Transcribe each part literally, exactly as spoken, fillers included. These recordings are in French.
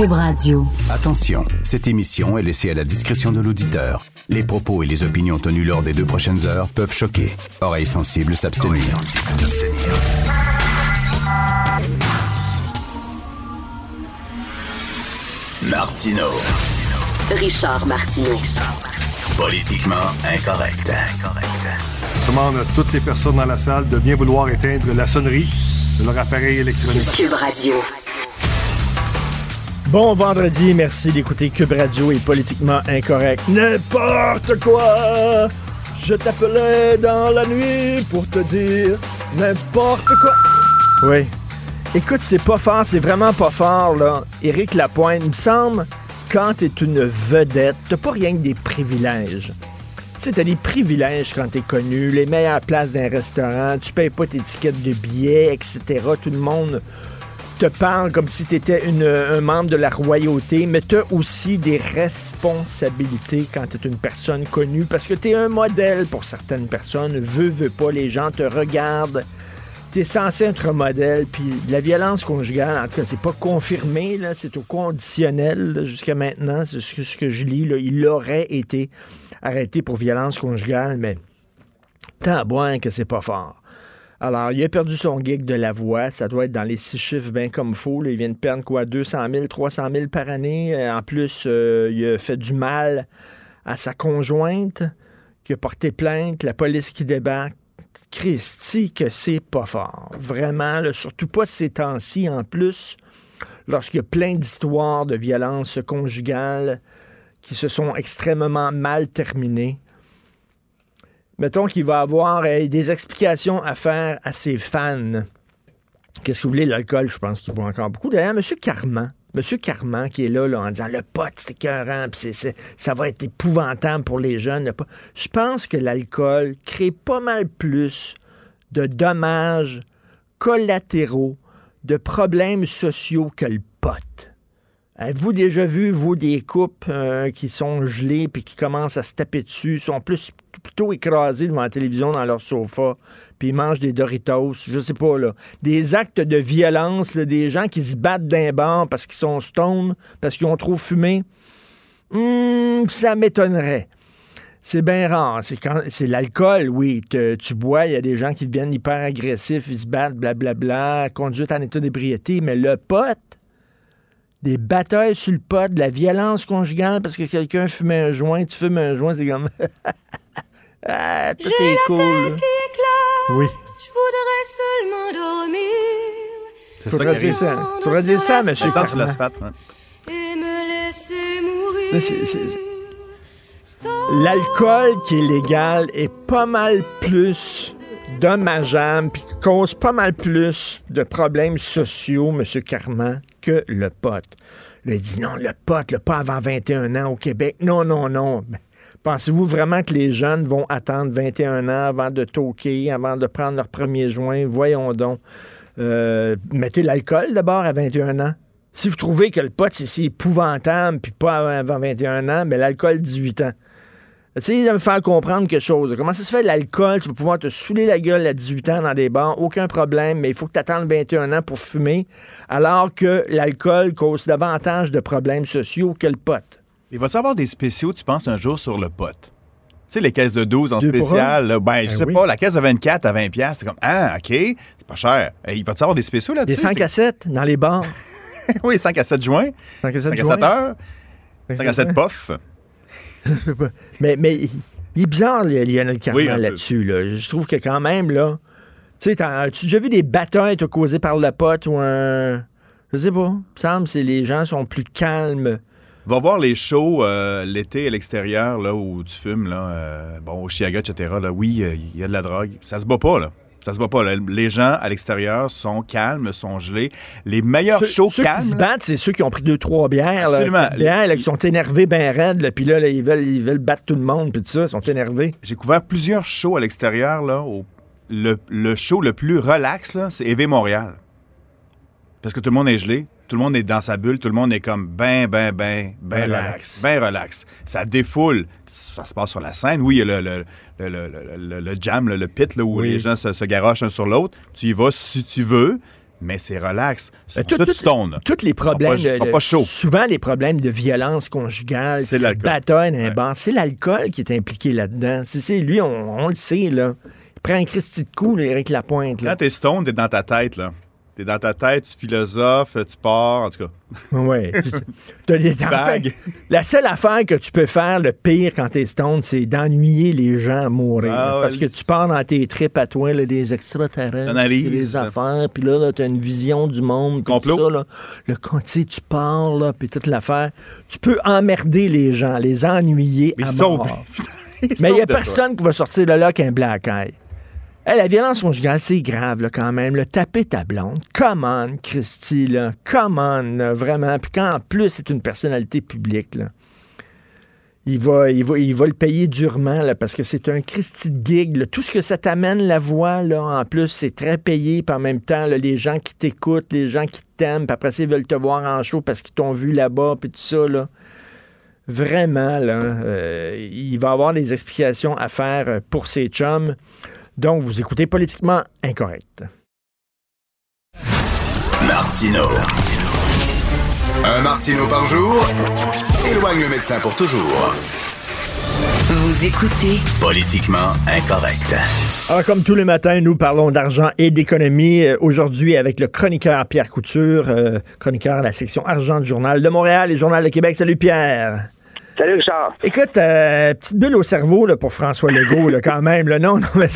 Cube Radio. Attention, cette émission est laissée à la discrétion de l'auditeur. Les propos et les opinions tenues lors des deux prochaines heures peuvent choquer. Oreilles sensibles s'abstenir. Martineau. Richard Martineau. Politiquement incorrect. Je demande à toutes les personnes dans la salle de bien vouloir éteindre la sonnerie de leur appareil électronique. Cube Radio. Bon vendredi, merci d'écouter Cube Radio et Politiquement Incorrect. N'importe quoi! Je t'appelais dans la nuit pour te dire n'importe quoi! Oui. Écoute, c'est pas fort, c'est vraiment pas fort, là. Éric Lapointe, il me semble, quand t'es une vedette, t'as pas rien que des privilèges. Tu sais, t'as des privilèges quand t'es connu, les meilleures places d'un restaurant, tu payes pas tes tickets de billets, et cetera. Tout le monde te parle comme si t'étais une, un membre de la royauté, mais t'as aussi des responsabilités quand t'es une personne connue, parce que t'es un modèle pour certaines personnes, veux, veux pas, les gens te regardent, t'es censé être un modèle, puis la violence conjugale, en tout cas, c'est pas confirmé, là, c'est au conditionnel, là, jusqu'à maintenant, c'est ce que, ce que je lis, là, il aurait été arrêté pour violence conjugale, mais tant à boire que c'est pas fort. Alors, il a perdu son gig de la voix. Ça doit être dans les six chiffres bien comme faux. Là, il vient de perdre quoi, deux cent mille, trois cent mille par année. En plus, euh, il a fait du mal à sa conjointe qui a porté plainte. La police qui débarque. Christi, que c'est pas fort. Vraiment, là, surtout pas ces temps-ci. En plus, lorsqu'il y a plein d'histoires de violences conjugales qui se sont extrêmement mal terminées. Mettons qu'il va avoir euh, des explications à faire à ses fans. Qu'est-ce que vous voulez, l'alcool, je pense qu'il boit encore beaucoup. D'ailleurs, M. Carman, M. Carman qui est là, là en disant « Le pot, c'est écœurant, pis c'est, c'est, ça va être épouvantable pour les jeunes. » Je pense que l'alcool crée pas mal plus de dommages collatéraux, de problèmes sociaux que le pot. Avez-vous déjà vu, vous, des couples euh, qui sont gelés puis qui commencent à se taper dessus, sont plus plutôt écrasés devant la télévision dans leur sofa, puis ils mangent des Doritos, je sais pas, là. Des actes de violence, là, des gens qui se battent d'un bar parce qu'ils sont stone, parce qu'ils ont trop fumé. Hum, ça m'étonnerait. C'est bien rare. C'est, quand, c'est l'alcool, oui. Te, tu bois, il y a des gens qui deviennent hyper agressifs, ils se battent, blablabla, conduite en état d'ébriété, mais le pote, des batailles sur le pot, de la violence conjugale parce que quelqu'un fumait un joint, tu fumes un joint, c'est comme... ah, tout j'ai est cool. J'ai la tête qui éclate, oui. Je voudrais seulement dormir. C'est faudrait ça qu'il ça. Faudrait dire ça, M. Carman. Et me laisser mourir. Mais c'est, c'est, c'est... L'alcool qui est légal est pas mal plus dommageable puis cause pas mal plus de problèmes sociaux, M. Carman, que le pot. Là, il dit non, le pot, le pas avant vingt et un ans au Québec. Non, non, non. Ben, pensez-vous vraiment que les jeunes vont attendre vingt et un ans avant de toquer, avant de prendre leur premier joint? Voyons donc. Euh, mettez l'alcool d'abord à vingt et un ans. Si vous trouvez que le pot, c'est, c'est épouvantable, puis pas avant vingt et un ans, mais l'alcool, dix-huit ans. Essayez de me faire comprendre quelque chose. Comment ça se fait, l'alcool, tu vas pouvoir te saouler la gueule à dix-huit ans dans des bars, aucun problème, mais il faut que tu attendes vingt et un ans pour fumer, alors que l'alcool cause davantage de problèmes sociaux que le pot. Il va-tu avoir des spéciaux, tu penses, un jour sur le pot? Tu sais, les caisses de douze en spécial, là, ben, ben, je sais oui. pas, la caisse de vingt-quatre à vingt dollars, c'est comme, ah, OK, c'est pas cher. Et il va-tu avoir des spéciaux là-dessus? Des cinq à sept dans les bars. Oui, cinq à sept joints. cinq à sept heures. cinq à sept puffs. mais, mais il est bizarre, il y en a le carrément oui, là-dessus. Là. Je trouve que quand même, là... Tu sais, as-tu déjà vu des batailles causées par le pot ou un... Je sais pas. Il me semble que les gens sont plus calmes. Va voir les shows euh, l'été à l'extérieur, là, où tu fumes, là, euh, bon, au Chiaga, et cetera. Là, oui, il euh, y a de la drogue. Ça se bat pas, là. Ça se bat pas. Là. Les gens à l'extérieur sont calmes, sont gelés. Les meilleurs ceux, shows ceux calmes... Ceux qui se battent, c'est ceux qui ont pris deux, trois bières. Absolument. Là, bières là, qui sont énervés bien raides. Puis là, là ils, veulent, ils veulent battre tout le monde. Puis tout ça, ils sont énervés. J'ai couvert plusieurs shows à l'extérieur. Là, au, le, le show le plus relax, là, c'est Éveil Montréal. Parce que tout le monde est gelé. Tout le monde est dans sa bulle. Tout le monde est comme ben, ben, ben, ben relax. relax. Ben relax. Ça défoule. Ça se passe sur la scène. Oui, il y a le... le Le, le, le, le jam, le, le pit, là, où oui. les gens se, se garochent un sur l'autre. Tu y vas si tu veux, mais c'est relax. Sur tout, tout, tout stone. Tous les problèmes, pas, le, pas chaud. Souvent les problèmes de violence conjugale, de bâtonne, ouais. Bar, c'est l'alcool qui est impliqué là-dedans. C'est, c'est lui, on, on le sait, là. Il prend un Christy de coup, là, Éric Lapointe. Là. Quand t'es stone, t'es dans ta tête, là. T'es dans ta tête, tu philosophes, tu pars, en tout cas. Oui. La seule affaire que tu peux faire, le pire quand t'es stone, c'est d'ennuyer les gens à mourir. Ah, ouais, parce que tu pars dans tes tripes à toi, là, des extraterrestres, des affaires, puis là, là t'as une vision du monde, comme ça. Là, le côté, tu pars, là, puis toute l'affaire. Tu peux emmerder les gens, les ennuyer mais à mort. Mais il n'y a personne toi. Qui va sortir de là qu'un black eye. Hey, la violence conjugale, c'est grave, là, quand même. Là, taper ta blonde, come on, Christy, là, come on, là, vraiment. Puis quand, en plus, c'est une personnalité publique, là, il va, il va, il va le payer durement, là, parce que c'est un Christy de gig, là. Tout ce que ça t'amène, la voix, là, en plus, c'est très payé, puis en même temps, là, les gens qui t'écoutent, les gens qui t'aiment, puis après ça, ils veulent te voir en show parce qu'ils t'ont vu là-bas, puis tout ça, là. Vraiment, là, euh, il va avoir des explications à faire pour ses chums. Donc, vous écoutez Politiquement Incorrect. Martineau. Un Martineau par jour éloigne le médecin pour toujours. Vous écoutez Politiquement Incorrect. Alors, comme tous les matins, nous parlons d'argent et d'économie. Euh, aujourd'hui, avec le chroniqueur Pierre Couture, euh, chroniqueur à la section argent du Journal de Montréal et Journal de Québec. Salut Pierre. Salut Richard. Écoute, euh, petite bulle au cerveau là, pour François Legault là, quand même. Là. Non, non, mais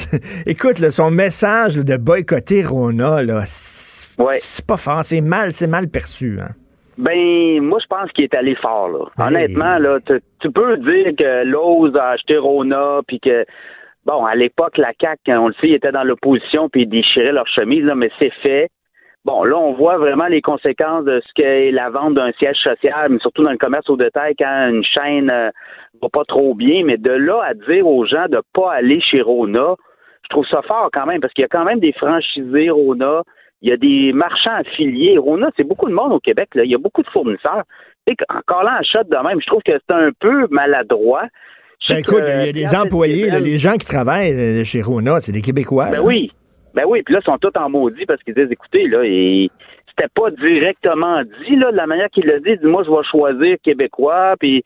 écoute, là, son message là, de boycotter Rona, là, c'est, ouais. c'est pas fort, c'est mal, c'est mal perçu. Hein. Ben, moi je pense qu'il est allé fort. Là. Honnêtement, là, tu, tu peux dire que Lowe's a acheté Rona, puis que bon, à l'époque la C A Q, on le sait, ils étaient dans l'opposition puis ils déchiraient leur chemise, là, mais c'est fait. Bon, là, on voit vraiment les conséquences de ce qu'est la vente d'un siège social, mais surtout dans le commerce au détail, quand une chaîne euh, va pas trop bien. Mais de là à dire aux gens de pas aller chez Rona, je trouve ça fort quand même, parce qu'il y a quand même des franchisés Rona, il y a des marchands affiliés. Rona, c'est beaucoup de monde au Québec, là. Il y a beaucoup de fournisseurs. Et encore là, en shot de même, je trouve que c'est un peu maladroit. Ben écoute, il y a des employés, là, les gens qui travaillent chez Rona, c'est des Québécois. Ben là. Oui. Ben oui, puis là, ils sont tous en maudit parce qu'ils disent, écoutez, là, et c'était pas directement dit, là, de la manière qu'ils le disent, moi, je vais choisir québécois, puis,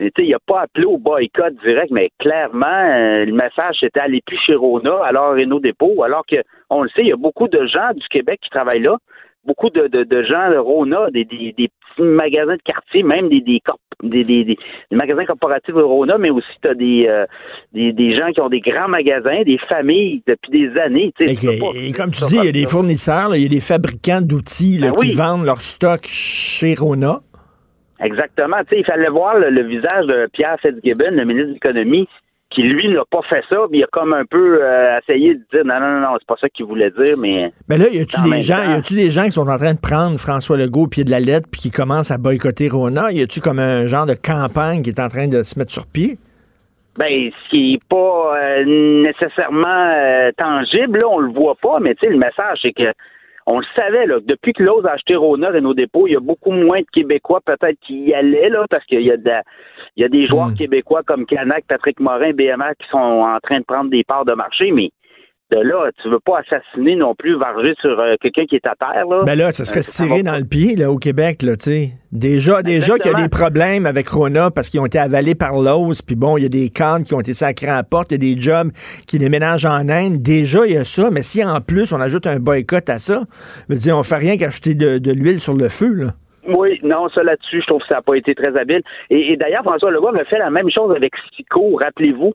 tu sais, il n'a pas appelé au boycott direct, mais clairement, euh, le message, c'était aller plus chez Rona, alors Réno-Dépôt, alors que, on le sait, il y a beaucoup de gens du Québec qui travaillent là, beaucoup de, de, de gens de Rona, des, des, des petits magasins de quartier, même des, des, corp, des, des, des, des magasins corporatifs de Rona, mais aussi t'as des, euh, des, des gens qui ont des grands magasins, des familles depuis des années. Tu sais, et, pas, et comme tu dis, il y a des fournisseurs, il y a des fabricants d'outils là, ben qui oui. vendent leur stock chez Rona. Exactement. Tu sais, il fallait voir le, le visage de Pierre Fitzgibbon, le ministre de l'Économie, qui, lui, n'a pas fait ça, puis il a comme un peu euh, essayé de dire non, non, non, non, c'est pas ça qu'il voulait dire, mais... Mais là, y a-tu des gens, y a-tu des gens qui sont en train de prendre François Legault au pied de la lettre puis qui commencent à boycotter Rona? Y a-tu comme un genre de campagne qui est en train de se mettre sur pied? Ben, ce qui n'est pas euh, nécessairement euh, tangible, là, on le voit pas, mais tu sais, le message, c'est que on le savait, là, depuis que Lowe's a acheté Rona et nos dépôts, il y a beaucoup moins de Québécois peut-être qui y allaient, là, parce qu'il y a de la... Il y a des joueurs mmh. québécois comme Canac, Patrick Morin, B M R qui sont en train de prendre des parts de marché, mais de là, tu veux pas assassiner non plus, varger sur euh, quelqu'un qui est à terre. Là. Ben là, ça serait euh, se tirer dans le pied là, au Québec, là, tu sais. Déjà, déjà qu'il y a des problèmes avec Rona parce qu'ils ont été avalés par Lowe's, puis bon, il y a des cadres qui ont été sacrés à la porte, il y a des jobs qui déménagent en Inde. Déjà, il y a ça, mais si en plus on ajoute un boycott à ça, je veux dire, on fait rien qu'ajouter de, de l'huile sur le feu, là. Oui, non, ça là-dessus, je trouve que ça n'a pas été très habile. Et, et d'ailleurs, François Legault avait fait la même chose avec Sico, rappelez-vous.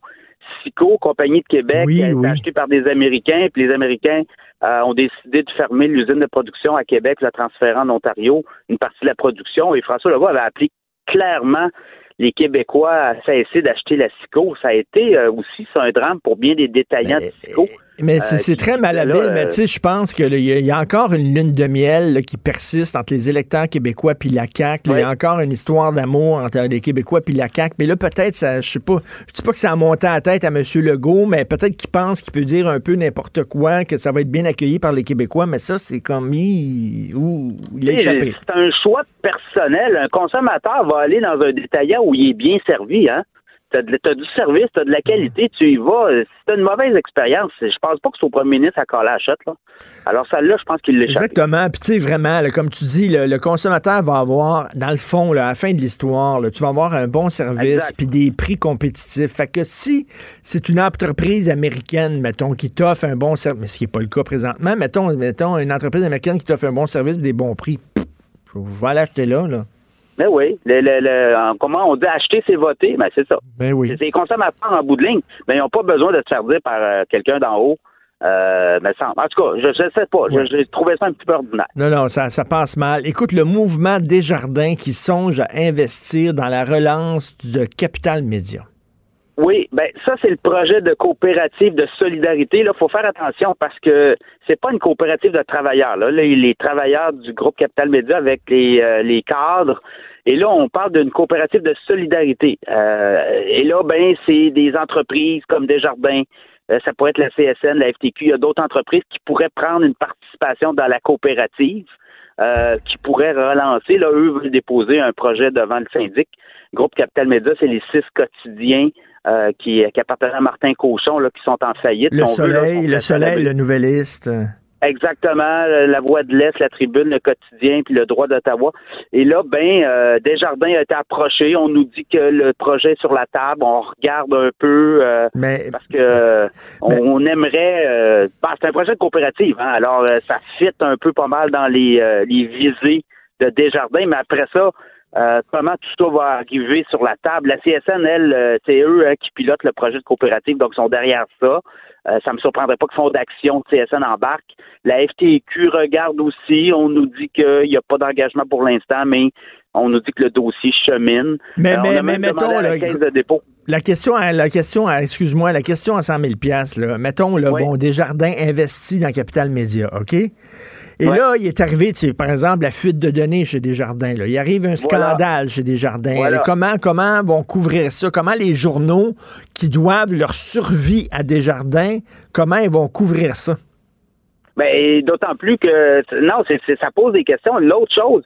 Sico, compagnie de Québec, oui, oui. achetée par des Américains, puis les Américains euh, ont décidé de fermer l'usine de production à Québec, la transférant en Ontario, une partie de la production. Et François Legault avait appelé clairement les Québécois à cesser d'acheter la Sico. Ça a été euh, aussi ça, un drame pour bien des détaillants mais, de Sico. Mais c'est, euh, c'est très malhabile, là, mais tu sais, je pense qu'il y, y a encore une lune de miel là, qui persiste entre les électeurs québécois puis la C A Q. Il ouais. y a encore une histoire d'amour entre les Québécois puis la C A Q. Mais là, peut-être, ça, je sais pas, je dis pas que ça a monté à la tête à M. Legault, mais peut-être qu'il pense qu'il peut dire un peu n'importe quoi, que ça va être bien accueilli par les Québécois, mais ça, c'est comme il, ouh, il a échappé. C'est un choix personnel. Un consommateur va aller dans un détaillant où il est bien servi, hein? T'as, de, t'as du service, t'as de la qualité, tu y vas. Si t'as une mauvaise expérience, je pense pas que c'est au premier ministre à coller à la chute, là. Alors celle-là, je pense qu'il l'échappe. Exactement. Puis tu sais, vraiment, là, comme tu dis, le, le consommateur va avoir, dans le fond, là, à la fin de l'histoire, là, tu vas avoir un bon service puis des prix compétitifs. Fait que si c'est une entreprise américaine, mettons, qui t'offre un bon service, mais ce qui n'est pas le cas présentement, mettons, mettons une entreprise américaine qui t'offre un bon service et des bons prix, pff, je vais l'acheter là, là. Ben oui. Le, le, le, comment on dit acheter, c'est voter? Ben c'est ça. Ben oui. C'est les consommateurs en bout de ligne. Mais ben, ils n'ont pas besoin de se faire dire par euh, quelqu'un d'en haut. Euh, mais sans, en tout cas, je ne sais pas. Ouais. J'ai trouvé ça un petit peu ordinaire. Non, non, ça, ça passe mal. Écoute, le mouvement Desjardins qui songe à investir dans la relance de Capital Média. Oui, ben ça, c'est le projet de coopérative de solidarité. Il faut faire attention parce que c'est pas une coopérative de travailleurs. Là, là les travailleurs du groupe Capital Média avec les, euh, les cadres. Et là, on parle d'une coopérative de solidarité. Euh, et là, ben c'est des entreprises comme Desjardins. Euh, ça pourrait être la C S N, la F T Q. Il y a d'autres entreprises qui pourraient prendre une participation dans la coopérative. Euh, qui pourraient relancer. Là, eux veulent déposer un projet devant le syndic. Groupe Capital Média, c'est les six quotidiens euh, qui, qui appartiennent à Martin Cauchon, là, qui sont en faillite. Le on Soleil, veut, là, le Soleil, le Nouvelliste. Exactement. La Voix de l'Est, la Tribune, le Quotidien, puis le Droit d'Ottawa. Et là, ben, euh, Desjardins a été approché. On nous dit que le projet est sur la table. On regarde un peu euh, mais, parce que euh, mais, on, on aimerait... Euh, bah, c'est un projet de coopérative. Hein, alors, euh, ça fit un peu pas mal dans les, euh, les visées de Desjardins. Mais après ça, euh, comment tout ça va arriver sur la table? La C S N, elle, euh, c'est eux hein, qui pilotent le projet de coopérative. Donc, ils sont derrière ça. Euh, ça me surprendrait pas que Fonds d'action de C S N embarque. La F T Q regarde aussi. On nous dit qu'il n'y a pas d'engagement pour l'instant, mais on nous dit que le dossier chemine. Mais, euh, mais, on a mais même mettons, à la là, caisse de dépôt. La question, à, la question, à, excuse-moi, la question à cent mille dollars, là. Mettons, là, oui. Bon, Desjardins investit dans Capital Média, OK? Et oui. Là, il est arrivé, tu sais, par exemple, la fuite de données chez Desjardins, là. Il arrive un scandale voilà. chez Desjardins. Voilà. Comment, comment vont couvrir ça? Comment les journaux qui doivent leur survie à Desjardins, comment ils vont couvrir ça? Ben, d'autant plus que, non, c'est, c'est, ça pose des questions. L'autre chose,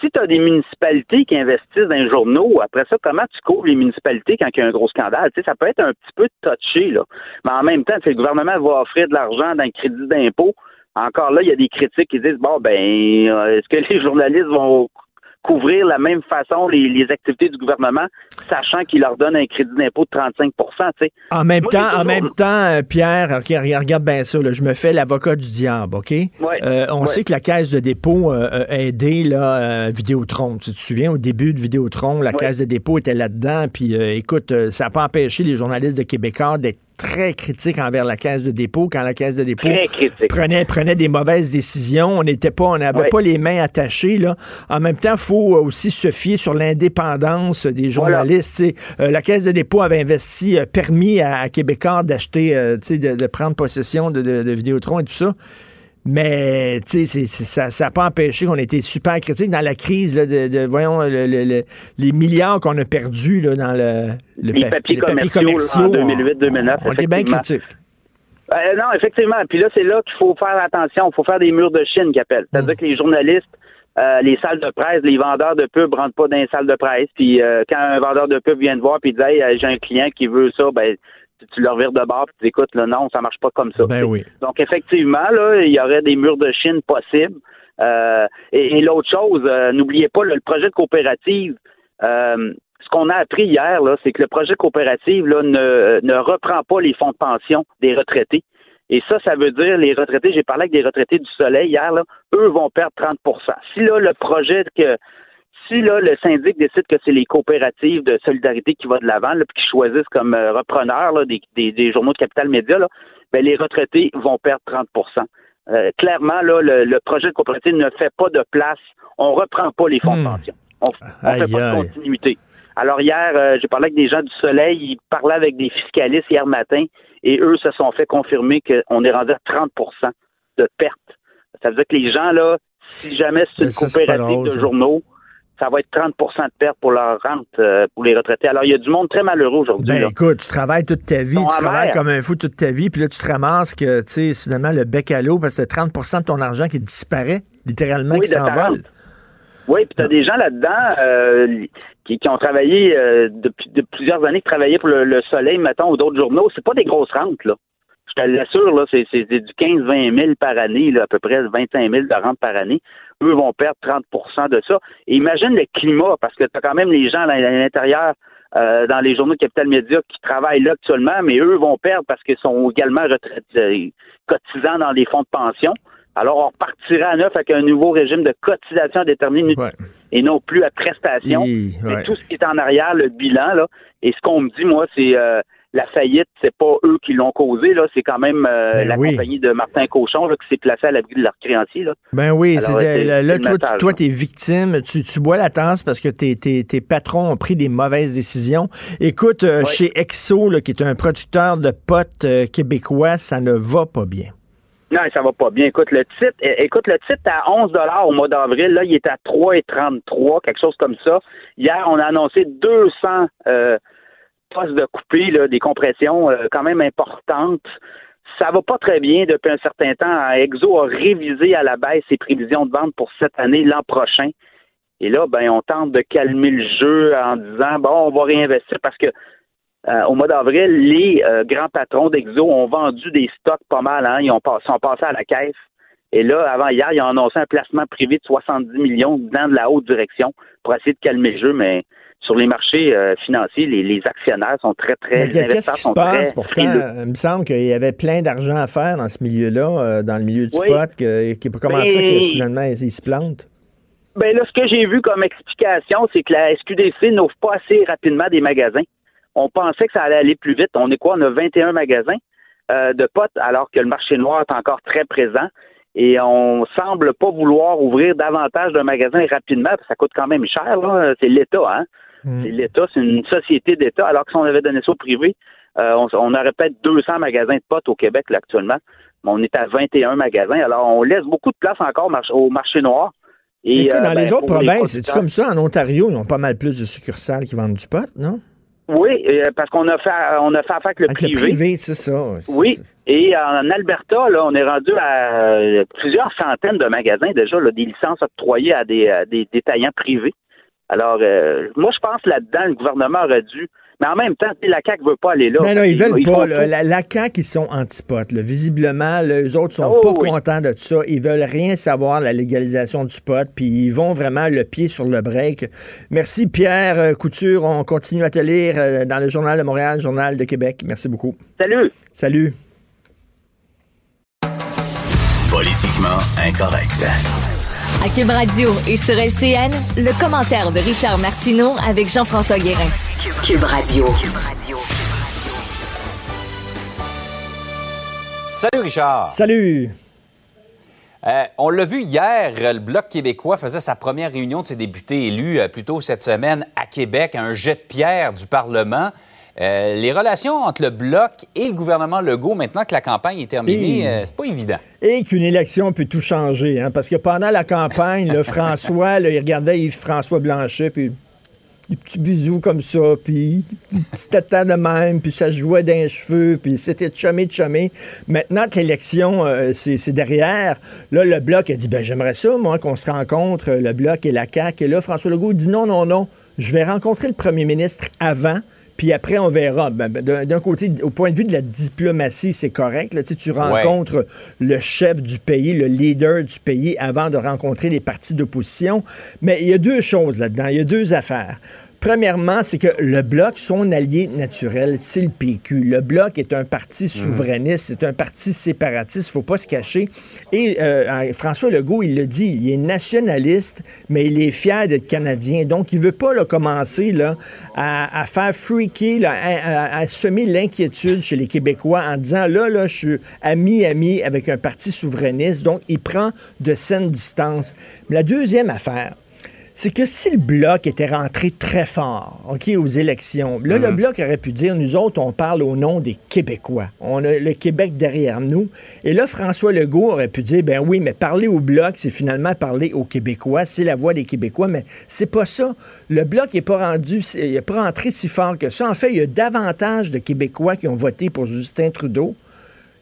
si tu as des municipalités qui investissent dans les journaux, après ça, comment tu couvres les municipalités quand il y a un gros scandale? Tu sais, ça peut être un petit peu touché, là. Mais en même temps, si le gouvernement va offrir de l'argent dans le crédit d'impôt, encore là, il y a des critiques qui disent, bon, ben, est-ce que les journalistes vont couvrir la même façon les, les activités du gouvernement, sachant qu'il leur donne un crédit d'impôt de trente-cinq pour cent, tu sais. En même Moi, temps, toujours... en même temps, Pierre, okay, regarde bien ça, là, je me fais l'avocat du diable, OK? Ouais, euh, on ouais. sait que la Caisse de dépôt euh, a aidé là, euh, Vidéotron. Tu te souviens, au début de Vidéotron, la ouais. Caisse de dépôt était là-dedans, puis euh, écoute, euh, ça n'a pas empêché les journalistes de Québécois d'être très critique envers la Caisse de dépôt quand la Caisse de dépôt prenait, prenait des mauvaises décisions. On n'était pas, on n'avait oui. pas les mains attachées, là. En même temps, il faut aussi se fier sur l'indépendance des journalistes. Voilà. Euh, la Caisse de dépôt avait investi, euh, permis à, à Québécois d'acheter, euh, de, de prendre possession de, de, de Vidéotron et tout ça. Mais c'est, c'est, ça n'a pas empêché qu'on ait été super critique dans la crise là, de, de voyons le, le, le, les milliards qu'on a perdus là, dans le, le les pa- papiers les commerciaux, commerciaux en deux mille huit deux mille neuf. On est bien critique. Euh, non, effectivement. Puis là, c'est là qu'il faut faire attention. Il faut faire des murs de Chine, qu'ils appellent. C'est-à-dire mmh. que les journalistes, euh, les salles de presse, les vendeurs de pub ne rentrent pas dans les salles de presse. Puis euh, quand un vendeur de pub vient te voir et dit hey, j'ai un client qui veut ça, ben tu leur vires de bord et tu dis, écoute, là, non, ça marche pas comme ça. Ben oui. Donc, effectivement, là, il y aurait des murs de Chine possibles. Euh, et, et l'autre chose, euh, n'oubliez pas, là, le projet de coopérative, euh, ce qu'on a appris hier, là, c'est que le projet de coopérative là, ne, ne reprend pas les fonds de pension des retraités. Et ça, ça veut dire, les retraités, j'ai parlé avec des retraités du Soleil hier, là, eux vont perdre trente pour cent. Si là, le projet que... Si là, le syndic décide que c'est les coopératives de solidarité qui vont de l'avant, là, puis qui choisissent comme euh, repreneurs là, des, des, des journaux de Capital Média, là, ben, les retraités vont perdre trente pour cent. Euh, clairement, là, le, le projet de coopérative ne fait pas de place. On ne reprend pas les fonds de pension. On ne fait pas de continuité. Alors hier, euh, j'ai parlé avec des gens du Soleil. Ils parlaient avec des fiscalistes hier matin et eux se sont fait confirmer qu'on est rendu à trente pour cent de perte. Ça veut dire que les gens, là, si jamais c'est une ça, coopérative c'est drôle, de journaux, ça va être trente pour cent de perte pour leur rente, euh, pour les retraités. Alors, il y a du monde très malheureux aujourd'hui. Ben, là. Écoute, tu travailles toute ta vie, Ton tu travailles mère. Comme un fou toute ta vie, puis là, tu te ramasses que, tu sais, soudainement, le bec à l'eau, parce que c'est trente pour cent de ton argent qui disparaît, littéralement, oui, qui s'envole. Oui, puis t'as des gens là-dedans euh, qui, qui ont travaillé euh, depuis de plusieurs années, qui travaillaient pour le, le Soleil, mettons, ou d'autres journaux, c'est pas des grosses rentes, là. Je te l'assure, là, c'est, c'est, c'est du quinze à vingt mille par année, là, à peu près vingt-cinq mille de rente par année. Eux vont perdre trente pour cent de ça. Et imagine le climat, parce que tu as quand même les gens à l'intérieur, euh, dans les journaux de Capital Média qui travaillent là actuellement, mais eux vont perdre parce qu'ils sont également retraités, cotisants dans les fonds de pension. Alors, on repartira à neuf avec un nouveau régime de cotisation déterminé ouais. et non plus à prestation. Et, ouais. Mais tout ce qui est en arrière, le bilan, là, et ce qu'on me dit, moi, c'est... Euh, la faillite, c'est pas eux qui l'ont causée, là, c'est quand même euh, ben la oui. compagnie de Martin Cauchon là, qui s'est placée à l'abri de leurs créanciers. Là. Ben oui, alors, c'est, c'est, là, c'est là toi, tu toi, t'es victime, tu, tu bois la tasse parce que tes, tes, tes patrons ont pris des mauvaises décisions. Écoute, euh, oui. chez Hexo, là, qui est un producteur de potes euh, québécois, ça ne va pas bien. Non, ça va pas bien. Écoute, le titre, écoute, le titre à onze dollars au mois d'avril, là, il est à trois trente-trois, quelque chose comme ça. Hier, on a annoncé deux cents... Euh, postes de coupé, là, des compressions euh, quand même importantes. Ça va pas très bien depuis un certain temps. Hexo a révisé à la baisse ses prévisions de vente pour cette année, l'an prochain. Et là, ben, on tente de calmer le jeu en disant, bon, on va réinvestir parce que euh, au mois d'avril, les euh, grands patrons d'Hexo ont vendu des stocks pas mal. Hein. Ils ont pas, sont passés à la caisse. Et là, avant hier, ils ont annoncé un placement privé de soixante-dix millions dans de la haute direction pour essayer de calmer le jeu, mais sur les marchés euh, financiers, les, les actionnaires sont très, très... Mais qu'est-ce qui se passe? Pourtant, il me semble qu'il y avait plein d'argent à faire dans ce milieu-là, euh, dans le milieu du oui. pot, que, que, comment mais... ça que finalement, ils, ils se plantent? Bien là, ce que j'ai vu comme explication, c'est que la S Q D C n'ouvre pas assez rapidement des magasins. On pensait que ça allait aller plus vite. On est quoi? On a vingt et un magasins euh, de pot, alors que le marché noir est encore très présent. Et on semble pas vouloir ouvrir davantage de magasins rapidement, parce que ça coûte quand même cher, là. C'est l'État, hein? Mmh. C'est l'État, c'est une société d'État, alors que si on avait donné ça au privé, euh, on, on aurait peut-être deux cents magasins de potes au Québec là, actuellement, mais on est à vingt et un magasins, alors on laisse beaucoup de place encore mar- au marché noir. Et, Écoute, euh, dans ben, les autres provinces, c'est-tu comme ça? En Ontario, ils ont pas mal plus de succursales qui vendent du pot, non? Oui, euh, parce qu'on a fait on a fait affaire avec le avec privé. Le privé, c'est ça. C'est... Oui, et en Alberta, là, on est rendu à euh, plusieurs centaines de magasins déjà, là, des licences octroyées à des, à des détaillants privés. Alors, euh, moi, je pense là-dedans, le gouvernement aurait dû... Mais en même temps, la C A Q ne veut pas aller là. Mais non, ils veulent ils pas. Là, la, la C A Q, ils sont antipotes. Là. Visiblement, là, eux autres sont oh, pas oui. contents de ça. Ils veulent rien savoir de la légalisation du pot, puis ils vont vraiment le pied sur le break. Merci, Pierre Couture. On continue à te lire dans le Journal de Montréal, le Journal de Québec. Merci beaucoup. Salut. Salut. Politiquement incorrect. À Cube Radio et sur L C N, le commentaire de Richard Martineau avec Jean-François Guérin. Cube Radio. Salut Richard. Salut. Euh, on l'a vu hier, le Bloc québécois faisait sa première réunion de ses députés élus euh, plus tôt cette semaine à Québec, à un jet de pierre du Parlement. Euh, les relations entre le Bloc et le gouvernement Legault, maintenant que la campagne est terminée, et, euh, c'est pas évident. Et qu'une élection peut tout changer, hein, parce que pendant la campagne, le François, là, il regardait Yves-François Blanchet, puis des petits bisous comme ça, puis des petits tatas de même, puis ça jouait dans les cheveux, puis c'était chumé, chumé. Maintenant que l'élection, euh, c'est, c'est derrière, là, le Bloc a dit, ben j'aimerais ça, moi, qu'on se rencontre, le Bloc et la C A Q, et là, François Legault dit, non, non, non, je vais rencontrer le premier ministre avant, puis après, on verra. Ben, d'un côté, au point de vue de la diplomatie, c'est correct. Là, tu sais, tu rencontres ouais. le chef du pays, le leader du pays, avant de rencontrer les partis d'opposition. Mais il y a deux choses là-dedans. Il y a deux affaires. Premièrement, c'est que le Bloc, son allié naturel, c'est le P Q. Le Bloc est un parti souverainiste, c'est un parti séparatiste, il ne faut pas se cacher. Et euh, François Legault, il le dit, il est nationaliste, mais il est fier d'être Canadien. Donc, il ne veut pas là, commencer là, à, à faire freaker, là, à, à, à semer l'inquiétude chez les Québécois en disant, là, là, je suis ami-ami avec un parti souverainiste. Donc, il prend de saines distances. La deuxième affaire, c'est que si le Bloc était rentré très fort, OK, aux élections, là, mmh. le Bloc aurait pu dire, nous autres, on parle au nom des Québécois. On a le Québec derrière nous. Et là, François Legault aurait pu dire, ben oui, mais parler au Bloc, c'est finalement parler aux Québécois, c'est la voix des Québécois, mais c'est pas ça. Le Bloc n'est pas rendu, il n'est pas rentré si fort que ça. En fait, il y a davantage de Québécois qui ont voté pour Justin Trudeau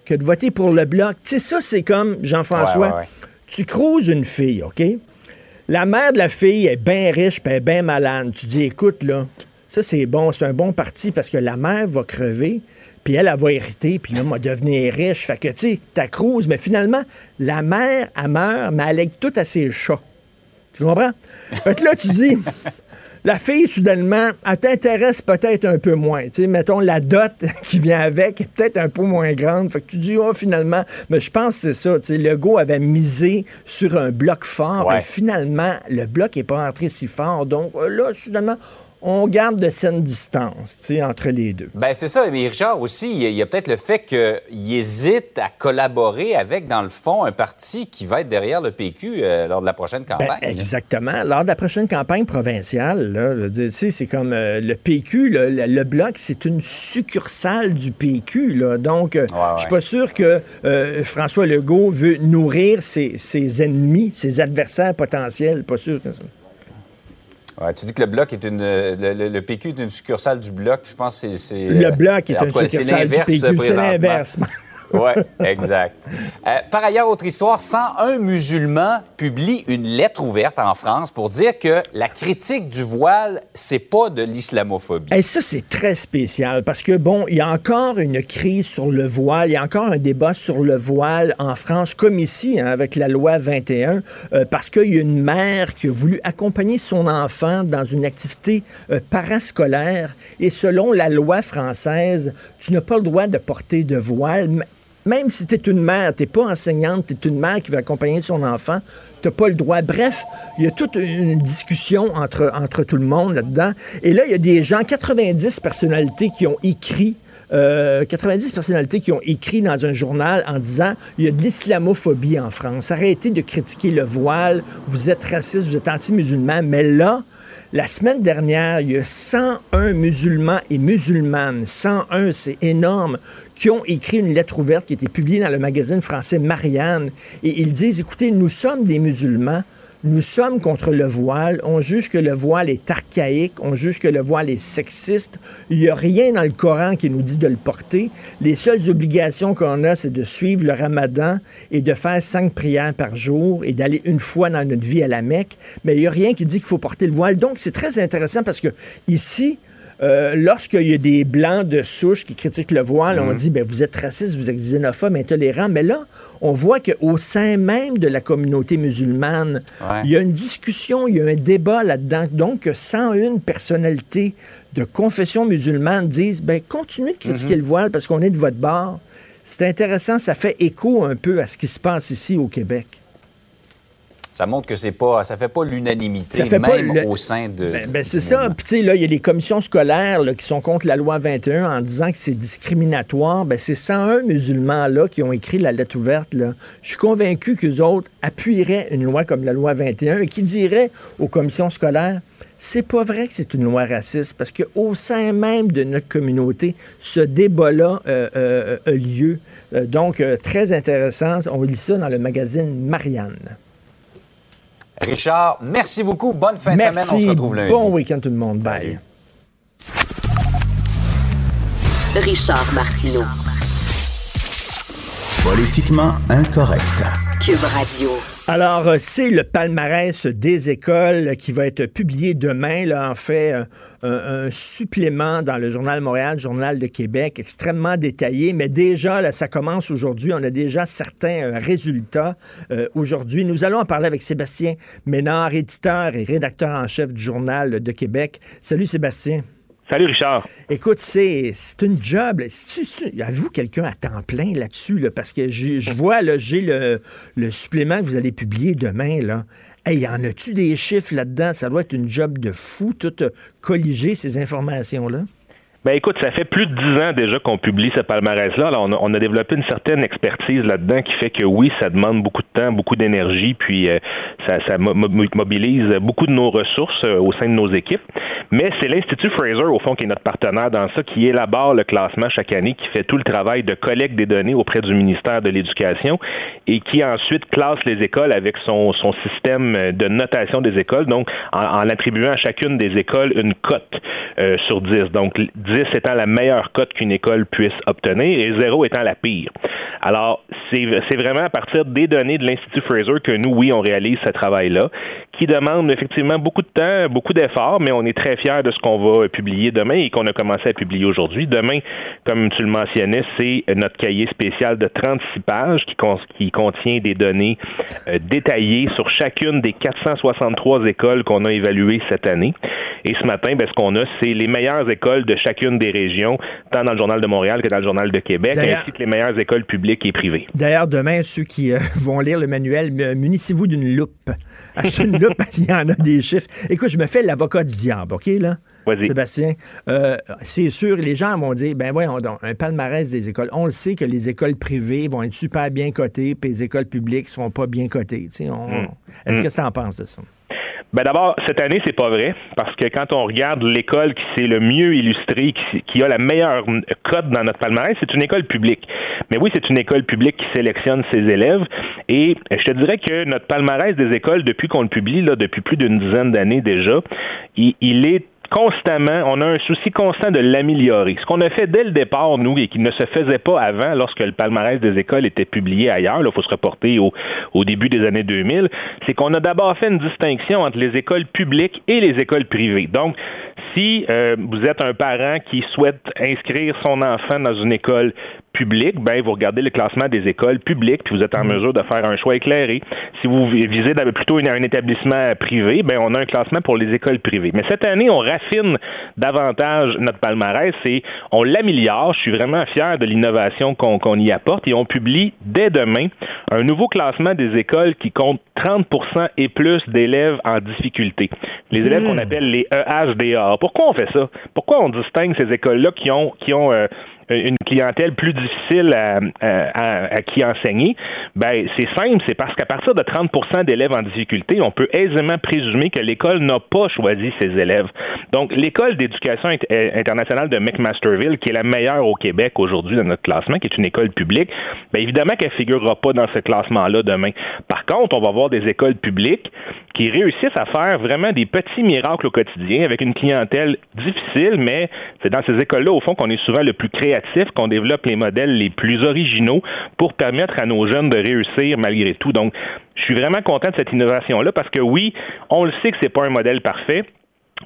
que de voter pour le Bloc. Tu sais, ça, c'est comme, Jean-François, ouais, ouais, ouais. tu creuses une fille, OK? La mère de la fille est bien riche puis elle est bien malade. Tu dis, écoute, là, ça, c'est bon, c'est un bon parti parce que la mère va crever, puis elle, elle va hériter, puis là, elle va devenir riche. Fait que, tu sais, t'accrouses. Mais finalement, la mère, elle meurt, mais elle est toute à ses chats. Tu comprends? Fait que là, tu dis... La fille, soudainement, elle t'intéresse peut-être un peu moins. Tu sais, mettons, la dot qui vient avec est peut-être un peu moins grande. Fait que tu dis, oh, finalement, mais je pense que c'est ça. Tu sais, Legault avait misé sur un bloc fort. Ouais. Et finalement, le bloc n'est pas entré si fort. Donc là, soudainement, on garde de saines distances, tu sais, entre les deux. Bien, c'est ça. Mais Richard, aussi, il y a, a peut-être le fait qu'il hésite à collaborer avec, dans le fond, un parti qui va être derrière le P Q euh, lors de la prochaine campagne. Ben, exactement. Lors de la prochaine campagne provinciale, là, tu sais, c'est comme euh, le P Q, le, le, le Bloc, c'est une succursale du P Q, là. Donc, euh, ouais, ouais. je suis pas sûr que euh, François Legault veut nourrir ses, ses ennemis, ses adversaires potentiels. Pas sûr que ça. Ouais, tu dis que le Bloc est une... Le, le, le P Q est une succursale du Bloc. Je pense que c'est... c'est le Bloc est une succursale du P Q. C'est l'inverse. Oui, exact. Euh, par ailleurs, autre histoire, cent un musulmans publient une lettre ouverte en France pour dire que la critique du voile, c'est pas de l'islamophobie. Et ça, c'est très spécial parce que, bon, il y a encore une crise sur le voile, il y a encore un débat sur le voile en France, comme ici, hein, avec la loi vingt et un, euh, parce qu'il y a une mère qui a voulu accompagner son enfant dans une activité euh, parascolaire et selon la loi française, tu n'as pas le droit de porter de voile. Même si t'es une mère, t'es pas enseignante, t'es une mère qui veut accompagner son enfant, t'as pas le droit. Bref, il y a toute une discussion entre, entre tout le monde là-dedans. Et là, il y a des gens, quatre-vingt-dix personnalités qui ont écrit, euh, quatre-vingt-dix personnalités qui ont écrit dans un journal en disant, il y a de l'islamophobie en France. Arrêtez de critiquer le voile, vous êtes raciste, vous êtes anti-musulman. Mais là, la semaine dernière, il y a cent un musulmans et musulmanes, cent un, c'est énorme, qui ont écrit une lettre ouverte qui a été publiée dans le magazine français Marianne. Et ils disent, écoutez, nous sommes des musulmans, nous sommes contre le voile, on juge que le voile est archaïque, on juge que le voile est sexiste, il n'y a rien dans le Coran qui nous dit de le porter. Les seules obligations qu'on a, c'est de suivre le ramadan et de faire cinq prières par jour et d'aller une fois dans notre vie à la Mecque, mais il n'y a rien qui dit qu'il faut porter le voile. Donc, c'est très intéressant parce que ici... Euh, lorsqu'il y a des Blancs de souche qui critiquent le voile, mmh. on dit, ben vous êtes raciste, vous êtes xénophobe, intolérant. Mais là, on voit qu'au sein même de la communauté musulmane, ouais. il y a une discussion, il y a un débat là-dedans. Donc, cent une personnalités de confession musulmane disent, ben continuez de critiquer mmh. le voile parce qu'on est de votre bord. C'est intéressant, ça fait écho un peu à ce qui se passe ici au Québec. Ça montre que c'est pas, ça fait pas l'unanimité, fait même pas le... au sein de... Ben, ben c'est ça. Puis, tu sais, là, il y a les commissions scolaires là, qui sont contre la loi vingt et un en disant que c'est discriminatoire. Ben, c'est cent un musulmans-là qui ont écrit la lettre ouverte. Je suis convaincu qu'eux autres appuieraient une loi comme la loi vingt et un et qui diraient aux commissions scolaires, c'est pas vrai que c'est une loi raciste parce qu'au sein même de notre communauté, ce débat-là euh, euh, a lieu. Donc, euh, très intéressant. On lit ça dans le magazine Marianne. Richard, merci beaucoup. Bonne fin merci. de semaine. On se retrouve lundi. Bon week-end tout le monde. Bye. Richard Martineau. Politiquement incorrect. Cube Radio. Alors, c'est le palmarès des écoles qui va être publié demain. Là, en fait, un, un supplément dans le Journal de Montréal, le Journal de Québec, extrêmement détaillé. Mais déjà, là, ça commence aujourd'hui. On a déjà certains résultats euh, aujourd'hui. Nous allons en parler avec Sébastien Ménard, éditeur et rédacteur en chef du Journal de Québec. Salut, Sébastien. Salut, Richard. Écoute, c'est, c'est une job. C'est, c'est, avez-vous quelqu'un à temps plein là-dessus? Là? Parce que je, je vois, là, j'ai le, le supplément que vous allez publier demain. Là. Hey, en as-tu des chiffres là-dedans? Ça doit être une job de fou, tout colliger ces informations-là. Ben écoute, ça fait plus de dix ans déjà qu'on publie ce palmarès-là. Alors, on, a, on a développé une certaine expertise là-dedans qui fait que oui, ça demande beaucoup de temps, beaucoup d'énergie, puis euh, ça, ça mobilise beaucoup de nos ressources euh, au sein de nos équipes. mais c'est l'Institut Fraser, au fond, qui est notre partenaire dans ça, qui élabore le classement chaque année, qui fait tout le travail de collecte des données auprès du ministère de l'Éducation et qui ensuite classe les écoles avec son, son système de notation des écoles, donc en, en attribuant à chacune des écoles une cote euh, sur dix, donc dix étant la meilleure cote qu'une école puisse obtenir et zéro étant la pire. Alors, c'est, c'est vraiment à partir des données de l'Institut Fraser que nous, oui, on réalise ce travail-là, qui demande effectivement beaucoup de temps, beaucoup d'efforts, mais on est très fiers de ce qu'on va publier demain et qu'on a commencé à publier aujourd'hui. Demain, comme tu le mentionnais, c'est notre cahier spécial de trente-six pages qui, con- qui contient des données euh, détaillées sur chacune des quatre cent soixante-trois écoles qu'on a évaluées cette année. Et ce matin, ben, ce qu'on a, c'est les meilleures écoles de chacune des régions, tant dans le Journal de Montréal que dans le Journal de Québec, d'ailleurs, ainsi que les meilleures écoles publiques et privées. D'ailleurs, demain, ceux qui euh, vont lire le manuel, munissez-vous d'une loupe. Achetez une loupe, il y en a des chiffres. Écoute, je me fais l'avocat du diable, OK, là? Vas-y. Sébastien, euh, c'est sûr, les gens vont dire, ben voyons donc, un palmarès des écoles. On le sait que les écoles privées vont être super bien cotées, puis les écoles publiques ne seront pas bien cotées. Tu sais, on... mmh. Est-ce que tu en penses de ça? Ben d'abord, cette année, c'est pas vrai, parce que quand on regarde l'école qui s'est le mieux illustrée, qui, qui a la meilleure cote dans notre palmarès, c'est une école publique. Mais oui, c'est une école publique qui sélectionne ses élèves, et je te dirais que notre palmarès des écoles, depuis qu'on le publie, là, depuis plus d'une dizaine d'années déjà, il, il est constamment, on a un souci constant de l'améliorer. Ce qu'on a fait dès le départ, nous, et qui ne se faisait pas avant lorsque le palmarès des écoles était publié ailleurs, il faut se reporter au, au début des années deux mille, c'est qu'on a d'abord fait une distinction entre les écoles publiques et les écoles privées. Donc, si euh, vous êtes un parent qui souhaite inscrire son enfant dans une école public, ben vous regardez le classement des écoles publiques, puis vous êtes en mesure de faire un choix éclairé. Si vous visez plutôt un établissement privé, ben on a un classement pour les écoles privées. Mais cette année, on raffine davantage notre palmarès et on l'améliore. Je suis vraiment fier de l'innovation qu'on, qu'on y apporte et on publie dès demain un nouveau classement des écoles qui compte trente pour cent et plus d'élèves en difficulté. Les élèves mmh. qu'on appelle les E H D A. Pourquoi on fait ça? Pourquoi on distingue ces écoles-là qui ont qui ont euh, une clientèle plus difficile à, à, à, à qui enseigner? Ben, c'est simple, c'est parce qu'à partir de trente pour cent d'élèves en difficulté, on peut aisément présumer que l'école n'a pas choisi ses élèves. Donc, l'école d'éducation internationale de McMasterville, qui est la meilleure au Québec aujourd'hui dans notre classement, qui est une école publique, bien évidemment qu'elle ne figurera pas dans ce classement-là demain. Par contre, on va avoir des écoles publiques qui réussissent à faire vraiment des petits miracles au quotidien avec une clientèle difficile, mais c'est dans ces écoles-là, au fond, qu'on est souvent le plus créatif, qu'on développe les modèles les plus originaux pour permettre à nos jeunes de réussir malgré tout. Donc, je suis vraiment content de cette innovation-là parce que oui, on le sait que c'est pas un modèle parfait.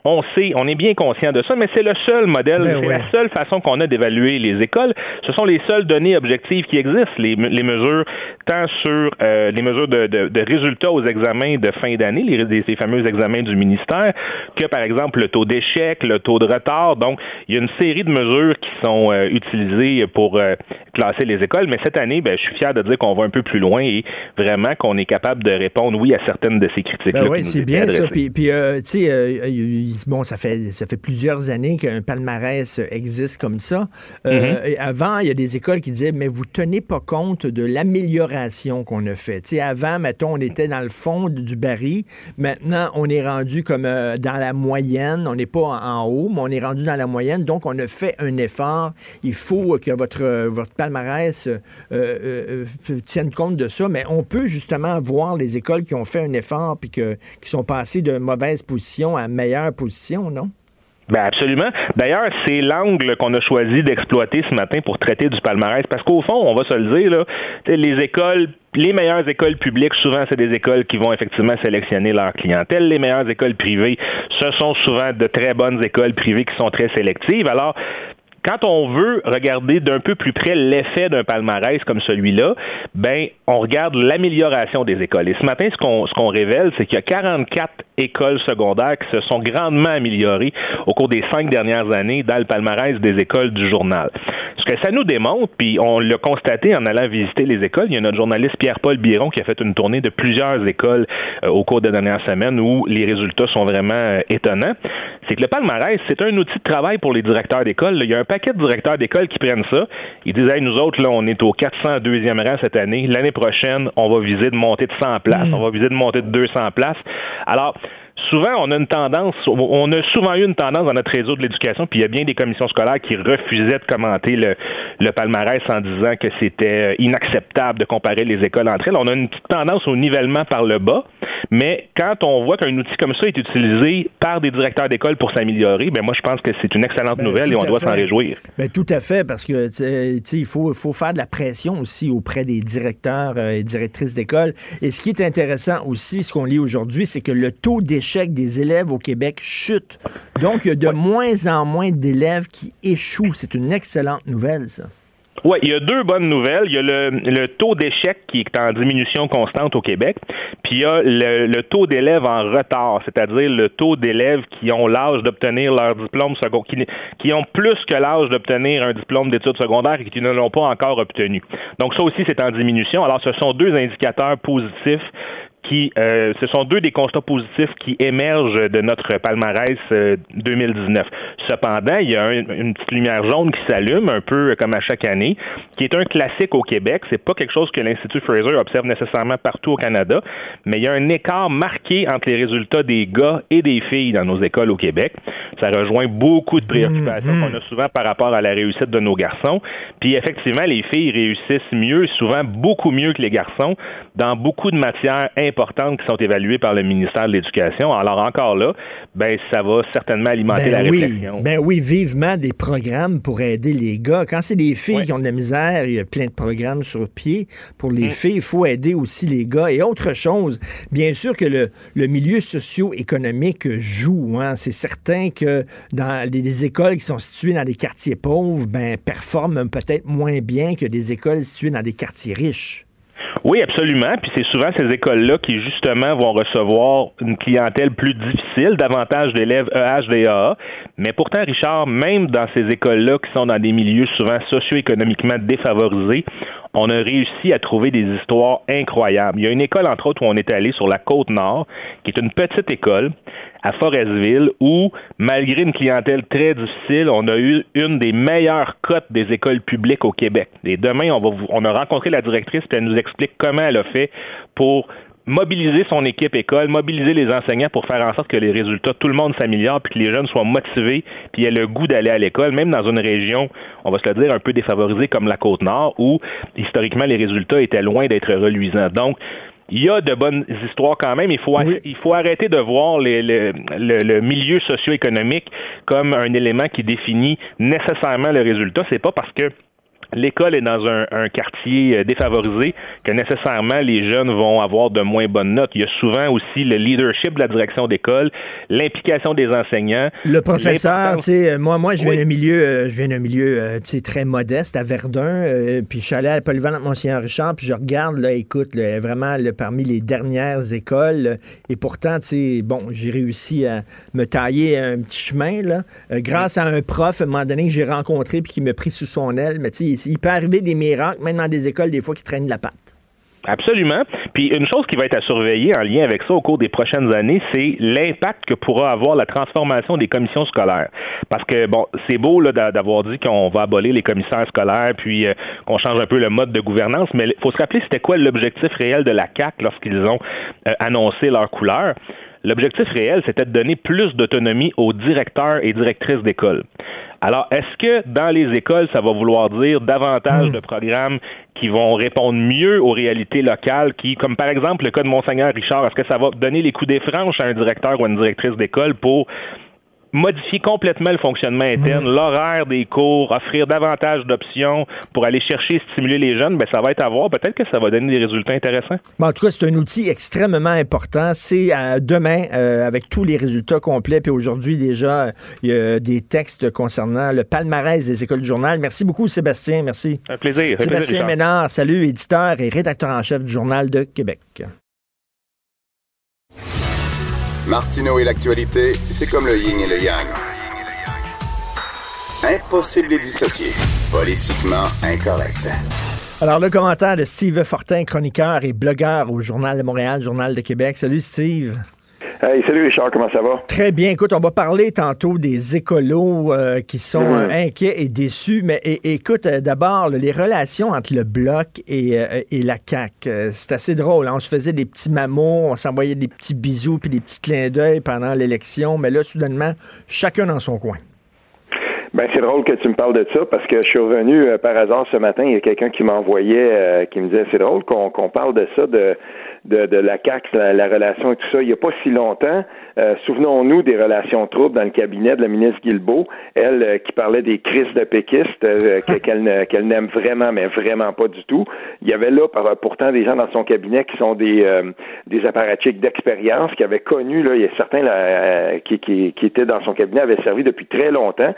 On sait, on est bien conscient de ça, mais c'est le seul modèle, ben c'est ouais. la seule façon qu'on a d'évaluer les écoles. Ce sont les seules données objectives qui existent, les, les mesures tant sur euh, les mesures de, de, de résultats aux examens de fin d'année, les, les fameux examens du ministère, que par exemple le taux d'échec, le taux de retard. Donc, il y a une série de mesures qui sont euh, utilisées pour euh, classer les écoles, mais cette année, ben, je suis fier de dire qu'on va un peu plus loin et vraiment qu'on est capable de répondre oui à certaines de ces critiques-là. Ben oui, c'est bien adressées. Ça. Puis, puis euh, tu sais, euh, y, y, bon, ça fait, ça fait plusieurs années qu'un palmarès existe comme ça. Euh, mm-hmm. Avant, il y a des écoles qui disaient, mais vous tenez pas compte de l'amélioration qu'on a faite. Tu sais, avant, mettons, on était dans le fond du baril. Maintenant, on est rendu comme euh, dans la moyenne. On n'est pas en, en haut, mais on est rendu dans la moyenne. Donc, on a fait un effort. Il faut que votre, votre palmarès euh, euh, tienne compte de ça. Mais on peut justement voir les écoles qui ont fait un effort puis que, qui sont passées de mauvaise position à meilleure position, non? Ben absolument. D'ailleurs, c'est l'angle qu'on a choisi d'exploiter ce matin pour traiter du palmarès, parce qu'au fond, on va se le dire, là, les écoles Les meilleures écoles publiques, souvent, c'est des écoles qui vont effectivement sélectionner leur clientèle. Les meilleures écoles privées, ce sont souvent de très bonnes écoles privées qui sont très sélectives. Alors, quand on veut regarder d'un peu plus près l'effet d'un palmarès comme celui-là, ben on regarde l'amélioration des écoles. Et ce matin, ce qu'on ce qu'on révèle, c'est qu'il y a quarante-quatre écoles secondaires qui se sont grandement améliorées au cours des cinq dernières années dans le palmarès des écoles du journal. Ce que ça nous démontre, puis on l'a constaté en allant visiter les écoles, il y a notre journaliste Pierre-Paul Biron qui a fait une tournée de plusieurs écoles euh, au cours des dernières semaines où les résultats sont vraiment euh, étonnants, c'est que le palmarès, c'est un outil de travail pour les directeurs d'école. Il y a un paquet de directeurs d'école qui prennent ça. Ils disent, hey, nous autres, là, on est au quatre cent deuxième rang cette année. L'année prochaine, on va viser de monter de cent places. Mmh. On va viser de monter de deux cents places. Alors, souvent, on a une tendance, on a souvent eu une tendance dans notre réseau de l'éducation, puis il y a bien des commissions scolaires qui refusaient de commenter le, le palmarès en disant que c'était inacceptable de comparer les écoles entre elles. On a une petite tendance au nivellement par le bas, mais quand on voit qu'un outil comme ça est utilisé par des directeurs d'école pour s'améliorer, ben moi, je pense que c'est une excellente ben, nouvelle et on doit s'en réjouir. Ben, tout à fait, parce que t'sais, t'sais, il faut, faut faire de la pression aussi auprès des directeurs et directrices d'école. Et ce qui est intéressant aussi, ce qu'on lit aujourd'hui, c'est que le taux d'échec des élèves au Québec chute. Donc, il y a de ouais. moins en moins d'élèves qui échouent. C'est une excellente nouvelle, ça. Oui, il y a deux bonnes nouvelles. Il y a le, le taux d'échec qui est en diminution constante au Québec, puis il y a le, le taux d'élèves en retard, c'est-à-dire le taux d'élèves qui ont l'âge d'obtenir leur diplôme secondaire, qui, qui ont plus que l'âge d'obtenir un diplôme d'études secondaires et qui ne l'ont pas encore obtenu. Donc ça aussi, c'est en diminution. Alors, ce sont deux indicateurs positifs qui, euh, ce sont deux des constats positifs qui émergent de notre palmarès euh, deux mille dix-neuf. Cependant, il y a un, une petite lumière jaune qui s'allume, un peu comme à chaque année, qui est un classique au Québec. C'est pas quelque chose que l'Institut Fraser observe nécessairement partout au Canada, mais il y a un écart marqué entre les résultats des gars et des filles dans nos écoles au Québec. Ça rejoint beaucoup de préoccupations qu'on a souvent par rapport à la réussite de nos garçons. Puis effectivement, les filles réussissent mieux, souvent beaucoup mieux que les garçons, dans beaucoup de matières importantes qui sont évaluées par le ministère de l'Éducation. Alors encore là, ben ça va certainement alimenter ben la oui. réflexion. Ben oui, vivement des programmes pour aider les gars. Quand c'est des filles oui. qui ont de la misère, il y a plein de programmes sur pied. Pour les mmh. filles, il faut aider aussi les gars. Et autre chose, bien sûr que le, le milieu socio-économique joue. Hein. C'est certain que dans les, les écoles qui sont situées dans des quartiers pauvres, ben performent peut-être moins bien que des écoles situées dans des quartiers riches. Oui, absolument. Puis c'est souvent ces écoles-là qui, justement, vont recevoir une clientèle plus difficile, davantage d'élèves E H D A A. Mais pourtant, Richard, même dans ces écoles-là qui sont dans des milieux souvent socio-économiquement défavorisés, on a réussi à trouver des histoires incroyables. Il y a une école, entre autres, où on est allé sur la Côte-Nord, qui est une petite école à Forestville, où, malgré une clientèle très difficile, on a eu une des meilleures cotes des écoles publiques au Québec. Et demain, on, va vous, on a rencontré la directrice, puis elle nous explique comment elle a fait pour mobiliser son équipe école, mobiliser les enseignants pour faire en sorte que les résultats, tout le monde s'améliore, puis que les jeunes soient motivés, puis aient le goût d'aller à l'école, même dans une région, on va se le dire, un peu défavorisée comme la Côte-Nord, où, historiquement, les résultats étaient loin d'être reluisants. Donc, il y a de bonnes histoires quand même. Il faut, oui. il faut arrêter de voir les, le, le, le milieu socio-économique comme un élément qui définit nécessairement le résultat. C'est pas parce que l'école est dans un, un quartier défavorisé que nécessairement les jeunes vont avoir de moins bonnes notes. Il y a souvent aussi le leadership de la direction d'école, l'implication des enseignants. Le professeur, tu sais, moi, moi, je viens oui. d'un milieu, euh, je viens d'un milieu, euh, tu sais, très modeste à Verdun, euh, puis je suis allé à Polyvalente Monseigneur-Richard, puis je regarde, là, écoute, là, vraiment, là, parmi les dernières écoles, là, et pourtant, tu sais, bon, j'ai réussi à me tailler un petit chemin, là, euh, grâce oui. à un prof, à un moment donné, que j'ai rencontré, puis qui m'a pris sous son aile, mais tu sais, il peut arriver des miracles, même dans des écoles, des fois, qui traînent la patte. Absolument. Puis une chose qui va être à surveiller en lien avec ça au cours des prochaines années, c'est l'impact que pourra avoir la transformation des commissions scolaires. Parce que, bon, c'est beau là, d'avoir dit qu'on va abolir les commissaires scolaires puis euh, qu'on change un peu le mode de gouvernance, mais il faut se rappeler c'était quoi l'objectif réel de la C A Q lorsqu'ils ont euh, annoncé leur couleur. L'objectif réel, c'était de donner plus d'autonomie aux directeurs et directrices d'école. Alors, est-ce que dans les écoles, ça va vouloir dire davantage mmh. de programmes qui vont répondre mieux aux réalités locales, qui, comme par exemple le cas de Monseigneur Richard, est-ce que ça va donner les coups des franches à un directeur ou à une directrice d'école pour modifier complètement le fonctionnement interne, mmh. l'horaire des cours, offrir davantage d'options pour aller chercher et stimuler les jeunes, ben ça va être à voir. Peut-être que ça va donner des résultats intéressants. Bon, en tout cas, c'est un outil extrêmement important. C'est euh, demain, euh, avec tous les résultats complets, puis aujourd'hui déjà, il y a des textes concernant le palmarès des écoles du journal. Merci beaucoup, Sébastien. Merci. Un plaisir. Un Sébastien plaisir, Ménard, salut, éditeur et rédacteur en chef du Journal de Québec. Martineau et l'actualité, c'est comme le yin et le yang. Impossible de les dissocier. Politiquement incorrect. Alors, le commentaire de Steve Fortin, chroniqueur et blogueur au Journal de Montréal, Journal de Québec. Salut, Steve. Hey, salut Richard, comment ça va? Très bien. Écoute, on va parler tantôt des écolos euh, qui sont mmh. euh, inquiets et déçus, mais et, écoute, euh, d'abord, les relations entre le Bloc et, euh, et la C A Q, euh, c'est assez drôle. Hein? On se faisait des petits mamots, on s'envoyait des petits bisous puis des petits clins d'œil pendant l'élection, mais là, soudainement, chacun dans son coin. Ben c'est drôle que tu me parles de ça parce que je suis revenu euh, par hasard ce matin, il y a quelqu'un qui m'envoyait, euh, qui me disait c'est drôle qu'on, qu'on parle de ça, de, de, de la C A Q, la, la relation et tout ça. Il n'y a pas si longtemps, euh, souvenons-nous des relations troubles dans le cabinet de la ministre Guilbeault, elle euh, qui parlait des crises de péquistes euh, qu'elle, ne, qu'elle n'aime vraiment, mais vraiment pas du tout. Il y avait là par, pourtant des gens dans son cabinet qui sont des, euh, des apparatchiks d'expérience qui avaient connu, là, il y a certains là, euh, qui, qui, qui étaient dans son cabinet, avaient servi depuis très longtemps.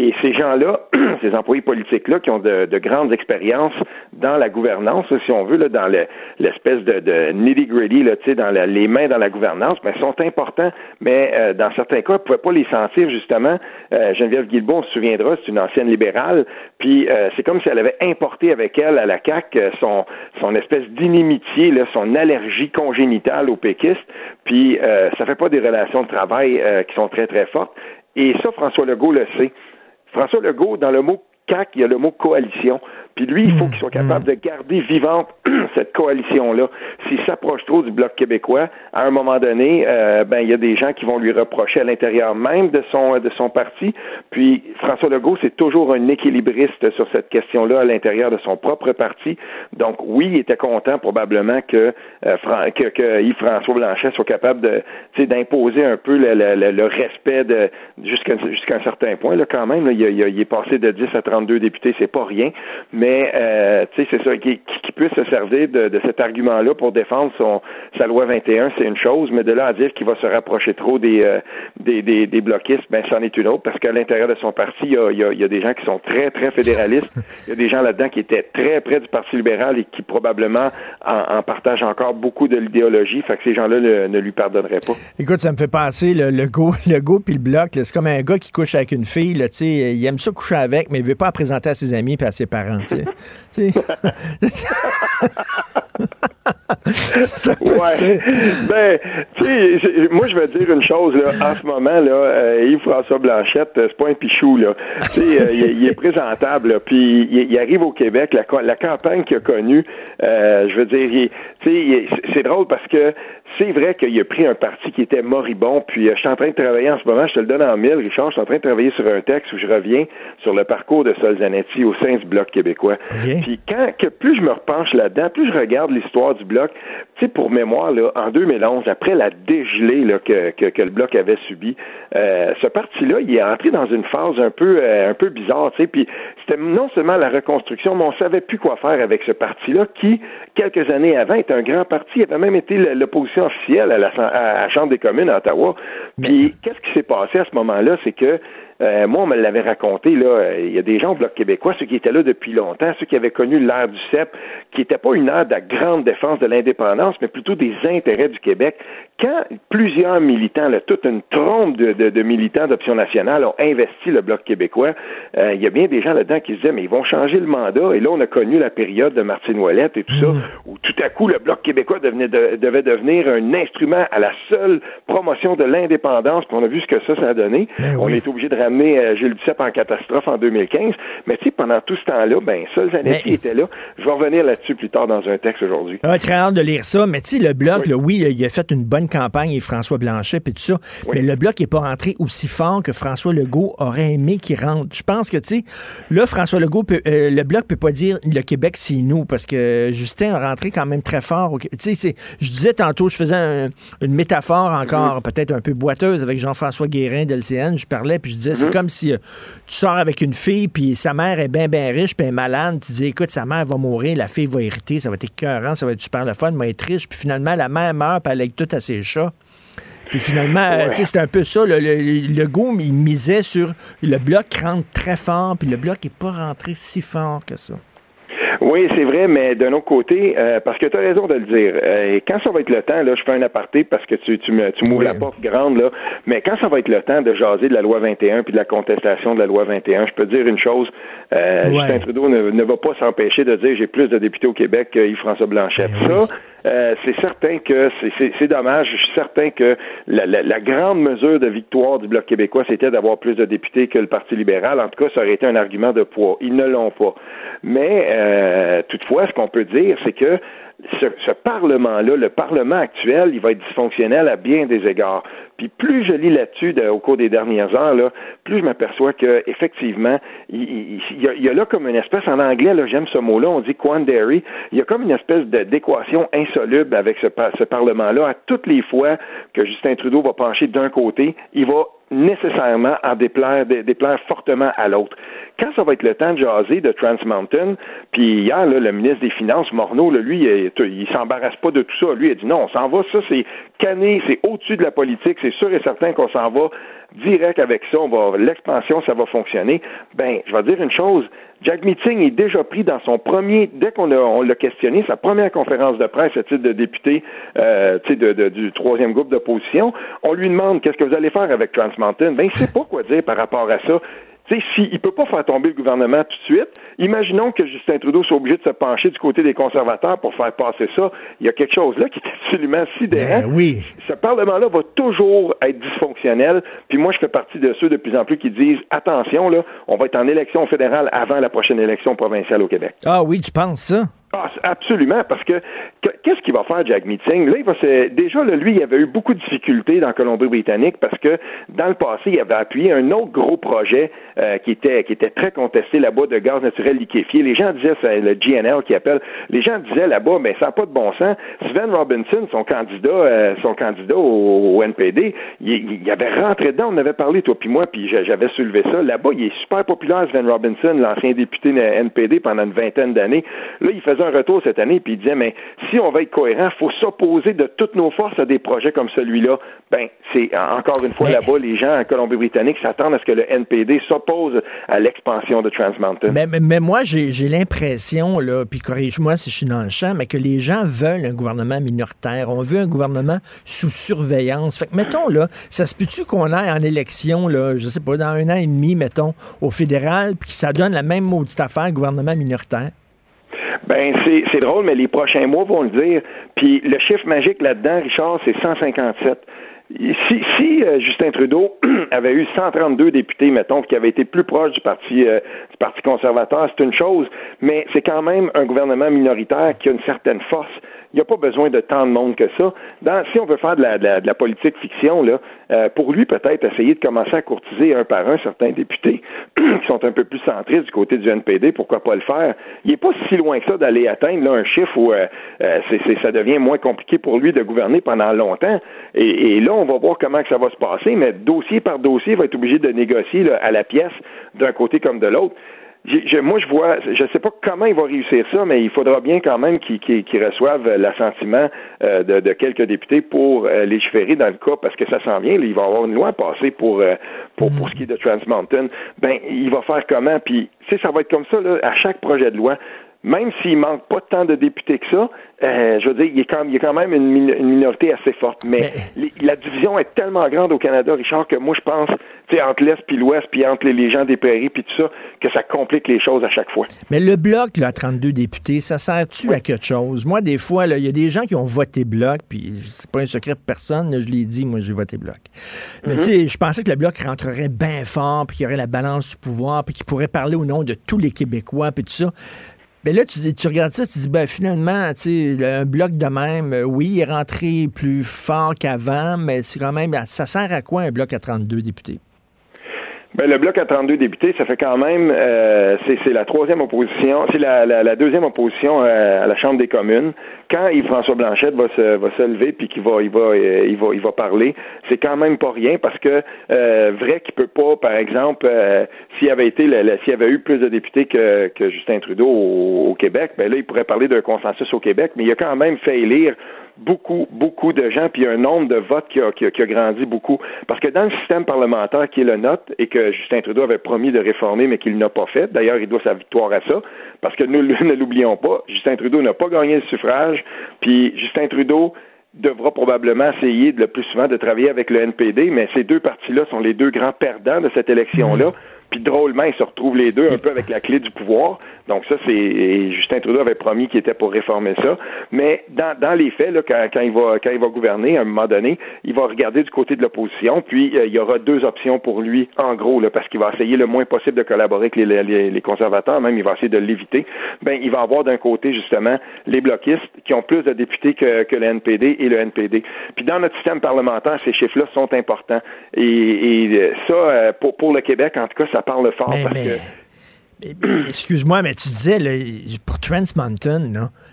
Et ces gens-là, ces employés politiques-là, qui ont de, de grandes expériences dans la gouvernance, si on veut, là, dans le, l'espèce de, de nitty-gritty, là, tu sais, dans la, les mains dans la gouvernance, ben, sont importants, mais euh, dans certains cas, on ne pouvait pas les sentir, justement. Euh, Geneviève Guilbeault, on se souviendra, c'est une ancienne libérale, puis euh, c'est comme si elle avait importé avec elle, à la C A Q, son, son espèce d'inimitié, là, son allergie congénitale aux péquistes, puis euh, ça ne fait pas des relations de travail euh, qui sont très, très fortes. Et ça, François Legault le sait. François Legault, dans le mot C A Q, il y a le mot coalition. Puis lui, il faut qu'il soit capable de garder vivante cette coalition-là. S'il s'approche trop du Bloc québécois, à un moment donné, euh, ben il y a des gens qui vont lui reprocher à l'intérieur même de son de son parti. Puis François Legault, c'est toujours un équilibriste sur cette question-là à l'intérieur de son propre parti. Donc oui, il était content probablement que euh, Fran- que, que Yves-François Blanchet soit capable de, tu sais, d'imposer un peu le, le, le, le respect de jusqu'à, jusqu'à un certain point. Là, quand même, là, il, il, il est passé de dix à trente-deux députés, c'est pas rien. Mais Mais euh, tu sais, c'est ça, qui, qui puisse se servir de, de cet argument-là pour défendre son, sa loi vingt et un, c'est une chose, mais de là à dire qu'il va se rapprocher trop des, euh, des, des, des bloquistes, ben c'en est une autre, parce qu'à l'intérieur de son parti, il y a, y, a, y a des gens qui sont très, très fédéralistes, il y a des gens là-dedans qui étaient très près du Parti libéral et qui probablement en, en partagent encore beaucoup de l'idéologie, fait que ces gens-là le, ne lui pardonneraient pas. Écoute, ça me fait penser, le, le go, le go puis le bloc, là, c'est comme un gars qui couche avec une fille, là, tu sais, il aime ça coucher avec, mais il veut pas la présenter à ses amis et à ses parents, t'sais. Ouais. Ben, tu sais, moi je vais dire une chose là. En ce moment là, euh, Yves-François Blanchet, c'est pas un pichou là. Tu sais, euh, il, il est présentable, puis il, il arrive au Québec, la, la campagne qu'il a connue. Euh, je veux dire, tu sais, c'est drôle parce que c'est vrai qu'il a pris un parti qui était moribond, puis euh, je suis en train de travailler en ce moment, je te le donne en mille, Richard, je suis en train de travailler sur un texte où je reviens sur le parcours de Solzhenitsyn au sein du Bloc québécois. Okay. Puis quand, que plus je me repenche là-dedans, plus je regarde l'histoire du Bloc, tu sais, pour mémoire, là, en deux mille onze, après la dégelée là, que, que, que le Bloc avait subie, euh, ce parti-là, il est entré dans une phase un peu, euh, un peu bizarre, tu sais, puis c'était non seulement la reconstruction, mais on savait plus quoi faire avec ce parti-là, qui, quelques années avant, était un grand parti, il avait même été l'opposition officielle à la, à la Chambre des communes à Ottawa. Puis, qu'est-ce qui s'est passé à ce moment-là? C'est que Euh, moi, on me l'avait raconté, là, euh, il y a des gens au Bloc québécois, ceux qui étaient là depuis longtemps, ceux qui avaient connu l'ère du C E P, qui n'était pas une ère de la grande défense de l'indépendance, mais plutôt des intérêts du Québec. Quand plusieurs militants, là, toute une trombe de, de, de militants d'Option nationale ont investi le Bloc québécois, euh, il y a bien des gens là-dedans qui se disaient, mais ils vont changer le mandat, et là, on a connu la période de Martine Ouellette et tout mmh. ça, où tout à coup, le Bloc québécois devenait, de, devait devenir un instrument à la seule promotion de l'indépendance, puis on a vu ce que ça, ça a donné. Ben on oui. est obligé de amené Gilles Duceppe en catastrophe en deux mille quinze, mais tu sais, pendant tout ce temps-là, ben Solzhenitsyn mais... était là. Je vais revenir là-dessus plus tard dans un texte aujourd'hui. Ah, très hâte de lire ça, mais tu sais, le Bloc, oui. Là, oui, il a fait une bonne campagne, et François Blanchet, puis tout ça, oui. mais le Bloc n'est pas rentré aussi fort que François Legault aurait aimé qu'il rentre. Je pense que, tu sais, là, François Legault, peut, euh, le Bloc peut pas dire le Québec, c'est nous, parce que Justin a rentré quand même très fort. Au... Tu sais, je disais tantôt, je faisais un, une métaphore encore, oui. peut-être un peu boiteuse, avec Jean-François Guérin de L C N, je parlais, puis je disais, c'est mmh. comme si euh, tu sors avec une fille, puis sa mère est bien, bien riche, puis elle est malade. Tu dis, écoute, sa mère va mourir, la fille va hériter, ça va être écœurant, ça va être super le fun, elle va être riche. Puis finalement, la mère meurt, puis elle lègue tout à ses chats. Puis finalement, ouais. tu sais, c'est un peu ça. Le, le, le goût, il misait sur le Bloc rentre très fort, puis le Bloc n'est pas rentré si fort que ça. Oui, c'est vrai, mais d'un autre côté, euh, parce que tu as raison de le dire, euh, et quand ça va être le temps, là, je fais un aparté parce que tu, tu, me, tu m'ouvres oui. la porte grande, là, mais quand ça va être le temps de jaser de la loi vingt et un puis de la contestation de la loi vingt et un, je peux te dire une chose, euh, ouais. Justin Trudeau ne, ne va pas s'empêcher de dire j'ai plus de députés au Québec qu'Yves-François Blanchet. Oui. Ça, Euh, c'est certain que c'est, c'est, c'est dommage. Je suis certain que la, la, la grande mesure de victoire du Bloc québécois, c'était d'avoir plus de députés que le Parti libéral. En tout cas, ça aurait été un argument de poids. Ils ne l'ont pas. Mais euh, toutefois, ce qu'on peut dire, c'est que ce, ce Parlement-là, le Parlement actuel, il va être dysfonctionnel à bien des égards. Puis plus je lis là-dessus de, au cours des dernières heures, là, plus je m'aperçois que effectivement, il, il, il, y a, il y a là comme une espèce, en anglais, là, j'aime ce mot-là, on dit quandary, il y a comme une espèce de, d'équation insoluble avec ce, ce Parlement-là. À toutes les fois que Justin Trudeau va pencher d'un côté, il va nécessairement en déplaire, déplaire fortement à l'autre. Quand ça va être le temps de jaser de Trans Mountain, puis hier, là, le ministre des Finances, Morneau, là, lui, il, il s'embarrasse pas de tout ça. Lui, il a dit non, on s'en va, ça, c'est cané, c'est au-dessus de la politique, c'est sûr et certain qu'on s'en va direct avec ça, on va, l'expansion, ça va fonctionner. Ben, je vais dire une chose, Jagmeet Singh est déjà pris dans son premier, dès qu'on a, on l'a questionné, sa première conférence de presse à titre de député euh, tu sais, de, de, du troisième groupe d'opposition, on lui demande qu'est-ce que vous allez faire avec Trans Mountain. Ben, il sait pas quoi dire par rapport à ça. Tu sais, s'il ne peut pas faire tomber le gouvernement tout de suite, imaginons que Justin Trudeau soit obligé de se pencher du côté des conservateurs pour faire passer ça. Il y a quelque chose là qui est absolument sidérant. Ben oui. Ce Parlement-là va toujours être dysfonctionnel. Puis moi, je fais partie de ceux de plus en plus qui disent « Attention, là, on va être en élection fédérale avant la prochaine élection provinciale au Québec. » Ah oui, tu penses ça? Ah, absolument, parce que, que qu'est-ce qu'il va faire, Jagmeet Singh? Là, il va se, déjà, là, lui, il avait eu beaucoup de difficultés dans Colombie-Britannique parce que, dans le passé, il avait appuyé un autre gros projet euh, qui était qui était très contesté là-bas de gaz naturel liquéfié. Les gens disaient, c'est le G N L qui appelle, les gens disaient là-bas, mais ça n'a pas de bon sens. Stephen Robinson, son candidat euh, son candidat au, au N P D, il, il avait rentré dedans, on avait parlé, toi puis moi, puis j'avais soulevé ça. Là-bas, il est super populaire, Stephen Robinson, l'ancien député de N P D pendant une vingtaine d'années. Là, il faisait un retour cette année, puis il disait, mais si on va être cohérent, il faut s'opposer de toutes nos forces à des projets comme celui-là. Ben, c'est encore une fois mais, là-bas, les gens en Colombie-Britannique s'attendent à ce que le N P D s'oppose à l'expansion de Trans Mountain. Mais, mais, mais moi, j'ai, j'ai l'impression, là, puis corrige-moi si je suis dans le champ, mais que les gens veulent un gouvernement minoritaire. On veut un gouvernement sous surveillance. Fait que, mettons, là, ça se peut-tu qu'on aille en élection, là, je sais pas, dans un an et demi, mettons, au fédéral, puis que ça donne la même maudite affaire, gouvernement minoritaire? Ben, c'est, c'est drôle, mais les prochains mois vont le dire. Puis le chiffre magique là-dedans, Richard, c'est cent cinquante-sept. Si, si euh, Justin Trudeau avait eu cent trente-deux députés, mettons, qui avait été plus proche du parti euh, du parti conservateur, c'est une chose, mais c'est quand même un gouvernement minoritaire qui a une certaine force. Il n'y a pas besoin de tant de monde que ça. Dans, si on veut faire de la, de la, de la politique fiction, là, euh, pour lui, peut-être essayer de commencer à courtiser un par un certains députés qui sont un peu plus centristes du côté du N P D, pourquoi pas le faire? Il n'est pas si loin que ça d'aller atteindre là, un chiffre où euh, euh, c'est, c'est, ça devient moins compliqué pour lui de gouverner pendant longtemps. Et, et là, on va voir comment que ça va se passer, mais dossier par dossier, il va être obligé de négocier là, à la pièce, d'un côté comme de l'autre. Je, moi, je vois, je sais pas comment il va réussir ça, mais il faudra bien quand même qu'il, qu'il, qu'il reçoive l'assentiment euh, de, de quelques députés pour euh, légiférer dans le cas, parce que ça s'en vient, là, il va y avoir une loi à passer pour, euh, pour, pour ce qui est de Trans Mountain. Ben, il va faire comment? Puis, tu sais, ça va être comme ça, là, à chaque projet de loi. Même s'il manque pas tant de députés que ça, euh, je veux dire, il y a quand même, il y a quand même une, min- une minorité assez forte. Mais, mais... Les, la division est tellement grande au Canada, Richard, que moi, je pense, tu sais, entre l'Est puis l'Ouest, puis entre les, les gens des prairies, puis tout ça, que ça complique les choses à chaque fois. Mais le Bloc, là, trente-deux députés, ça sert-tu oui. à quelque chose? Moi, des fois, là, il y a des gens qui ont voté Bloc, puis c'est pas un secret de personne, là, je l'ai dit, moi, j'ai voté Bloc. Mais mm-hmm. tu sais, je pensais que le Bloc rentrerait bien fort, puis qu'il y aurait la balance du pouvoir, puis qu'il pourrait parler au nom de tous les Québécois, puis tout ça. Mais là, tu, tu regardes ça, tu te dis, ben finalement, tu sais, un Bloc de même, oui, il est rentré plus fort qu'avant, mais c'est quand même, ça sert à quoi un Bloc à trente-deux députés? Ben, le Bloc à trente-deux députés, ça fait quand même, euh, c'est, c'est la troisième opposition, c'est la, la, la deuxième opposition à, à la Chambre des communes. Quand Yves-François Blanchet va se va se lever puis qu'il va il va il va il va parler, c'est quand même pas rien parce que euh, vrai qu'il peut pas, par exemple, euh, s'il avait été la, la, s'il avait eu plus de députés que que Justin Trudeau au, au Québec, ben là il pourrait parler d'un consensus au Québec, mais il a quand même fait élire beaucoup, beaucoup de gens, puis il y a un nombre de votes qui a, qui, a, qui a grandi beaucoup. Parce que dans le système parlementaire qui est le nôtre, et que Justin Trudeau avait promis de réformer, mais qu'il n'a pas fait, d'ailleurs, il doit sa victoire à ça, parce que nous, ne l'oublions pas, Justin Trudeau n'a pas gagné le suffrage, puis Justin Trudeau devra probablement essayer le plus souvent de travailler avec le N P D, mais ces deux partis-là sont les deux grands perdants de cette élection-là. Puis drôlement, ils se retrouvent les deux un peu avec la clé du pouvoir. Donc ça, c'est et Justin Trudeau avait promis qu'il était pour réformer ça. Mais dans, dans les faits, là, quand, quand il va quand il va gouverner, à un moment donné, il va regarder du côté de l'opposition. Puis euh, il y aura deux options pour lui, en gros, là, parce qu'il va essayer le moins possible de collaborer avec les, les, les conservateurs. Même il va essayer de l'éviter. Ben il va avoir d'un côté justement les bloquistes qui ont plus de députés que, que le N P D et le N P D. Puis dans notre système parlementaire, ces chiffres-là sont importants. Et, et ça, pour, pour le Québec, en tout cas, ça Ça parle fort mais, parce mais, que... Excuse-moi, mais tu disais, là, pour Trans Mountain,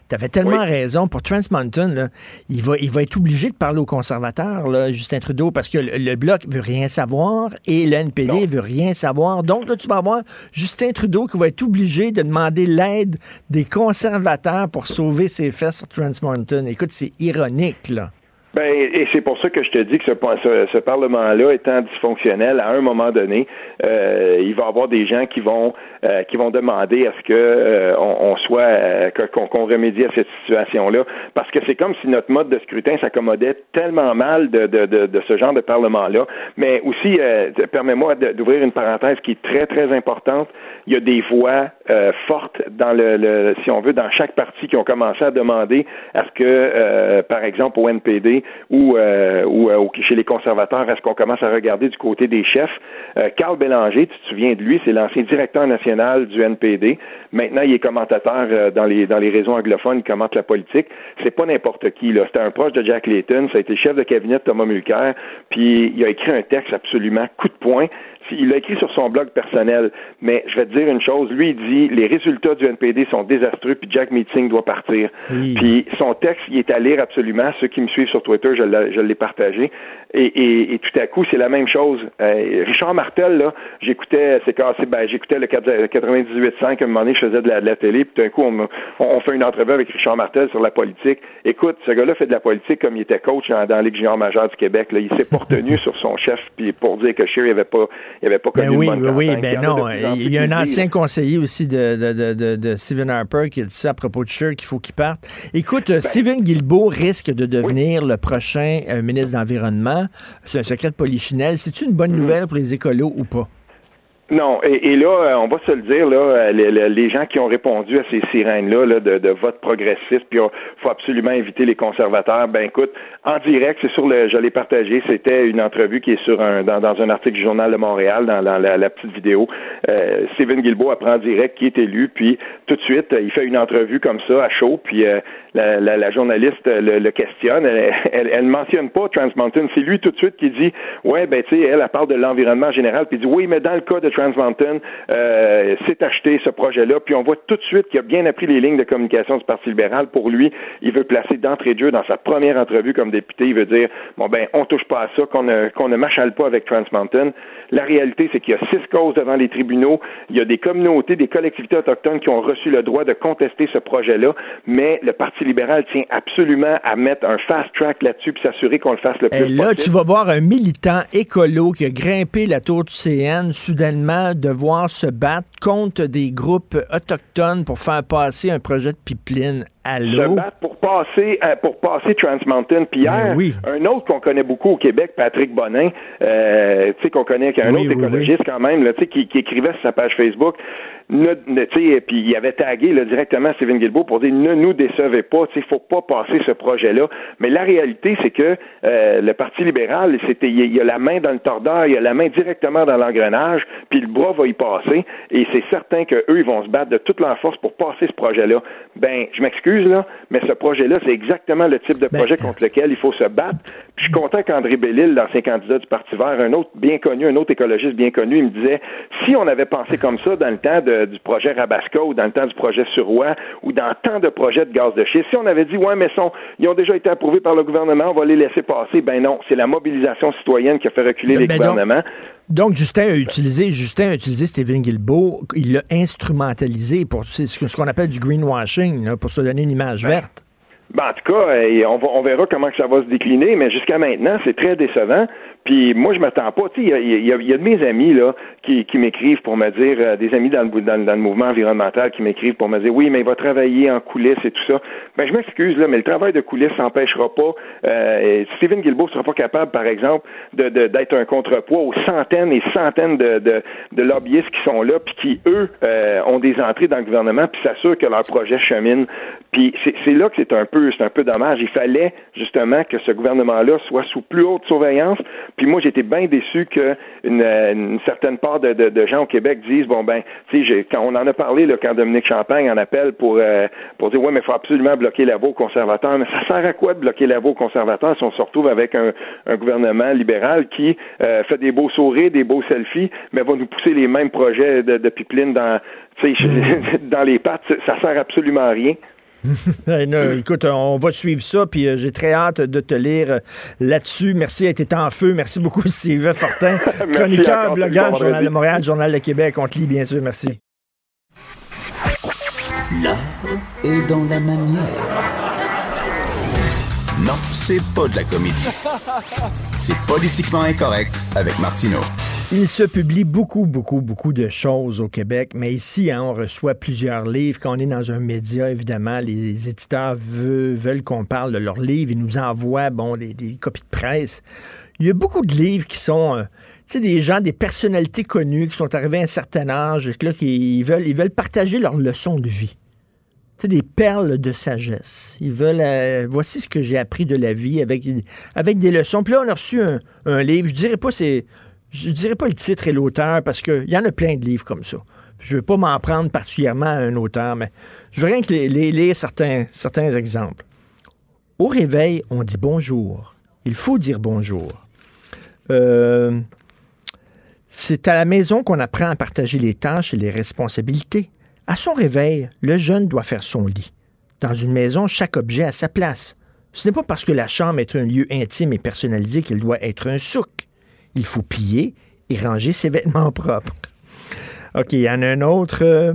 tu avais tellement oui. raison. Pour Trans Mountain, là, il, va, il va être obligé de parler aux conservateurs, là, Justin Trudeau, parce que le, le Bloc veut rien savoir et le N P D non. veut rien savoir. Donc, là, tu vas avoir Justin Trudeau qui va être obligé de demander l'aide des conservateurs pour sauver ses fesses sur Trans Mountain. Écoute, c'est ironique, là. Ben, et c'est pour ça que je te dis que ce, ce, ce Parlement-là étant dysfonctionnel, à un moment donné, euh, il va y avoir des gens qui vont euh, qui vont demander à ce que euh, on, on soit euh, qu'on, qu'on remédie à cette situation-là, parce que c'est comme si notre mode de scrutin s'accommodait tellement mal de, de, de, de ce genre de Parlement-là. Mais aussi, euh, permets-moi d'ouvrir une parenthèse qui est très très importante. Il y a des voix euh, fortes dans le, le, si on veut, dans chaque parti qui ont commencé à demander à ce que, euh, par exemple, au N P D ou, euh, ou euh, chez les conservateurs, est-ce qu'on commence à regarder du côté des chefs? Euh, Carl Bélanger, tu te souviens de lui, c'est l'ancien directeur national du N P D. Maintenant, il est commentateur euh, dans les dans les réseaux anglophones, il commente la politique. C'est pas n'importe qui, là. C'était un proche de Jack Layton, ça a été chef de cabinet de Thomas Mulcair, puis il a écrit un texte absolument coup de poing. Il l'a écrit sur son blog personnel, mais je vais te dire une chose, lui il dit les résultats du N P D sont désastreux puis Jagmeet Singh doit partir. Oui. Puis son texte, il est à lire absolument, ceux qui me suivent sur Twitter, je l'ai, je l'ai partagé et, et, et tout à coup, c'est la même chose. Euh, Richard Martel, là, j'écoutais c'est cassé, ben, j'écoutais le quatre-vingt-dix-huit point cinq un moment donné, je faisais de la, de la télé puis tout d'un coup, on, on fait une entrevue avec Richard Martel sur la politique. Écoute, ce gars-là fait de la politique comme il était coach dans, dans la Ligue junior majeure du Québec, là. Il s'est pas retenu sur son chef puis pour dire que Scheer, il avait pas Il avait pas connu ben oui, oui, oui, ben il non. Il y a un ancien conseiller aussi de, de, de, de, de Stephen Harper qui a dit ça à propos de Scheer qu'il faut qu'il parte. Écoute, ben, Stephen Guilbeault risque de devenir oui. le prochain euh, ministre de l'Environnement. C'est un secret de polichinelle. C'est-tu une bonne mmh. nouvelle pour les écolos ou pas? Non, et, et là, on va se le dire, là, les, les gens qui ont répondu à ces sirènes-là là, de, de vote progressiste, puis il faut absolument éviter les conservateurs, ben écoute, en direct, c'est sur le, je l'ai partagé, c'était une entrevue qui est sur un, dans, dans un article du Journal de Montréal, dans, dans la, la petite vidéo, euh, Stephen Guilbeault apprend en direct qui est élu, puis tout de suite, il fait une entrevue comme ça, à chaud, puis euh, la, la, la journaliste le, le questionne, elle ne mentionne pas Trans Mountain, c'est lui tout de suite qui dit, ouais, ben tu sais, elle, elle parle de l'environnement en général, puis dit, oui, mais dans le cas de Trans Mountain euh, s'est acheté ce projet-là, puis on voit tout de suite qu'il a bien appris les lignes de communication du Parti libéral. Pour lui, il veut placer d'entrée de jeu dans sa première entrevue comme député, il veut dire, bon ben, on touche pas à ça, qu'on ne, qu'on ne machale pas avec Trans Mountain. La réalité, c'est qu'il y a six causes devant les tribunaux, il y a des communautés, des collectivités autochtones qui ont reçu le droit de contester ce projet-là, mais le Parti libéral tient absolument à mettre un fast-track là-dessus, puis s'assurer qu'on le fasse le plus possible. Et là, tu vas voir un militant écolo qui a grimpé la tour du C N, soudainement devoir se battre contre des groupes autochtones pour faire passer un projet de pipeline. Allô? Se battre pour passer, pour passer Trans Mountain. Puis hier, oui. un autre qu'on connaît beaucoup au Québec, Patrick Bonin, euh, tu sais, qu'on connaît, qui est un oui, autre oui, écologiste oui. quand même, là, tu sais, qui, qui écrivait sur sa page Facebook, ne, ne, tu sais, puis il avait tagué là, directement Stephen Guilbeault pour dire ne nous décevez pas, tu sais, faut pas passer ce projet-là. Mais la réalité, c'est que euh, le Parti libéral, c'était, il y, y a la main dans le tordeur, il y a la main directement dans l'engrenage, puis le bras va y passer, et c'est certain que eux, ils vont se battre de toute leur force pour passer ce projet-là. Ben, je m'excuse. Là, mais ce projet-là, c'est exactement le type de projet ben, contre lequel il faut se battre. Puis je suis content qu'André Bellil, l'ancien candidat du Parti vert, un autre bien connu, un autre écologiste bien connu, il me disait, si on avait pensé comme ça dans le temps de, du projet Rabaska ou dans le temps du projet Suroît ou dans tant de projets de gaz de schiste, si on avait dit, ouais, mais son, ils ont déjà été approuvés par le gouvernement, on va les laisser passer, ben non, c'est la mobilisation citoyenne qui a fait reculer ben, les ben gouvernements. Donc, donc Justin, a utilisé, Justin a utilisé Stephen Guilbeault, il l'a instrumentalisé pour c'est ce qu'on appelle du greenwashing, là, pour se donner une image verte. Ben, en tout cas, on, va, on verra comment que ça va se décliner, mais jusqu'à maintenant, c'est très décevant. Puis moi, je m'attends pas. Tu sais, il y, y, y a de mes amis là qui, qui m'écrivent pour me dire, euh, des amis dans le, dans, dans le mouvement environnemental qui m'écrivent pour me dire, oui, mais il va travailler en coulisses et tout ça. Ben je m'excuse là, mais le travail de coulisses s'empêchera pas. Euh, Stephen Guilbeault sera pas capable, par exemple, de, de d'être un contrepoids aux centaines et centaines de de, de lobbyistes qui sont là, puis qui eux euh, ont des entrées dans le gouvernement, puis s'assurent que leur projet chemine. Puis c'est, c'est là que c'est un peu, c'est un peu dommage. Il fallait justement que ce gouvernement-là soit sous plus haute surveillance. Puis moi, j'étais bien déçu que une, une certaine part de, de, de gens au Québec disent, bon ben, tu sais, quand on en a parlé là, quand Dominique Champagne en appelle pour euh, pour dire, ouais, mais il faut absolument bloquer la voie aux conservateurs. Mais ça sert à quoi de bloquer la voie aux conservateurs si on se retrouve avec un, un gouvernement libéral qui euh, fait des beaux sourires, des beaux selfies, mais va nous pousser les mêmes projets de, de pipeline dans, tu sais, dans les pattes. Ça sert absolument à rien. Écoute, on va suivre ça, puis j'ai très hâte de te lire là-dessus. Merci, t'es en feu. Merci beaucoup, Sylvain Fortin, chroniqueur, blogueur, Journal de Montréal, Journal de Québec. On te lit, bien sûr. Merci. L'art est dans la manière. Non, c'est pas de la comédie. C'est politiquement incorrect avec Martineau. Il se publie beaucoup, beaucoup, beaucoup de choses au Québec, mais ici, hein, on reçoit plusieurs livres. Quand on est dans un média, évidemment, les éditeurs veulent, veulent qu'on parle de leurs livres. Ils nous envoient, bon, des, des copies de presse. Il y a beaucoup de livres qui sont, euh, tu sais, des gens, des personnalités connues qui sont arrivées à un certain âge et que là, qui, ils veulent, ils veulent partager leurs leçons de vie. Tu sais, des perles de sagesse. Ils veulent, euh, voici ce que j'ai appris de la vie avec, avec des leçons. Puis là, on a reçu un, un livre. Je dirais pas c'est... Je ne dirais pas le titre et l'auteur, parce qu'il y en a plein de livres comme ça. Je ne veux pas m'en prendre particulièrement à un auteur, mais je veux rien que les, les, lire certains, certains exemples. Au réveil, on dit bonjour. Il faut dire bonjour. Euh, c'est à la maison qu'on apprend à partager les tâches et les responsabilités. À son réveil, le jeune doit faire son lit. Dans une maison, chaque objet a sa place. Ce n'est pas parce que la chambre est un lieu intime et personnalisé qu'il doit être un souk. Il faut plier et ranger ses vêtements propres. OK, il y en a un autre. Euh,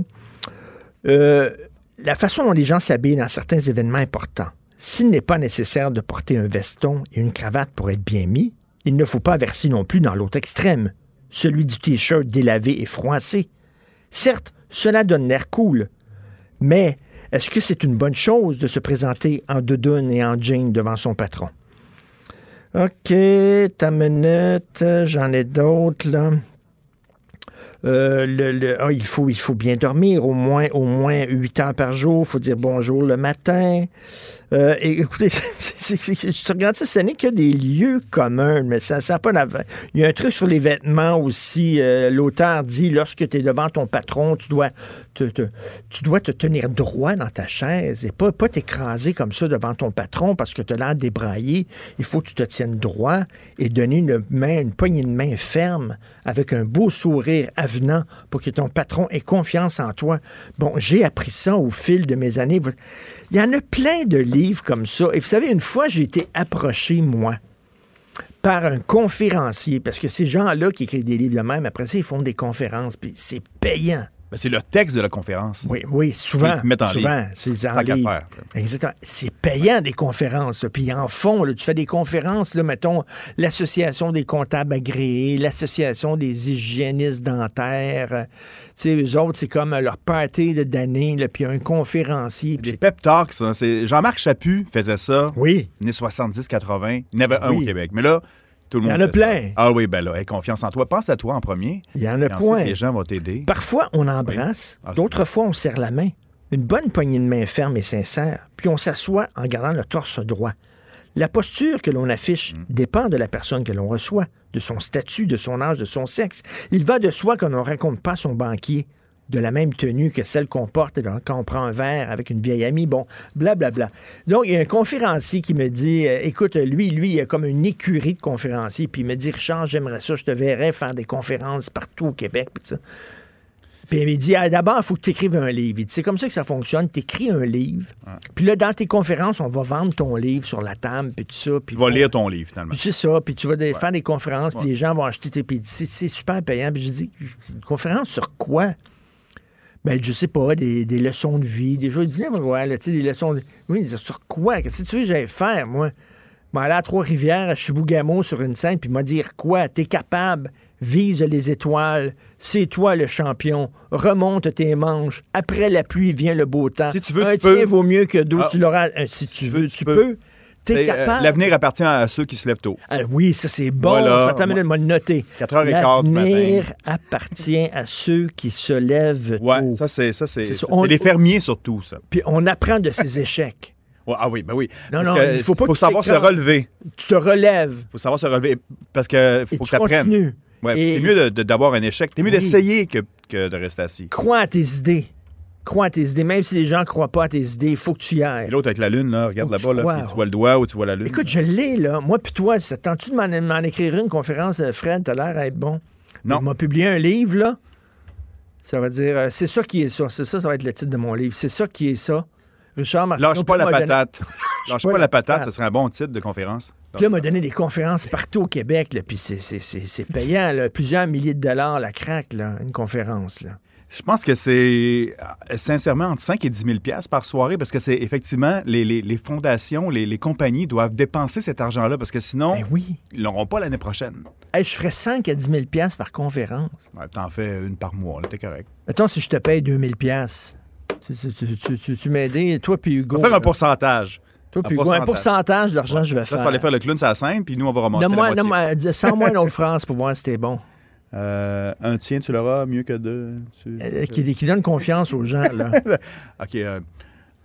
euh, la façon dont les gens s'habillent dans certains événements importants. S'il n'est pas nécessaire de porter un veston et une cravate pour être bien mis, il ne faut pas verser non plus dans l'autre extrême, celui du T-shirt délavé et froissé. Certes, cela donne l'air cool, mais est-ce que c'est une bonne chose de se présenter en doudoune et en jean devant son patron? OK, ta minute, j'en ai d'autres, là. Euh, le, le, oh, il faut, il faut bien dormir, au moins, au moins huit heures par jour. Il faut dire bonjour le matin. Euh, et, écoutez, c'est, c'est, c'est, je regarde ça, ce n'est que des lieux communs, mais ça n'a pas d'avant. Il y a un truc sur les vêtements aussi. Euh, l'auteur dit, lorsque tu es devant ton patron, tu dois te, te, tu dois te tenir droit dans ta chaise et pas, pas t'écraser comme ça devant ton patron parce que tu as l'air débraillé. Il faut que tu te tiennes droit et donner une main, une poignée de main ferme avec un beau sourire avenant pour que ton patron ait confiance en toi. Bon, j'ai appris ça au fil de mes années. Il y en a plein de livres comme ça. Et vous savez, une fois, j'ai été approché, moi, par un conférencier, parce que ces gens-là qui écrivent des livres de même, après ça, ils font des conférences, puis c'est payant. Mais c'est le texte de la conférence. Oui, oui, souvent. Ils mettent en souvent, livre. C'est en livre. Faire. Exactement. C'est payant, des conférences. Là. Puis en fond, là, tu fais des conférences, là, mettons, l'Association des comptables agréés, l'Association des hygiénistes dentaires. Tu sais, eux autres, c'est comme leur party de d'année, là, puis un conférencier. Puis des pep talks. Hein, c'est... Jean-Marc Chaput faisait ça. Oui. Années soixante-dix quatre-vingt. Il y en avait un oui. au Québec. Mais là... Il y en a plein. Ça. Ah oui, ben là, hey, confiance en toi. Pense à toi en premier. Il y en a plein. Les gens vont t'aider. Parfois, on embrasse. Oui. Ah, d'autres fois, on serre la main. Une bonne poignée de main ferme et sincère. Puis on s'assoit en gardant le torse droit. La posture que l'on affiche mmh. dépend de la personne que l'on reçoit, de son statut, de son âge, de son sexe. Il va de soi qu'on ne raconte pas son banquier de la même tenue que celle qu'on porte quand on prend un verre avec une vieille amie, bon, blablabla. Bla, bla. Donc, il y a un conférencier qui me dit, euh, écoute, lui, lui, il a comme une écurie de conférenciers, puis il me dit, Richard, j'aimerais ça, je te verrais faire des conférences partout au Québec, puis ça. Puis il me dit, ah, d'abord, il faut que tu écrives un livre. Il dit, c'est comme ça que ça fonctionne, tu écris un livre, ouais. puis là, dans tes conférences, on va vendre ton livre sur la table, puis tout ça. Puis tu vas on... lire ton livre, finalement. Puis c'est ça, puis tu vas ouais. faire des conférences, puis ouais. les gens vont acheter tes pédis. C'est, c'est super payant. Puis je dis, une conférence sur quoi? Ben, je sais pas, des, des leçons de vie, des choses. Je dis, ouais, là, tu sais, des leçons de vie. Oui, sur quoi? Qu'est-ce que tu veux que j'allais faire, moi? m'a allé à Trois-Rivières, à Chibougamau, sur une scène, puis m'a dit « Quoi? T'es capable? Vise les étoiles. C'est toi le champion. Remonte tes manches. Après la pluie vient le beau temps. Si tu veux, un tu tien peux. vaut mieux que d'autres. Ah. Tu l'auras. Euh, si tu, tu veux, tu peux. peux. T'es capable. Euh, l'avenir appartient à ceux qui se lèvent tôt. Ah, oui, ça c'est bon. Voilà. Ça t'amène à le noter. quatre heures quinze du matin. L'avenir appartient à ceux qui se lèvent ouais, tôt. Oui, ça c'est ça c'est. c'est, ça. On, c'est les fermiers surtout ça. Puis on apprend de ces échecs. Ah oui, ben oui. Non, non, il faut pas faut que savoir se relever. Tu te relèves. Il faut savoir se relever parce que faut Et que tu apprennes. Continues. Ouais, Et... t'es mieux de, de, d'avoir un échec. T'es mieux oui. d'essayer que, que de rester assis. Crois à tes idées. Crois à tes idées. Même si les gens ne croient pas à tes idées, il faut que tu y ailles. Et l'autre avec la lune, là, regarde là-bas, là, puis tu vois le doigt ou tu vois la lune. Écoute, je l'ai, là. Moi puis toi, ça tente-tu de m'en, m'en écrire une conférence, Fred? T'as l'air à être bon. Non. Il m'a publié un livre, là. Ça va dire, euh, c'est ça qui est ça. C'est ça, ça va être le titre de mon livre. C'est ça qui est ça. Richard Martineau. Lâche pas la patate. Lâche pas la patate, ce serait un bon titre de conférence. Puis là, il m'a donné des conférences partout au Québec, là, puis c'est, c'est, c'est, c'est payant, là, plusieurs milliers de dollars, la craque, là, une conférence. Là. Je pense que c'est sincèrement entre cinq et dix mille dollars par soirée, parce que c'est effectivement, les, les, les fondations, les, les compagnies doivent dépenser cet argent-là, parce que sinon, ben oui. ils l'auront pas l'année prochaine. Hey, je ferais cinq à dix mille dollars par conférence. Ouais, t'en fais une par mois, là, t'es correct. Mettons, si je te paye deux mille dollars... Tu, tu, tu, tu, tu m'aider, toi puis Hugo. On va faire un pourcentage. Toi puis Hugo, pourcentage. un pourcentage de l'argent ouais. je vais faire. Là, tu vas aller faire le clown sur la scène, puis nous, on va remonter non, moi, la moitié. Non, sans moi une autre phrase pour voir si t'es bon. Euh, un tien, tu l'auras mieux que deux. Tu, euh, qui, qui donne confiance aux gens, là. OK. Euh,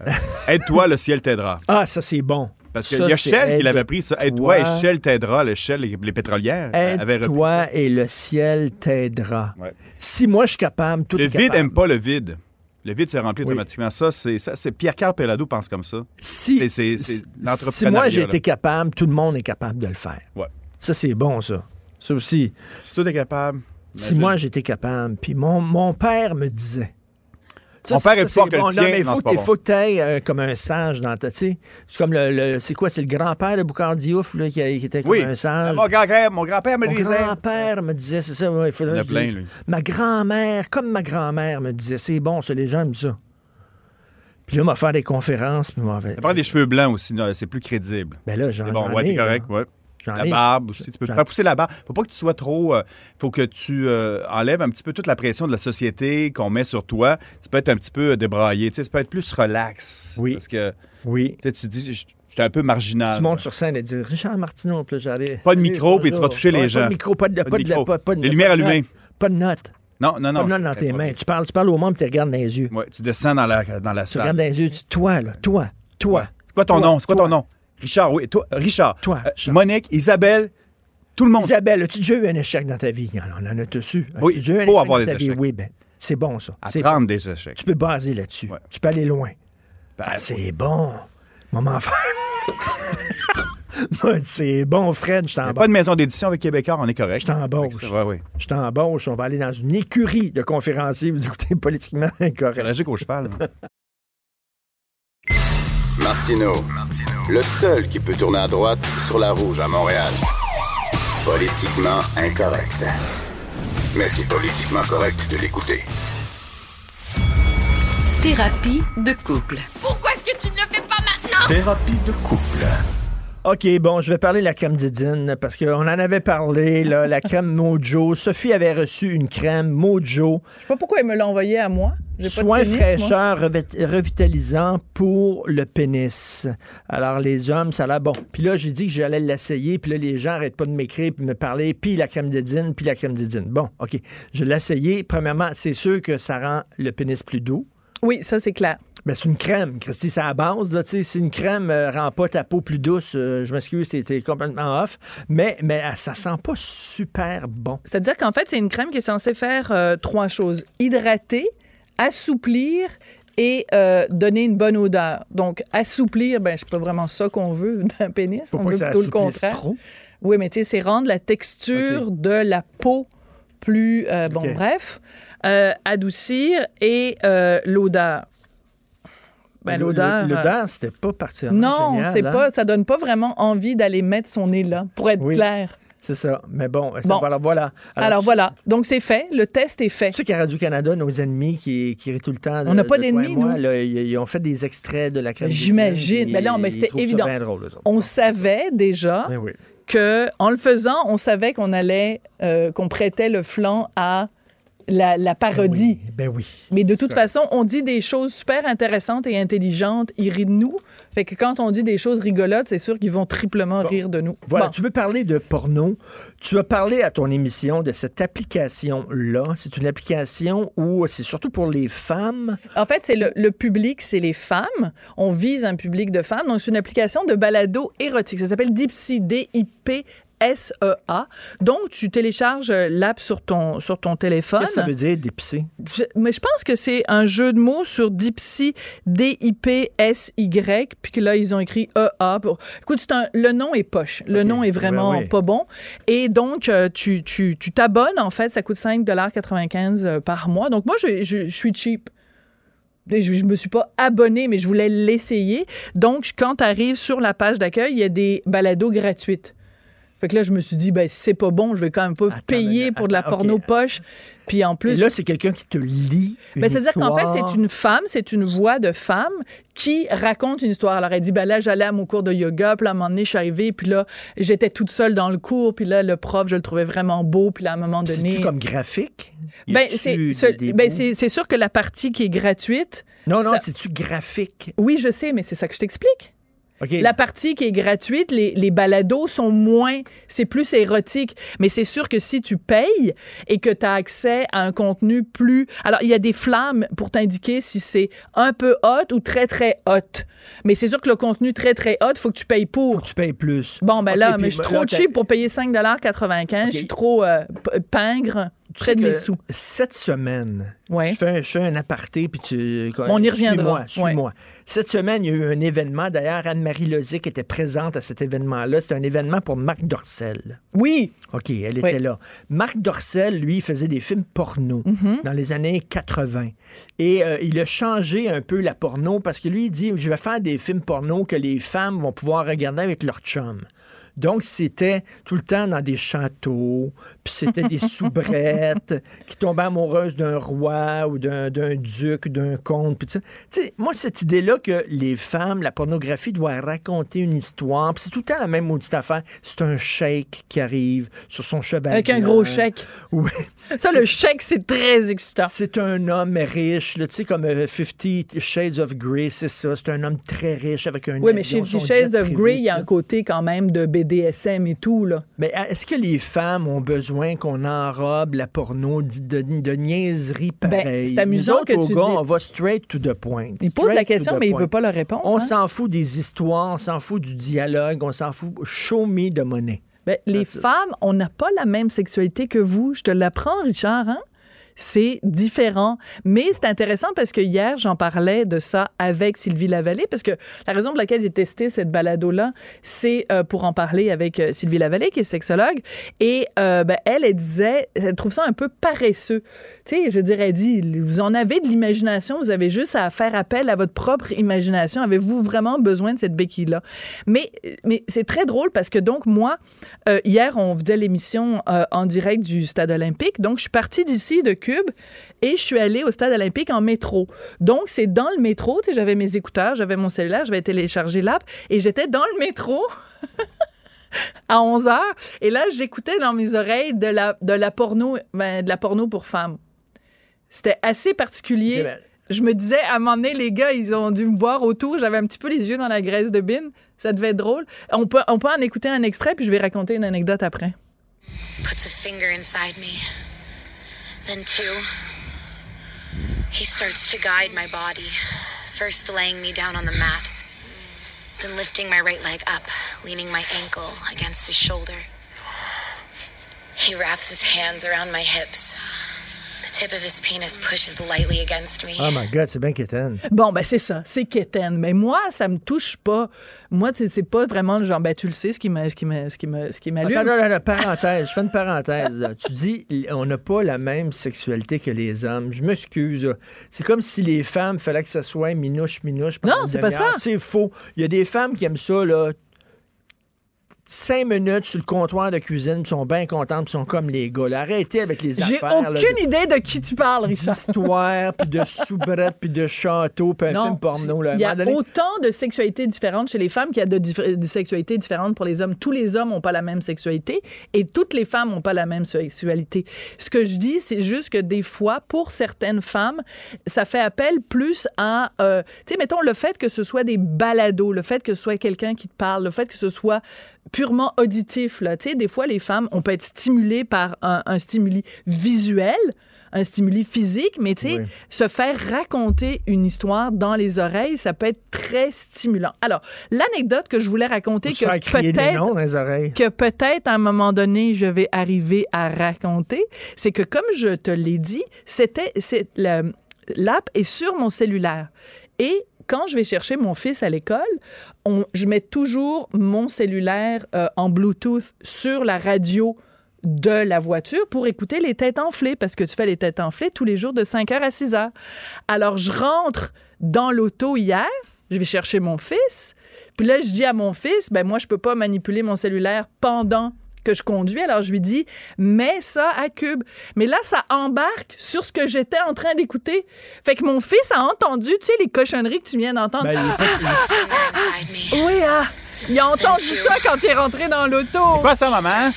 euh, aide-toi, le ciel t'aidera. Ah, ça, c'est bon. Parce qu'il y a Shell qui l'avait pris, ça. Aide-toi et Shell t'aidera. Le Shell, les, les pétrolières aide avaient repris. Aide-toi et le ciel t'aidera. Ouais. Si moi, je suis capable, tout le est capable. Le vide n'aime pas le vide. Le vide se remplit oui. automatiquement. Ça, c'est, ça, c'est Pierre-Carl Pellado pense comme ça. Si, c'est, c'est, c'est si moi, j'ai là. été capable, tout le monde est capable de le faire. Ouais. Ça, c'est bon, ça. Ça aussi. Si tout est capable. Imagine. Si moi, j'étais capable. Puis mon, mon père me disait. Ça, mon père est fort que bon. le tien. Non, mais non, faut, c'est il faut bon. que tu ailles euh, comme un sage dans ta... C'est comme le, le... C'est quoi? C'est le grand-père de Boucard Diouf là, qui, qui était comme oui. un sage. Mon grand-père, mon grand-père me mon disait. Mon grand-père me disait, c'est ça. Ouais, il faudrait, il y a plein, dis, lui. Ma grand-mère, comme ma grand-mère me disait, c'est bon, ça, les gens aiment ça. Puis là, on va faire des conférences. Puis on va... Ça prend des cheveux blancs aussi, non, c'est plus crédible. Ben là, j'en, bon, j'en ouais, ai. T'es correct, ouais. La barbe aussi. Tu peux te faire pousser la barbe. Faut pas que tu sois trop... Euh, faut que tu euh, enlèves un petit peu toute la pression de la société qu'on met sur toi. Tu peux être un petit peu débraillé. Tu sais, tu peux être plus relax. Oui. Parce que... Oui. Tu sais, tu dis... Je, je suis un peu marginal. Tu montes sur scène et dis Richard Martineau. Puis j'allais... Pas de micro, puis tu vas toucher ouais, les pas gens. Pas de micro, pas de... Pas de, de, pas, pas de les lumières allumées. Pas de notes. Non, non, non. Pas de notes dans tes mains. Tu parles, tu parles au monde, puis tu regardes dans les yeux. Oui, tu descends dans la, dans la salle. Tu regardes dans les yeux, tu dis toi, là, toi, toi. Ouais. C'est quoi ton toi, nom? C'est quoi ton nom? Richard, oui. Toi, Richard. Toi, Richard. Euh, Monique, Isabelle, tout le monde. Isabelle, as-tu déjà eu un échec dans ta vie? On en a tous eu. Oui, il faut avoir des échecs. Oui, ben, c'est bon, ça. Apprendre des échecs. Tu peux baser là-dessus. Ouais. Tu peux aller loin. Ben, ah, c'est bon. Maman, frère. C'est bon, Fred, je t'embauche. Pas de maison d'édition avec Québécois, on est correct. Je t'embauche. Ouais, ouais. Je t'embauche. On va aller dans une écurie de conférenciers. Vous écoutez Politiquement Incorrect. Allergique au cheval. Martineau, le seul qui peut tourner à droite sur la rouge à Montréal. Politiquement incorrect. Mais c'est politiquement correct de l'écouter. Thérapie de couple. Pourquoi est-ce que tu ne le fais pas maintenant? Thérapie de couple. OK, bon, je vais parler de la crème Didine, parce qu'on en avait parlé, là, la crème Mojo. Sophie avait reçu une crème Mojo. Je sais pas pourquoi elle me l'a envoyée à moi. J'ai soin pas de pénis, fraîcheur revit- revitalisant pour le pénis. Alors, les hommes, ça l'a bon. Puis là, j'ai dit que j'allais l'essayer, puis là, les gens n'arrêtent pas de m'écrire, puis me parler, puis la crème Didine, puis la crème Didine. Bon, OK, je l'ai essayé. Premièrement, c'est sûr que ça rend le pénis plus doux. Oui, ça, c'est clair. Mais c'est une crème, Christy, c'est à la base. Là, si une crème ne euh, rend pas ta peau plus douce, euh, je m'excuse, t'es, t'es complètement off, mais, mais ça sent pas super bon. C'est-à-dire qu'en fait, c'est une crème qui est censée faire euh, trois choses. Hydrater, assouplir et euh, donner une bonne odeur. Donc, assouplir, ben, c'est pas vraiment ça qu'on veut d'un pénis. Faut on pas veut que ça plutôt le contraire. Trop. Oui, mais tu sais, c'est rendre la texture okay. de la peau plus... Euh, bon, okay. bref, euh, adoucir et euh, l'odeur. Ben, l'odeur, l'odeur, c'était pas particulièrement génial. Non, c'est hein? pas, ça donne pas vraiment envie d'aller mettre son nez là, pour être oui. clair. C'est ça. Mais bon, bon. Alors voilà. Alors, alors tu... voilà. Donc c'est fait. Le test est fait. Tu sais qu'à Radio-Canada, nos ennemis qui, qui rient tout le temps. On n'a pas d'ennemis, nous. Là, ils ont fait des extraits de la crème. J'imagine. Mais non, mais c'était évident. Drôle, on savait déjà oui. que, en le faisant, on savait qu'on allait, euh, qu'on prêtait le flanc à La, la parodie. Ben oui, ben oui. Mais de toute façon, on dit des choses super intéressantes et intelligentes. Ils rient de nous. Fait que quand on dit des choses rigolotes, c'est sûr qu'ils vont triplement bon, rire de nous. Voilà, bon. Tu veux parler de porno. Tu as parlé à ton émission de cette application-là. C'est une application où c'est surtout pour les femmes. En fait, c'est le, le public, c'est les femmes. On vise un public de femmes. Donc, c'est une application de balado érotique. Ça s'appelle Dipsea, D I P S E A. Donc, tu télécharges l'app sur ton, sur ton téléphone. Qu'est-ce que ça veut dire, Dipsea? Je, mais je pense que c'est un jeu de mots sur Dipsea, D I P S Y, puis que là, ils ont écrit E A. Pour... Écoute, c'est un, le nom est poche. Le okay. nom est vraiment ouais, ouais. pas bon. Et donc, tu, tu, tu t'abonnes, en fait. Ça coûte cinq dollars quatre-vingt-quinze par mois. Donc, moi, je, je, je suis cheap. Je, je me suis pas abonnée, mais je voulais l'essayer. Donc, quand tu arrives sur la page d'accueil, il y a des balados gratuites. Fait que là, je me suis dit, ben, c'est pas bon, je vais quand même pas attends, payer attends, pour de la porno okay. poche. Puis en plus. Et là, c'est quelqu'un qui te lit. Ben, c'est-à-dire qu'en fait, c'est une femme, c'est une voix de femme qui raconte une histoire. Alors, elle dit, ben là, j'allais à mon cours de yoga, puis là, à un moment donné, je suis arrivée, puis là, j'étais toute seule dans le cours, puis là, le prof, je le trouvais vraiment beau, puis là, à un moment donné. C'est-tu comme graphique? Ben, c'est, ce, ben c'est, c'est sûr que la partie qui est gratuite. Non, non, ça... c'est-tu graphique? Oui, je sais, mais c'est ça que je t'explique. Okay. La partie qui est gratuite, les, les balados sont moins, c'est plus érotique. Mais c'est sûr que si tu payes et que tu as accès à un contenu plus... Alors, il y a des flammes pour t'indiquer si c'est un peu hot ou très, très hot. Mais c'est sûr que le contenu très, très hot, il faut que tu payes pour. Faut que tu payes plus. Bon, ben okay, là, mais je suis trop là, cheap pour payer cinq dollars quatre-vingt-quinze. Okay. Je suis trop euh, pingre. Tu près de mes sous. Cette semaine, ouais. je, fais un, je fais un aparté, puis tu... On y reviendra. Suis-moi, suis-moi. Ouais. Cette semaine, il y a eu un événement. D'ailleurs, Anne-Marie Lozic était présente à cet événement-là. C'était un événement pour Marc Dorcel. Oui! OK, elle était oui. là. Marc Dorcel, lui, faisait des films porno mm-hmm. dans les années quatre-vingt. Et euh, il a changé un peu la porno, parce que lui, il dit, je vais faire des films porno que les femmes vont pouvoir regarder avec leur chum. Donc, c'était tout le temps dans des châteaux, puis c'était des soubrettes qui tombaient amoureuses d'un roi ou d'un, d'un duc, d'un comte, puis tout ça. Tu sais, moi, cette idée-là que les femmes, la pornographie doit raconter une histoire, puis c'est tout le temps la même maudite affaire. C'est un sheik qui arrive sur son cheval. Avec blanc. Un gros sheik. Oui. Ça, c'est, le sheik, c'est très excitant. C'est un homme riche, là, tu sais, comme euh, Fifty Shades of Grey, c'est ça. C'est un homme très riche avec un... Oui, mais chez Fifty Shades of Grey, il y a un côté quand même de B D. D S M et tout, là. Mais est-ce que les femmes ont besoin qu'on enrobe la porno de, de, de niaiseries pareilles? Ben, c'est amusant autres, que tu gars, dis... on va straight to the point. Il pose la question, mais il ne veut pas la répondre. On hein? s'en fout des histoires, on s'en fout du dialogue, on s'en fout. Show me the money. Ben, les ça. femmes, on n'a pas la même sexualité que vous. Je te l'apprends, Richard, hein? C'est différent, mais c'est intéressant parce que hier, j'en parlais de ça avec Sylvie Lavallée, parce que la raison pour laquelle j'ai testé cette balado-là, c'est euh, pour en parler avec euh, Sylvie Lavallée, qui est sexologue, et euh, ben, elle, elle disait, elle trouve ça un peu paresseux. Tu sais, je dirais, elle dit, vous en avez de l'imagination, vous avez juste à faire appel à votre propre imagination. Avez-vous vraiment besoin de cette béquille-là? Mais, mais c'est très drôle parce que donc, moi, euh, hier, on faisait l'émission euh, en direct du Stade olympique, donc je suis partie d'ici, de Cube, et je suis allée au Stade olympique en métro. Donc, c'est dans le métro. Tu sais, j'avais mes écouteurs, j'avais mon cellulaire, j'avais téléchargé l'app et j'étais dans le métro à onze heures. Et là, j'écoutais dans mes oreilles de la, de la porno, ben, de la porno pour femmes. C'était assez particulier. Bien. Je me disais, à un moment donné, les gars, ils ont dû me voir autour. J'avais un petit peu les yeux dans la graisse de bine. Ça devait être drôle. On peut, on peut en écouter un extrait, puis je vais raconter une anecdote après. Put the finger inside me. Then two, he starts to guide my body, first laying me down on the mat, then lifting my right leg up, leaning my ankle against his shoulder. He wraps his hands around my hips. The tip of his penis pushes lightly against me. Oh my God, c'est bien quétaine. Bon, ben c'est ça, c'est quétaine. Mais moi, ça me touche pas. Moi, c'est, c'est pas vraiment le genre, ben tu le sais, ce qui m'a, ce qui m'a, ce qui m'a, ce qui m'allume. Attends, là, là, parenthèse, je fais une parenthèse. Tu dis, on n'a pas la même sexualité que les hommes. Je m'excuse. C'est comme si les femmes, fallait que ça soit minouche, minouche. Non, c'est pas ça. C'est faux. Il y a des femmes qui aiment ça, là. cinq minutes sur le comptoir de cuisine, ils sont bien contents, ils sont comme les gars. Là, arrêtez avec les J'ai affaires. J'ai aucune là, idée de qui tu parles, Richard. D'histoire, puis de soubrette, puis de château, puis un non, film porno. Il y a donné... autant de sexualités différentes chez les femmes qu'il y a de, dif- de sexualités différentes pour les hommes. Tous les hommes n'ont pas la même sexualité et toutes les femmes n'ont pas la même sexualité. Ce que je dis, c'est juste que des fois, pour certaines femmes, ça fait appel plus à, euh, tu sais, mettons, le fait que ce soit des balados, le fait que ce soit quelqu'un qui te parle, le fait que ce soit purement auditif, là. Tu sais, des fois, les femmes, on peut être stimulé par un, un stimuli visuel, un stimuli physique, mais tu sais, oui. se faire raconter une histoire dans les oreilles, ça peut être très stimulant. Alors, l'anecdote que je voulais raconter, que peut-être, dans les oreilles. que peut-être à un moment donné, je vais arriver à raconter, c'est que comme je te l'ai dit, c'était, c'est, le, l'app est sur mon cellulaire. Et quand je vais chercher mon fils à l'école, on, je mets toujours mon cellulaire euh, en Bluetooth sur la radio de la voiture pour écouter les têtes enflées, parce que tu fais les têtes enflées tous les jours de cinq heures à six heures. Alors, je rentre dans l'auto hier, je vais chercher mon fils, puis là, je dis à mon fils, ben moi, je peux pas manipuler mon cellulaire pendant que je conduis, alors je lui dis « mets ça à Cube ». Mais là, ça embarque sur ce que j'étais en train d'écouter. Fait que mon fils a entendu, tu sais, les cochonneries que tu viens d'entendre. Ben, ah, ah, ah, ah, oui, ah, il a entendu ça quand il est rentré dans l'auto. C'est quoi ça, maman?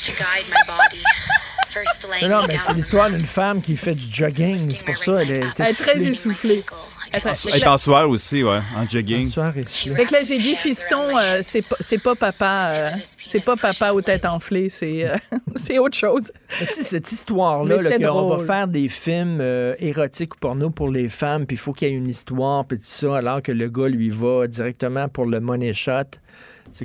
Non, non, mais c'est l'histoire d'une femme qui fait du jogging, c'est pour ça. Elle est, elle est très essoufflée. Elle est en soir aussi, ouais, en jogging. Fait que là, j'ai dit, fiston, euh, c'est, pas, c'est pas papa, euh, c'est pas papa aux têtes enflées, c'est, euh, c'est autre chose. Tu sais, cette histoire-là, là, qu'on va faire des films euh, érotiques ou porno pour les femmes, puis il faut qu'il y ait une histoire, puis tout ça, alors que le gars, lui, va directement pour le money shot.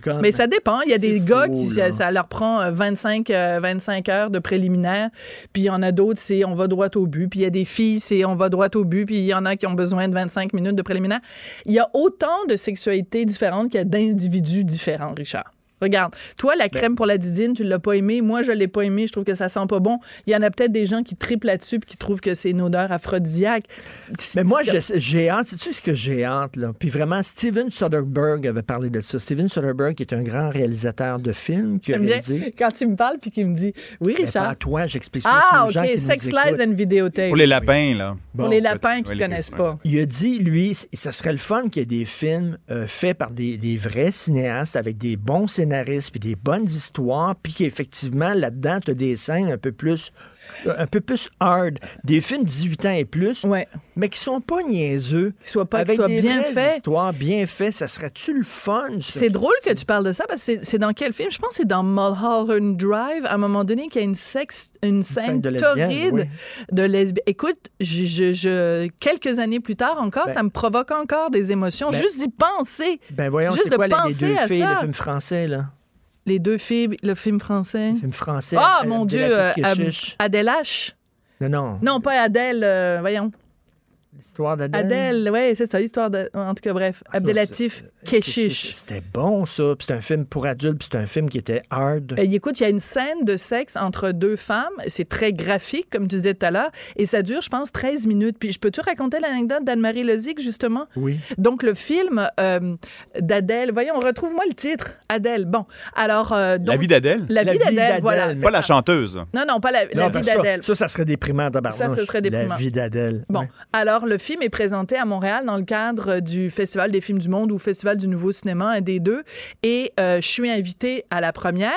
Même... Mais ça dépend. Il y a c'est des fou, gars qui, là. ça leur prend vingt-cinq, vingt-cinq heures de préliminaire. Puis il y en a d'autres, c'est on va droit au but. Puis il y a des filles, c'est on va droit au but. Puis il y en a qui ont besoin de vingt-cinq minutes de préliminaire. Il y a autant de sexualités différentes qu'il y a d'individus différents, Richard. Regarde, toi, la crème ben. pour la didine, tu l'as pas aimée. Moi, je l'ai pas aimée. Je trouve que ça sent pas bon. Il y en a peut-être des gens qui triplent là-dessus et qui trouvent que c'est une odeur aphrodisiaque. Mais moi, je, j'ai hâte. Sais-tu ce que j'ai hâte, là? Puis vraiment, Steven Soderbergh avait parlé de ça. Steven Soderbergh, qui est un grand réalisateur de films, qui a réalisé... Quand il me parle puis qu'il me dit, oui, Richard. Ben, pas toi, j'explique ça. Ah, aux OK, gens Sex Lies and Videotape. Pour les lapins, là. Bon, pour les lapins qui ne connaissent ouais. pas. Il a dit, lui, ça serait le fun qu'il y ait des films euh, faits par des, des vrais cinéastes avec des bons cinéastes, puis des bonnes histoires, puis qu'effectivement, là-dedans, tu as des scènes un peu plus un peu plus hard. Des films dix-huit ans et plus, ouais. mais qui sont pas niaiseux. Qui soient pas, avec qui soient des bien vraies histoires bien faites, ça serait-tu le fun? Ce c'est drôle que tu parles de ça, parce que c'est, c'est dans quel film? Je pense que c'est dans Mulholland Drive, à un moment donné, qu'il y a une, sexe, une, une scène, scène de torride oui. de lesbienne. Écoute, je, je, je, quelques années plus tard encore, ben, ça me provoque encore des émotions. Ben, juste d'y penser. Ben voyons, juste c'est quoi les, les deux filles, le film français, là? Les deux filles, le film français. Le film français. Ah, oh, mon Dieu, euh, Adèle H. Non, non. Non, pas Adèle, euh, voyons. L'histoire d'Adèle. Adèle, oui, c'est ça, l'histoire de... En tout cas, bref, ah, Abdelatif Keshish. C'était bon, ça. Puis c'est un film pour adultes, puis c'est un film qui était hard. Et écoute, il y a une scène de sexe entre deux femmes. C'est très graphique, comme tu disais tout à l'heure. Et ça dure, je pense, treize minutes. Puis je peux-tu raconter l'anecdote d'Anne-Marie Lozic, justement? Oui. Donc, le film euh, d'Adèle... Voyons, retrouve-moi le titre. Adèle, bon. Alors... Euh, donc, la vie d'Adèle? La, la vie d'Adèle, d'Adèle. Voilà. Pas ça. La chanteuse. Non, non, pas la, non, la ben, vie d'Adèle. Ça, ça serait déprimant, d'abord. Ça, ça serait déprimant. La vie d'Adèle. Bon, ouais. alors... Le film est présenté à Montréal dans le cadre du Festival des films du monde ou Festival du nouveau cinéma, un des deux. Et euh, je suis invitée à la première.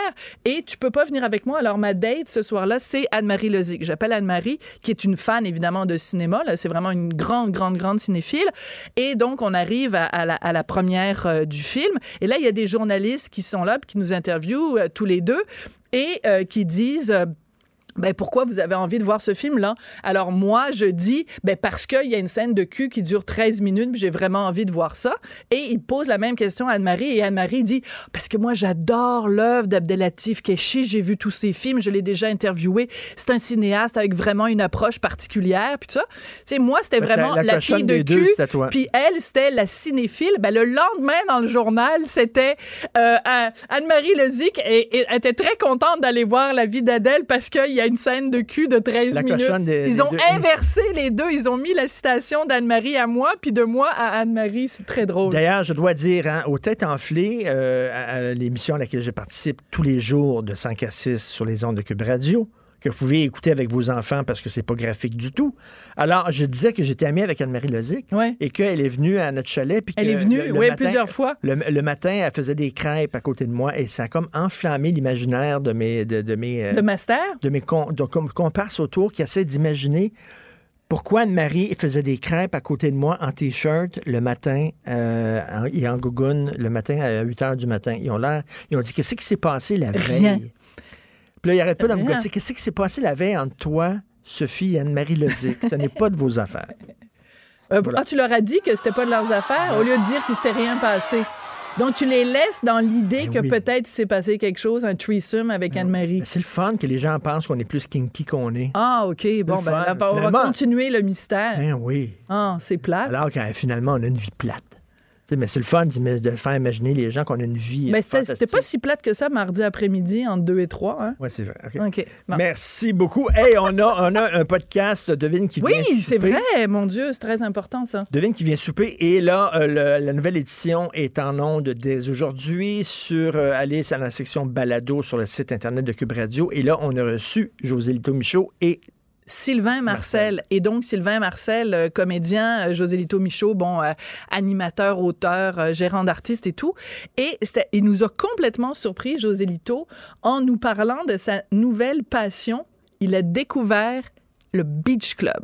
Et tu peux pas venir avec moi. Alors, ma date ce soir-là, c'est Anne-Marie Lozic. J'appelle Anne-Marie, qui est une fan, évidemment, de cinéma. Là, c'est vraiment une grande, grande, grande cinéphile. Et donc, on arrive à, à, la, à la première euh, du film. Et là, il y a des journalistes qui sont là, qui nous interviewent euh, tous les deux et euh, qui disent... Euh, ben pourquoi vous avez envie de voir ce film-là? Alors moi, je dis, ben parce qu'il y a une scène de cul qui dure treize minutes, puis j'ai vraiment envie de voir ça. Et il pose la même question à Anne-Marie, et Anne-Marie dit, parce que moi, j'adore l'œuvre d'Abdelatif Keshish, j'ai vu tous ses films, je l'ai déjà interviewé, c'est un cinéaste avec vraiment une approche particulière, puis tout ça. Tu sais, moi, c'était ben, vraiment la, la, la fille de cul, puis elle, c'était la cinéphile. Ben le lendemain, dans le journal, c'était euh, Anne-Marie Lozic, et, et elle était très contente d'aller voir La vie d'Adèle, parce qu'il y a une scène de cul de treize la minutes. Des, ils des ont deux. inversé les deux. Ils ont mis la citation d'Anne-Marie à moi, puis de moi à Anne-Marie. C'est très drôle. D'ailleurs, je dois dire, hein, aux têtes enflées, euh, à, à l'émission à laquelle je participe tous les jours de cinq à six sur les ondes de Cube Radio, que vous pouvez écouter avec vos enfants parce que c'est pas graphique du tout. Alors, je disais que j'étais amie avec Anne-Marie Lozic ouais. et qu'elle est venue à notre chalet. Puis elle est venue, le, le oui, matin, plusieurs fois. Le, le matin, elle faisait des crêpes à côté de moi et ça a comme enflammé l'imaginaire de mes... De, de mes de master? De mes com, de, com, comparses autour qui essaient d'imaginer pourquoi Anne-Marie faisait des crêpes à côté de moi en T-shirt le matin euh, et en gougoune le matin à huit heures du matin. Ils ont l'air... Ils ont dit, qu'est-ce qui s'est passé la veille? Rien. Puis là, il n'arrête pas de me dire, qu'est-ce qui s'est passé la veille entre toi, Sophie et Anne-Marie Lozic? Ce n'est pas de vos affaires. Euh, voilà. Ah, tu leur as dit que c'était pas de leurs affaires ouais. au lieu de dire qu'il s'était rien passé. Donc, tu les laisses dans l'idée ben que oui. peut-être il s'est passé quelque chose, un threesome avec ben Anne-Marie. Ben c'est le fun que les gens pensent qu'on est plus kinky qu'on est. Ah, OK. Bon, ben, ben, on finalement... va continuer le mystère. Ben oui. Ah, c'est plate. Alors que finalement, on a une vie plate. T'sais, mais c'est le fun de faire imaginer les gens qu'on a une vie. Mais c'était, c'était pas si plate que ça, mardi après-midi, entre deux et trois. Hein? Oui, c'est vrai. Okay. Okay, bon. Merci beaucoup. Hey, on a, on a un podcast, Devine qui oui, vient souper. Oui, c'est vrai, mon Dieu, c'est très important, ça. Devine qui vient souper. Et là, euh, le, la nouvelle édition est en ondes dès aujourd'hui. Sur, euh, allez à la section balado sur le site Internet de Cube Radio. Et là, on a reçu José Lito-Michaud et Sylvain Marcel. Marcel. Et donc, Sylvain Marcel, euh, comédien, euh, José Lito-Michaud, bon, euh, animateur, auteur, euh, gérant d'artiste et tout. Et il nous a complètement surpris, José Lito, en nous parlant de sa nouvelle passion. Il a découvert le Beach Club.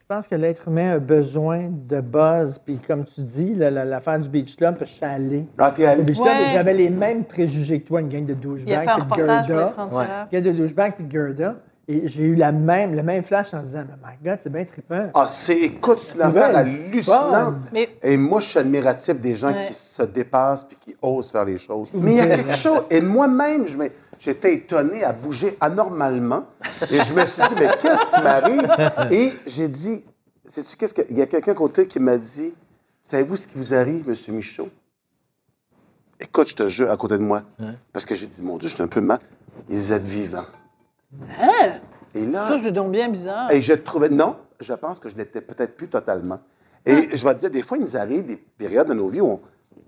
Je pense que l'être humain a besoin de buzz. Puis comme tu dis, l'affaire du Beach Club, je suis allé. Ah, t'es allé. Le Beach Club, ouais. j'avais les mêmes préjugés que toi, une gang de douchebags puis de Gerda. Ouais. Une gang de douchebags puis de Gerda. Et j'ai eu la même, le même flash en disant, mais my God, c'est bien trippant. Ah, c'est, écoute, c'est une affaire hallucinante. Mais... Et moi, je suis admiratif des gens ouais. qui se dépassent puis qui osent faire les choses. Mais il y a quelque chose. Et moi-même, je me... j'étais étonné à bouger anormalement. Et je me suis dit, mais qu'est-ce qui m'arrive? Et j'ai dit, sais-tu qu'est-ce que. Il y a quelqu'un à côté qui m'a dit, savez-vous ce qui vous arrive, M. Michaud? Écoute, je te jure, à côté de moi. Hein? Parce que j'ai dit, mon Dieu, je suis un peu mal. Et vous êtes vivant. Hein? Et là, ça, je le donne bien bizarre. Et je trouvais... Non, je pense que je l'étais peut-être plus totalement. Et hein? je vais te dire, des fois, il nous arrive des périodes de nos vies où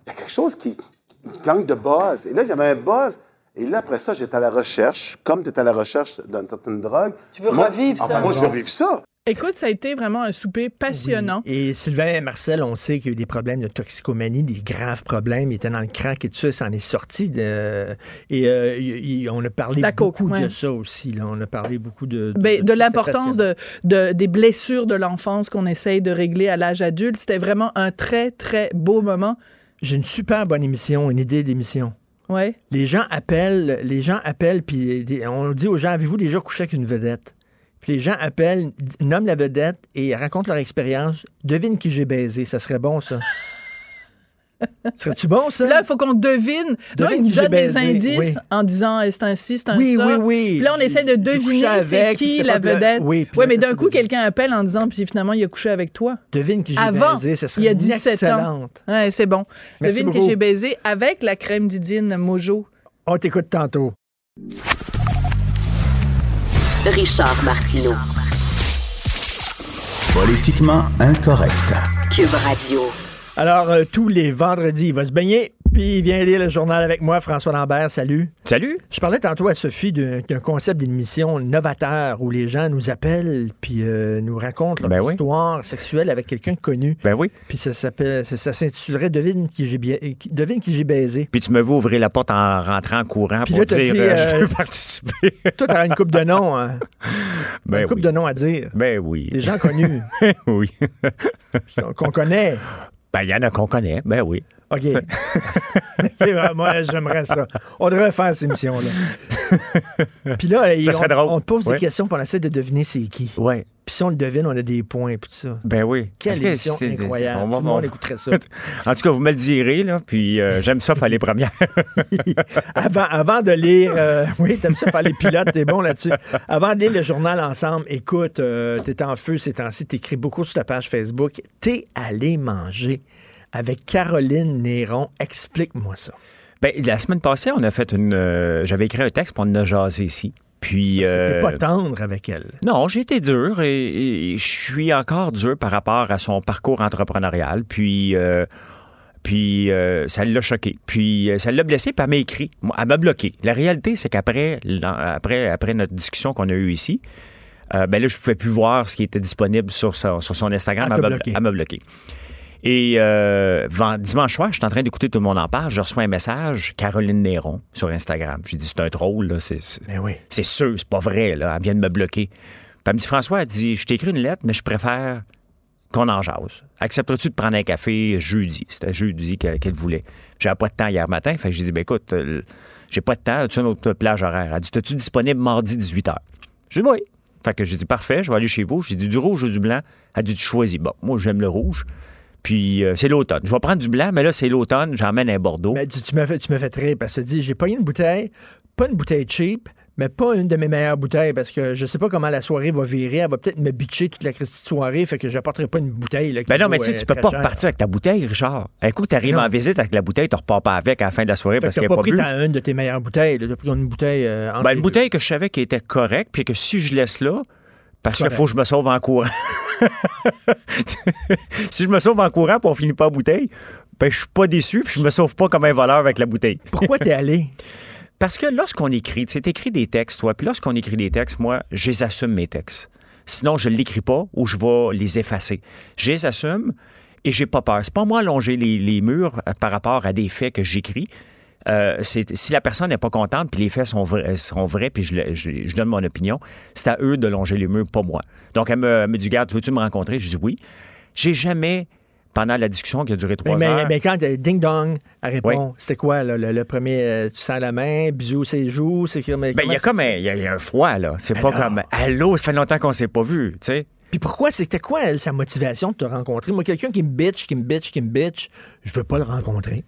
il y a quelque chose qui, qui manque de buzz. Et là, j'avais un buzz. Et là, après ça, j'étais à la recherche. Comme tu étais à la recherche d'une certaine drogue... Tu veux moi, revivre ça? Enfin, moi, je veux revivre ça. Écoute, ça a été vraiment un souper passionnant. Oui. Et Sylvain et Marcel, on sait qu'il y a eu des problèmes de toxicomanie, des graves problèmes. Il était dans le crack et tout ça, ça en est sorti. De... Et euh, il, on a parlé la beaucoup coke, ouais. de ça aussi. Là. On a parlé beaucoup de... De, ben, de, de l'importance de, de, des blessures de l'enfance qu'on essaye de régler à l'âge adulte. C'était vraiment un très, très beau moment. J'ai une super bonne émission, une idée d'émission. Ouais. Les gens appellent, les gens appellent, puis on dit aux gens, avez-vous déjà couché avec une vedette? Puis les gens appellent, nomment la vedette et racontent leur expérience. Devine qui j'ai baisé. Ça serait bon, ça. Serais-tu bon, ça? Là, il faut qu'on devine. Là, ils nous donnent des indices oui. en disant c'est un ci, c'est un oui, ça. Oui, oui, oui. Puis là, on essaie de deviner c'est qui la vedette. Oui, ouais, mais d'un coup, quelqu'un appelle en disant puis finalement, il a couché avec toi. Devine qui j'ai baisé. Ça serait il y a dix-sept ans. Ouais, c'est bon. Merci devine qui j'ai baisé avec la crème d'Idine Mojo. On t'écoute tantôt. Richard Martineau. Politiquement incorrect. Cube Radio. Alors, euh, tous les vendredis, il va se baigner, puis il vient lire le journal avec moi, François Lambert. Salut. Salut. Je parlais tantôt à Sophie d'un, d'un concept d'émission novateur où les gens nous appellent puis euh, nous racontent leur ben oui. histoire sexuelle avec quelqu'un de connu. Ben oui. Puis ça, ça, ça, ça s'intitulerait Devine qui j'ai bien, Devine qui j'ai baisé. Puis tu me vois ouvrir la porte en rentrant en courant puis pour là, dire dit, euh, je veux participer. Toi, t'auras une coupe de noms. Hein. Ben une coupe oui. de noms à dire. Ben oui. Des gens connus. oui. Qu'on connaît. Ben, il y en a qu'on connaît, ben oui. OK. C'est moi, j'aimerais ça. On devrait faire cette émission-là. Puis là, ça on, serait drôle. On pose ouais. des questions pour essayer de deviner c'est qui. Oui. Puis si on le devine, on a des points et tout ça. Ben oui. Quelle émission que incroyable. On, va, tout le monde on... écouterait ça. En tout cas, vous me le direz, là, puis euh, j'aime ça faire les premières. avant, avant de lire... Euh, oui, t'aimes ça faire les pilotes, t'es bon là-dessus. Avant de lire le journal ensemble, écoute, euh, t'es en feu ces temps-ci, t'écris beaucoup sur ta page Facebook. T'es allé manger avec Caroline Néron. Explique-moi ça. Bien, la semaine passée, on a fait une... Euh, j'avais écrit un texte, puis on en a jasé ici. Puis, euh, t'es pas tendre avec elle. Non, j'ai été dur et, et je suis encore dur par rapport à son parcours entrepreneurial. Puis, euh, puis euh, ça l'a choqué. Puis, ça l'a blessé, puis elle m'a écrit. Elle m'a bloqué. La réalité, c'est qu'après après, après notre discussion qu'on a eue ici, euh, ben là, je pouvais plus voir ce qui était disponible sur, sa, sur son Instagram. Elle m'a bloqué. Elle m'a bloqué. Et euh, dimanche soir, je suis en train d'écouter Tout le monde en parle. Je reçois un message, Caroline Néron, sur Instagram. Je lui dis, c'est un troll, là. C'est, c'est, oui. c'est sûr, c'est pas vrai, là. Elle vient de me bloquer. Puis elle me dit, François, elle dit, je t'écris une lettre, mais je préfère qu'on en jase. Accepterais-tu de prendre un café jeudi? C'était jeudi qu'elle voulait. J'avais pas de temps hier matin. Fait que j'ai dit, ben écoute, euh, j'ai pas de temps. As-tu une autre plage horaire? Elle dit, t'as-tu disponible mardi dix-huit heures? J'ai dit, oui. Fait que j'ai dit, parfait, je vais aller chez vous. J'ai dit, du rouge ou du blanc? Elle dit, tu choisis. Bon, moi, j'aime le rouge. Puis euh, c'est l'automne. Je vais prendre du blanc, mais là, c'est l'automne. J'emmène un Bordeaux. Mais tu, tu me fais, tu me fais rire parce que tu dis, j'ai pas une bouteille, pas une bouteille cheap, mais pas une de mes meilleures bouteilles parce que je sais pas comment la soirée va virer. Elle va peut-être me bitcher toute la soirée, fait que j'apporterai pas une bouteille. Là, ben non, mais tu sais, tu peux pas repartir avec ta bouteille, Richard. Un coup, t'arrives en visite avec la bouteille, tu repars pas avec à la fin de la soirée fait parce que t'as pas, pas pris ta, une de tes meilleures bouteilles. T'as pris une bouteille. Euh, ben, une bouteille que je savais qui était correcte, puis que si je laisse là, parce qu'il faut que je me sauve en courant. Si je me sauve en courant puis on finit pas en bouteille, ben je suis pas déçu puis je me sauve pas comme un voleur avec la bouteille. Pourquoi t'es allé? Parce que lorsqu'on écrit, tu sais, t'écris des textes, toi, puis lorsqu'on écrit des textes, moi, je les assume mes textes. Sinon, je l'écris pas ou je vais les effacer. Je les assume et j'ai pas peur. C'est pas moi longer les, les murs par rapport à des faits que j'écris. Euh, c'est, si la personne n'est pas contente, puis les faits sont vrais, sont vrais puis je, je, je donne mon opinion, c'est à eux de longer les murs, pas moi. Donc, elle me, elle me dit, garde, veux-tu me rencontrer? Je dis oui. J'ai jamais, pendant la discussion qui a duré trois mais, heures... Mais, mais quand ding-dong, elle répond, oui. C'était quoi, là, le, le premier, euh, tu sens la main, bisous, c'est joues, c'est... Mais ben, il y a comme un, y a, y a un froid, là. C'est alors... pas comme, allô, ça fait longtemps qu'on s'est pas vu, tu sais. Puis pourquoi? C'était quoi, elle, sa motivation de te rencontrer? Moi, quelqu'un qui me bitch, qui me bitch, qui me bitch, je veux pas le rencontrer.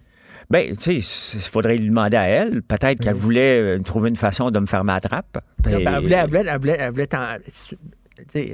Bien, tu sais, il faudrait lui demander à elle. Peut-être qu'elle voulait trouver une façon de me faire ma trappe. Et... Elle voulait, elle voulait, elle voulait, elle voulait t'en... C'est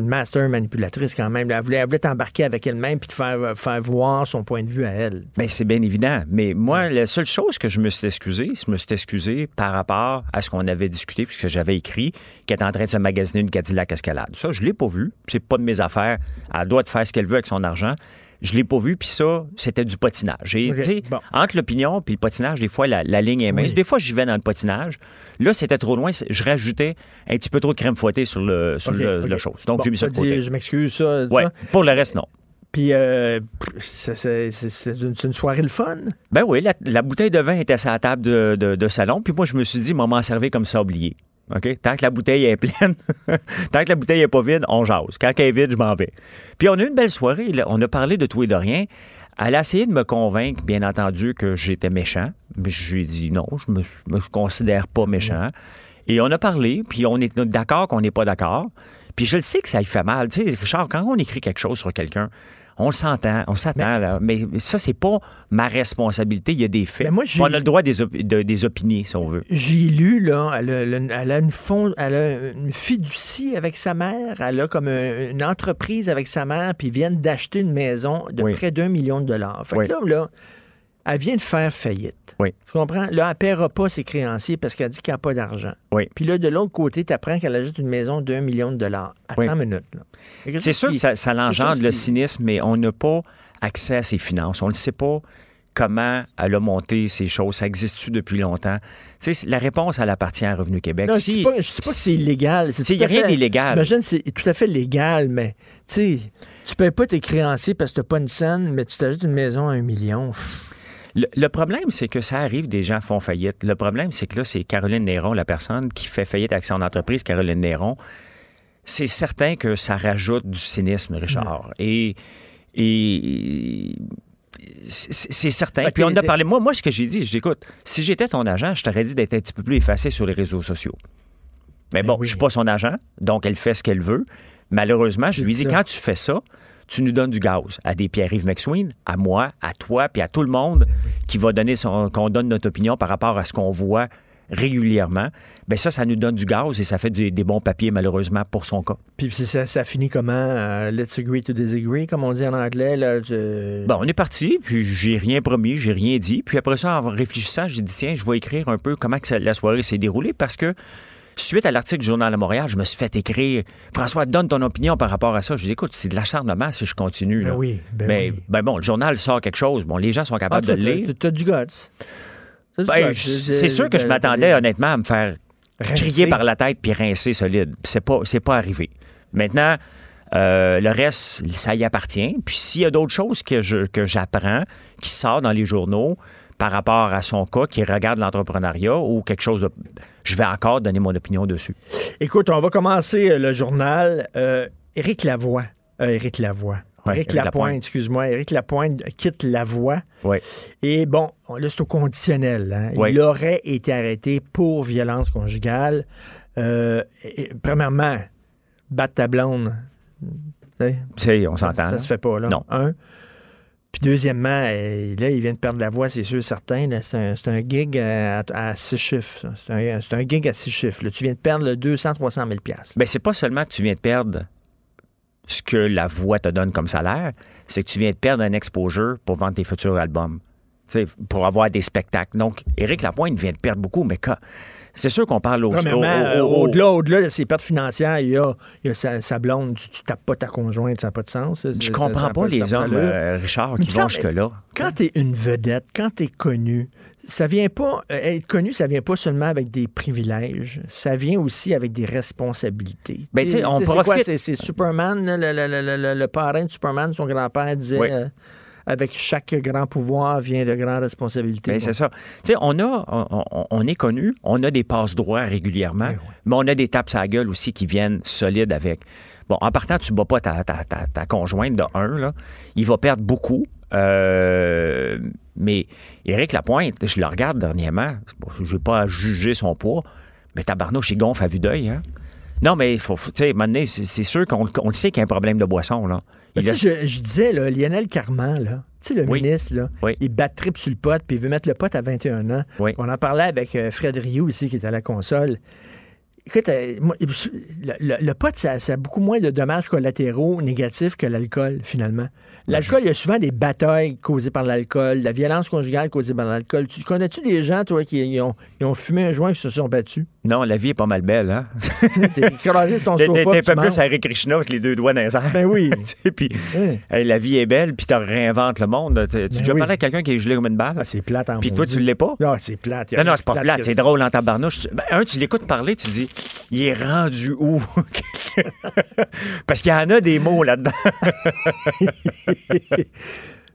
une master manipulatrice quand même. Elle voulait, elle voulait t'embarquer avec elle-même puis te faire, faire voir son point de vue à elle. Bien, c'est bien évident. Mais moi, ouais. La seule chose que je me suis excusé, je me suis excusé par rapport à ce qu'on avait discuté puisque j'avais écrit qu'elle était en train de se magasiner une Cadillac Escalade. Ça, je l'ai pas vu. C'est pas de mes affaires. Elle doit de faire ce qu'elle veut avec son argent. Je l'ai pas vu, puis ça, c'était du potinage. Et, okay, bon. Entre l'opinion puis le potinage, des fois, la, la ligne est mince. Oui. Des fois, j'y vais dans le potinage. Là, c'était trop loin. Je rajoutais un petit peu trop de crème fouettée sur le, sur okay, le, okay. le chose. Donc, bon, j'ai mis ça de côté. Dit, je m'excuse, ça. Ouais. Ça. Pour le reste, non. Puis, euh, c'est, c'est, c'est, une, c'est une soirée le fun. Ben oui, la, la bouteille de vin était sur la table de, de, de salon. Puis moi, je me suis dit, maman, servez comme ça, oublié. Okay? Tant que la bouteille est pleine, tant que la bouteille n'est pas vide, on jase. Quand elle est vide, je m'en vais. Puis on a eu une belle soirée. Là. On a parlé de tout et de rien. Elle a essayé de me convaincre, bien entendu, que j'étais méchant. Mais je lui ai dit non, je ne me, me considère pas méchant. Et on a parlé, puis on est d'accord qu'on n'est pas d'accord. Puis je le sais que ça lui fait mal. Tu sais, Richard, quand on écrit quelque chose sur quelqu'un, on s'entend, on s'attend, mais, là. Mais ça, c'est pas ma responsabilité. Il y a des faits. Moi, on a le droit des, op- de, des opinier, si on veut. J'ai lu, là, elle a, elle a, une, fond, elle a une fiducie avec sa mère, elle a comme un, une entreprise avec sa mère, puis ils viennent d'acheter une maison de oui. près d'un million de dollars. Fait oui. que là, là, elle vient de faire faillite. Oui. Tu comprends? Là, elle ne paiera pas ses créanciers parce qu'elle dit qu'elle n'a pas d'argent. Oui. Puis là, de l'autre côté, tu apprends qu'elle achète une maison d'un million de dollars. Attends oui. une minute. Là. C'est chose, sûr que ça, ça l'engendre le qui... cynisme, mais on n'a pas accès à ses finances. On ne sait pas comment elle a monté ces choses. Ça existe-tu depuis longtemps? Tu sais, la réponse, elle appartient à Revenu Québec. Non, si, je ne sais pas, je sais pas si, si c'est illégal. Il n'y a rien d'illégal. J'imagine que c'est tout à fait légal, mais tu sais, tu ne payes pas tes créanciers parce que tu n'as pas une scène, mais tu t'achètes une maison à un million. Le, le problème, c'est que ça arrive, des gens font faillite. Le problème, c'est que là, c'est Caroline Néron, la personne qui fait faillite avec son entreprise, Caroline Néron. C'est certain que ça rajoute du cynisme, Richard. Mmh. Et, et c'est, c'est certain. Okay, Puis on a parlé... Moi, moi, ce que j'ai dit, je dis, écoute, si j'étais ton agent, je t'aurais dit d'être un petit peu plus effacé sur les réseaux sociaux. Mais bon, ben oui. Je suis pas son agent, donc elle fait ce qu'elle veut. Malheureusement, je lui dis, quand tu fais ça... tu nous donnes du gaz à des Pierre-Yves McSween, à moi, à toi, puis à tout le monde qui va donner son, qu'on donne notre opinion par rapport à ce qu'on voit régulièrement. Bien ça, ça nous donne du gaz et ça fait des, des bons papiers, malheureusement, pour son cas. Puis ça, ça finit comment? Euh, let's agree to disagree, comme on dit en anglais. Là, je... Bon, on est parti, puis j'ai rien promis, j'ai rien dit. Puis après ça, en réfléchissant, j'ai dit, tiens, je vais écrire un peu comment que ça, la soirée s'est déroulée parce que Suite à l'article du Journal de Montréal, je me suis fait écrire « François, donne ton opinion par rapport à ça. » Je dis « Écoute, c'est de l'acharnement si je continue. » Ben oui. Ben, ben, oui. ben bon, le journal sort quelque chose. Bon, les gens sont capables ah, de le lire. Tu as du guts. Ben, c'est sûr que je m'attendais honnêtement à me faire crier par la tête puis rincer solide. C'est pas, c'est pas arrivé. Maintenant, euh, le reste, ça y appartient. Puis s'il y a d'autres choses que, je, que j'apprends, qui sortent dans les journaux par rapport à son cas, qui regarde l'entrepreneuriat ou quelque chose de... Je vais encore donner mon opinion dessus. Écoute, on va commencer le journal. Euh, Éric Lavoie. Euh, Éric Lavoie. Ouais, Éric Lapointe, Lapointe. excuse-moi. Éric Lapointe quitte la voie. Ouais. Et bon, là, c'est au conditionnel. Hein. Ouais. Il aurait été arrêté pour violence conjugale. Euh, et, premièrement, battre ta blonde. C'est, on s'entend. Ça, ça se fait pas, là. Non. Un. Puis deuxièmement, là, il vient de perdre la voix, c'est sûr, certain. Là, c'est, un, c'est un gig à, à, à six chiffres. Ça. C'est, un, c'est un gig à six chiffres. Là, tu viens de perdre le deux cents à trois cent mille Mais c'est pas seulement que tu viens de perdre ce que la voix te donne comme salaire, c'est que tu viens de perdre un exposure pour vendre tes futurs albums, t'sais, pour avoir des spectacles. Donc, Éric Lapointe vient de perdre beaucoup, mais quand... c'est sûr qu'on parle au... Premièrement, au, au, au, au-delà, au-delà de ses pertes financières, il y a, il y a sa, sa blonde, tu, tu tapes pas ta conjointe, ça n'a pas de sens. Je comprends pas les hommes, euh, Richard, qui vont jusque-là. Quand t'es une vedette, quand t'es connu, ça vient pas... Euh, être connu, ça vient pas seulement avec des privilèges, ça vient aussi avec des responsabilités. Ben, tu sais, on profite... C'est quoi, c'est, c'est Superman, le, le, le, le, le parrain de Superman, son grand-père disait... Oui. Euh, avec chaque grand pouvoir vient de grandes responsabilités. Bien, c'est ça. Tu sais, on a, on, on est connu, on a des passe-droits régulièrement, oui, oui. mais on a des tapes à la gueule aussi qui viennent solides avec. Bon, en partant, tu ne bats pas ta, ta, ta, ta conjointe de un, là. Il va perdre beaucoup. Euh, mais Éric Lapointe, je le regarde dernièrement, bon, je ne vais pas juger son poids, mais tabarnouche, il gonfle à vue d'œil, hein? Non, mais il faut, tu sais, à un moment donné, c'est, c'est sûr qu'on on le sait qu'il y a un problème de boisson, là. Il a... je, je disais, là, Lionel Carman, là, tu sais, le oui. ministre, là, oui. il bat trip sur le pot, puis il veut mettre le pot à vingt et un ans Oui. On en parlait avec euh, Fred Rioux ici, qui est à la console. Écoute, euh, moi, le, le, le pot, ça, ça a beaucoup moins de dommages collatéraux négatifs que l'alcool, finalement. L'alcool, il y a souvent des batailles causées par l'alcool, la violence conjugale causée par l'alcool. Tu connais-tu des gens, toi, qui ils ont, ils ont fumé un joint et se sont battus? Non, la vie est pas mal belle, hein? T'es écrasé sur ton sofa. T'es, t'es pas plus Hare Krishna avec les deux doigts dans les airs. Ben oui. Puis, oui. Hey, la vie est belle, puis tu réinventes le monde. Tu as déjà parlé à quelqu'un qui est gelé comme une balle? Ah, c'est plate en Puis toi, dit. tu l'es pas? Non, c'est plate. Non, non, c'est pas plate. plate. C'est drôle en tabarnouche. Ben, un, tu l'écoutes parler, tu dis... Il est rendu où? Parce qu'il y en a des mots là-dedans.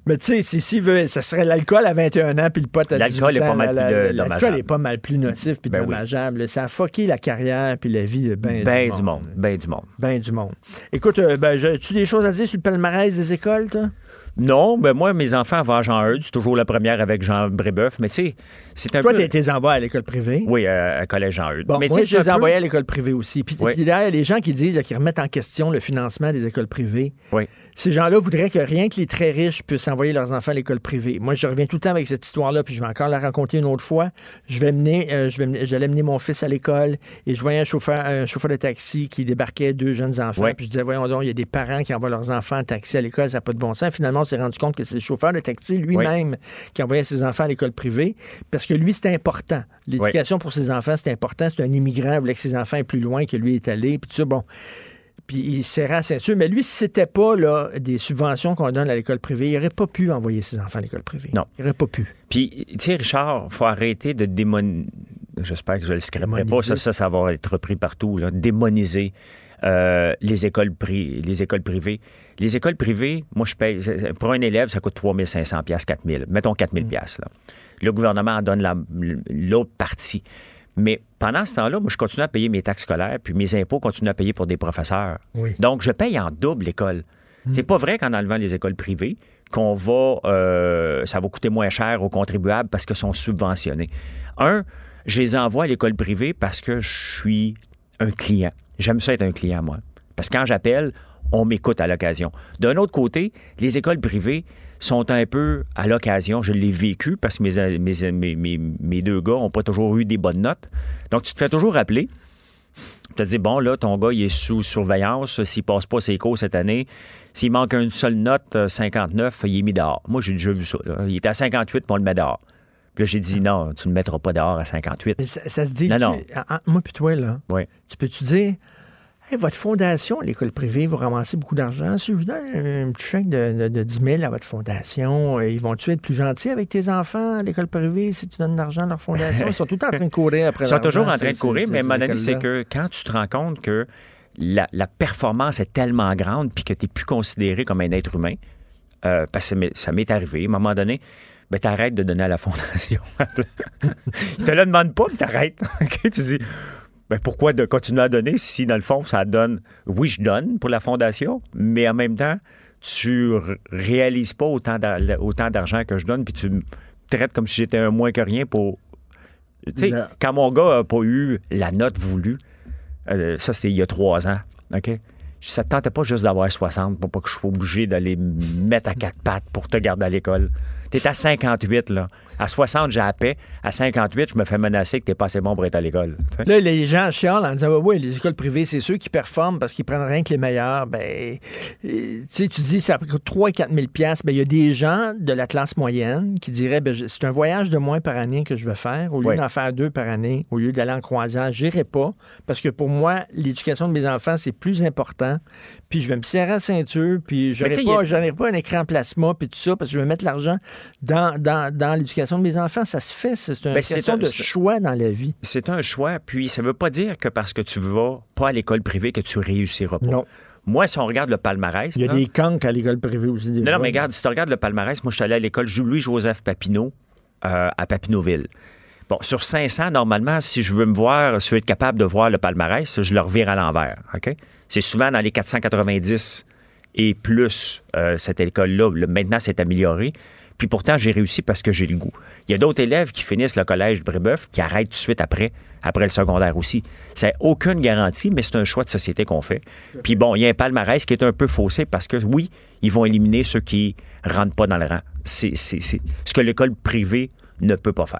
Mais tu sais, si, si veut, ça serait l'alcool à vingt et un ans puis le pot à l'alcool dix-huit ans. Est pas mal la, la, plus l'alcool est pas mal plus nocif puis ben dommageable. Oui. Ça a fucké la carrière puis la vie de ben, ben du, du monde. monde. Ben du monde. Ben du monde. Écoute, euh, ben, as-tu des choses à dire sur le palmarès des écoles, toi? Non, ben moi, mes enfants vont à Jean un, c'est toujours la première avec Jean Brébeuf, mais tu sais, c'est un Toi, peu... Toi, tu les envoies à l'école privée. Oui, euh, à Collège Jean un. Bon, mais moi, je les peu... envoyais à l'école privée aussi. Puis oui. derrière, les gens qui disent, là, qui remettent en question le financement des écoles privées, oui. ces gens-là voudraient que rien que les très riches puissent envoyer leurs enfants à l'école privée. Moi, je reviens tout le temps avec cette histoire-là, puis je vais encore la raconter une autre fois. Je vais mener, euh, je vais mener, j'allais mener mon fils à l'école, et je voyais un chauffeur, un chauffeur de taxi qui débarquait deux jeunes enfants, oui. puis je disais, voyons donc, il y a des parents qui envoient leurs enfants en taxi à l'école, ça n'a pas de bon sens. Finalement, on s'est rendu compte que c'est le chauffeur de taxi lui-même oui. qui envoyait ses enfants à l'école privée parce que lui, c'était important. L'éducation oui. pour ses enfants, c'était important. C'est un immigrant, il voulait que ses enfants aient plus loin que lui est allé. Puis tout ça, bon. Puis il serrait à ceinture. Mais lui, si c'était pas là, des subventions qu'on donne à l'école privée, il n'aurait pas pu envoyer ses enfants à l'école privée. Non. Il n'aurait pas pu. Puis, tu sais, Richard, il faut arrêter de démoniser. J'espère que je ne le scripterai pas. Ça, ça, ça va être repris partout. Là. Démoniser euh, les, écoles pri- les écoles privées. Les écoles privées, moi, je paye. Pour un élève, ça coûte trois mille cinq cents dollars quatre mille Mettons quatre mille dollars là. Le gouvernement en donne la, l'autre partie. Mais pendant ce temps-là, moi, je continue à payer mes taxes scolaires, puis mes impôts continuent à payer pour des professeurs. Oui. Donc, je paye en double l'école. Mmh. C'est pas vrai qu'en enlevant les écoles privées, qu'on va, euh, ça va coûter moins cher aux contribuables parce qu'elles sont subventionnées. Un, je les envoie à l'école privée parce que je suis un client. J'aime ça être un client, moi. Parce que quand j'appelle... on m'écoute à l'occasion. D'un autre côté, les écoles privées sont un peu à l'occasion. Je l'ai vécu parce que mes, mes, mes, mes, mes deux gars n'ont pas toujours eu des bonnes notes. Donc, tu te fais toujours appeler. Tu te dis, bon, là, ton gars, il est sous surveillance. S'il ne passe pas ses cours cette année, s'il manque une seule note, cinquante-neuf, il est mis dehors. Moi, j'ai déjà vu ça. Là. Il était à cinquante-huit, puis on le met dehors. Puis là, j'ai dit, non, tu ne me mettras pas dehors à cinquante-huit. Mais ça, ça se dit, non, tu, non. À, à, moi puis toi, là, oui. Tu peux-tu dire, hey, votre fondation, l'école privée, vous ramassez beaucoup d'argent. Si je vous donne un petit chèque de, de, de dix mille à votre fondation, ils vont-tu être plus gentils avec tes enfants à l'école privée si tu donnes de l'argent à leur fondation? Ils sont tout le temps en train de courir après. Ils sont toujours en train de courir, mais mon ami, c'est que quand tu te rends compte que la, la performance est tellement grande puis que tu n'es plus considéré comme un être humain, euh, parce que ça m'est arrivé, à un moment donné... Ben, t'arrêtes de donner à la fondation. Ils te le demandent pas, mais t'arrêtes. Okay? Tu dis, ben, pourquoi de continuer à donner si, dans le fond, ça donne... Oui, je donne pour la fondation, mais en même temps, tu réalises pas autant d'argent que je donne, puis tu me traites comme si j'étais un moins que rien pour... Tu sais, quand mon gars n'a pas eu la note voulue, euh, ça, c'était il y a trois ans, OK? Ça ne te tentait pas juste d'avoir soixante pour pas que je sois obligé d'aller me mettre à quatre pattes pour te garder à l'école. T'es à cinquante-huit, là. À soixante, j'ai la paix. À cinquante-huit, je me fais menacer que t'es pas assez bon pour être à l'école. T'sais? Là, les gens chialent en disant, bah, oui, les écoles privées, c'est ceux qui performent parce qu'ils prennent rien que les meilleurs. Ben, tu sais, tu dis, ça coûte trois à quatre mille piastres. Ben, il y a des gens de la classe moyenne qui diraient, ben, c'est un voyage de moins par année que je veux faire. Au lieu oui. d'en faire deux par année, au lieu d'aller en croisière, j'irai pas. Parce que pour moi, l'éducation de mes enfants, c'est plus important. Puis je vais me serrer à la ceinture, puis je n'aurai pas, a... pas un écran plasma, puis tout ça, parce que je vais mettre l'argent... Dans, dans, dans l'éducation de mes enfants, ça se fait. C'est une ben, question un, de choix dans la vie. C'est un choix, puis ça ne veut pas dire que parce que tu ne vas pas à l'école privée que tu réussiras pas. Non. Moi, si on regarde le palmarès... Il y a là, des cancres à l'école privée aussi. Des non, non, mais regarde, si tu regardes le palmarès, moi, je suis allé à l'école Louis-Joseph Papineau euh, à Papineauville. Bon, sur cinq cents, normalement, si je veux me voir, si je veux être capable de voir le palmarès, je le revire à l'envers. Okay? C'est souvent dans les quatre cent quatre-vingt-dix et plus euh, cette école-là. Maintenant, c'est amélioré. Puis pourtant, j'ai réussi parce que j'ai le goût. Il y a d'autres élèves qui finissent le collège de Brébeuf qui arrêtent tout de suite après, après le secondaire aussi. Ça n'a aucune garantie, mais c'est un choix de société qu'on fait. Puis bon, il y a un palmarès qui est un peu faussé parce que, oui, ils vont éliminer ceux qui ne rentrent pas dans le rang. C'est, c'est, c'est ce que l'école privée ne peut pas faire.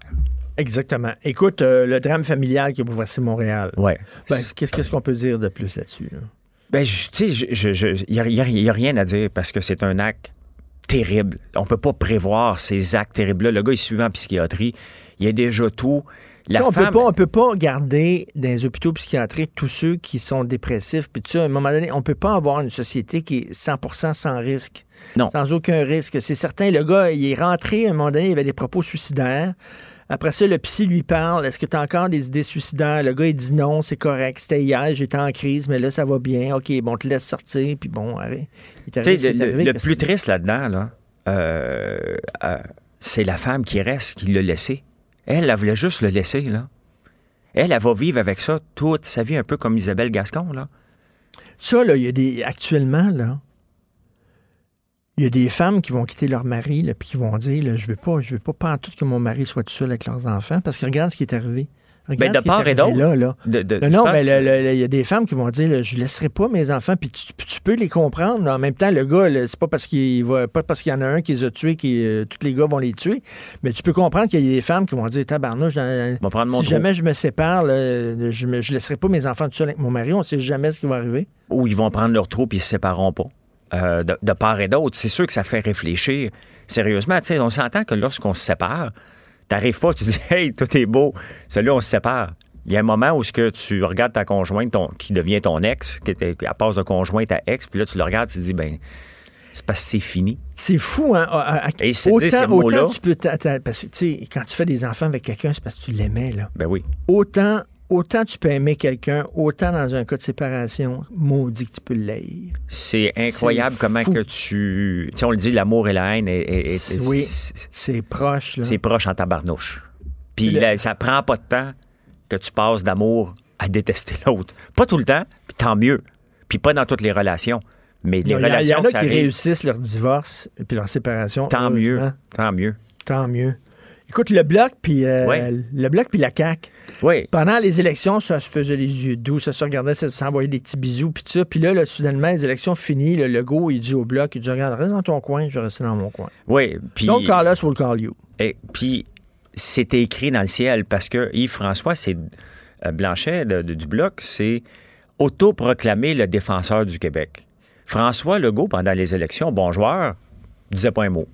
Exactement. Écoute, euh, le drame familial qui a bouleversé Montréal. Oui. Ben, qu'est-ce, qu'est-ce qu'on peut dire de plus là-dessus? Là? Ben, tu sais, il n'y a rien à dire parce que c'est un acte terrible. On ne peut pas prévoir ces actes terribles-là. Le gars est suivi en psychiatrie. Il y a déjà tout. La ça, on femme... peut pas, on peut pas garder dans les hôpitaux psychiatriques tous ceux qui sont dépressifs. Puis tout ça, à un moment donné, on peut pas avoir une société qui est cent pour cent sans risque. Non. Sans aucun risque. C'est certain. Le gars, il est rentré, à un moment donné, il avait des propos suicidaires. Après ça, le psy lui parle. Est-ce que tu as encore des idées suicidaires? Le gars, il dit non, c'est correct. C'était hier, j'étais en crise, mais là, ça va bien. OK, bon, on te laisse sortir. Puis bon, allez. Tu sais, le, le plus triste là-dedans, là, euh, euh, c'est la femme qui reste, qui l'a laissé. Elle, elle voulait juste le laisser, là. Elle, elle va vivre avec ça toute sa vie, un peu comme Isabelle Gascon, là. Ça, là, il y a des... Actuellement, là, il y a des femmes qui vont quitter leur mari, là, puis qui vont dire, là, je veux pas, je veux pas pantoute que mon mari soit tout seul avec leurs enfants, parce que regarde ce qui est arrivé. Ben, de part et d'autre. Là, là. De, de, non, mais il y a des femmes qui vont dire, là, je ne laisserai pas mes enfants, puis tu, tu peux les comprendre. En même temps, le gars, là, c'est pas parce qu'il va, pas parce qu'il y en a un qui les a tués, que euh, tous les gars vont les tuer, mais tu peux comprendre qu'il y a des femmes qui vont dire, tabarnouche, dans, si trou. jamais je me sépare, là, je ne laisserai pas mes enfants tout seuls avec mon mari, on ne sait jamais ce qui va arriver. Ou ils vont prendre leur trou, puis ils ne se sépareront pas. Euh, de, de part et d'autre. C'est sûr que ça fait réfléchir. Sérieusement, tu sais, on s'entend que lorsqu'on se sépare, t'arrives pas, tu dis « Hey, tout est beau. » Celui-là, on se sépare. Il y a un moment où ce que tu regardes ta conjointe ton, qui devient ton ex, qui était, elle passe de conjointe à ex, puis là, tu le regardes, tu te dis « Ben, c'est parce que c'est fini. » C'est fou, hein? À, à, Et autant, dit, ces autant tu peux... Parce que, tu sais, quand tu fais des enfants avec quelqu'un, c'est parce que tu l'aimais, là. Ben oui. Autant... Autant tu peux aimer quelqu'un, autant dans un cas de séparation, maudit que tu peux l'haïr. C'est incroyable c'est comment fou. que tu... Tu sais, on le dit, l'amour et la haine... Est, est, est, oui, c'est, c'est proche. Là. C'est proche en tabarnouche. Puis le... là, ça prend pas de temps que tu passes d'amour à détester l'autre. Pas tout le temps, puis tant mieux. Puis pas dans toutes les relations. Mais les non, relations... Il y en a, y en a qui arrive, réussissent leur divorce puis leur séparation. Tant mieux, tant mieux. Tant mieux. Écoute, le bloc puis euh, oui. le bloc puis la C A Q. Oui. Pendant les élections, ça se faisait les yeux doux, ça se regardait, ça s'envoyait des petits bisous, puis tout ça. Puis là, là, soudainement, les élections finies, le Legault, il dit au bloc, il dit, regarde, reste dans ton coin, je vais rester dans mon coin. Oui. Pis, Donc, call us, we'll call you. Et puis, c'était écrit dans le ciel parce que Yves-François c'est euh, Blanchet de, de, du bloc, c'est autoproclamé le défenseur du Québec. François Legault, pendant les élections, bon joueur, disait pas un mot.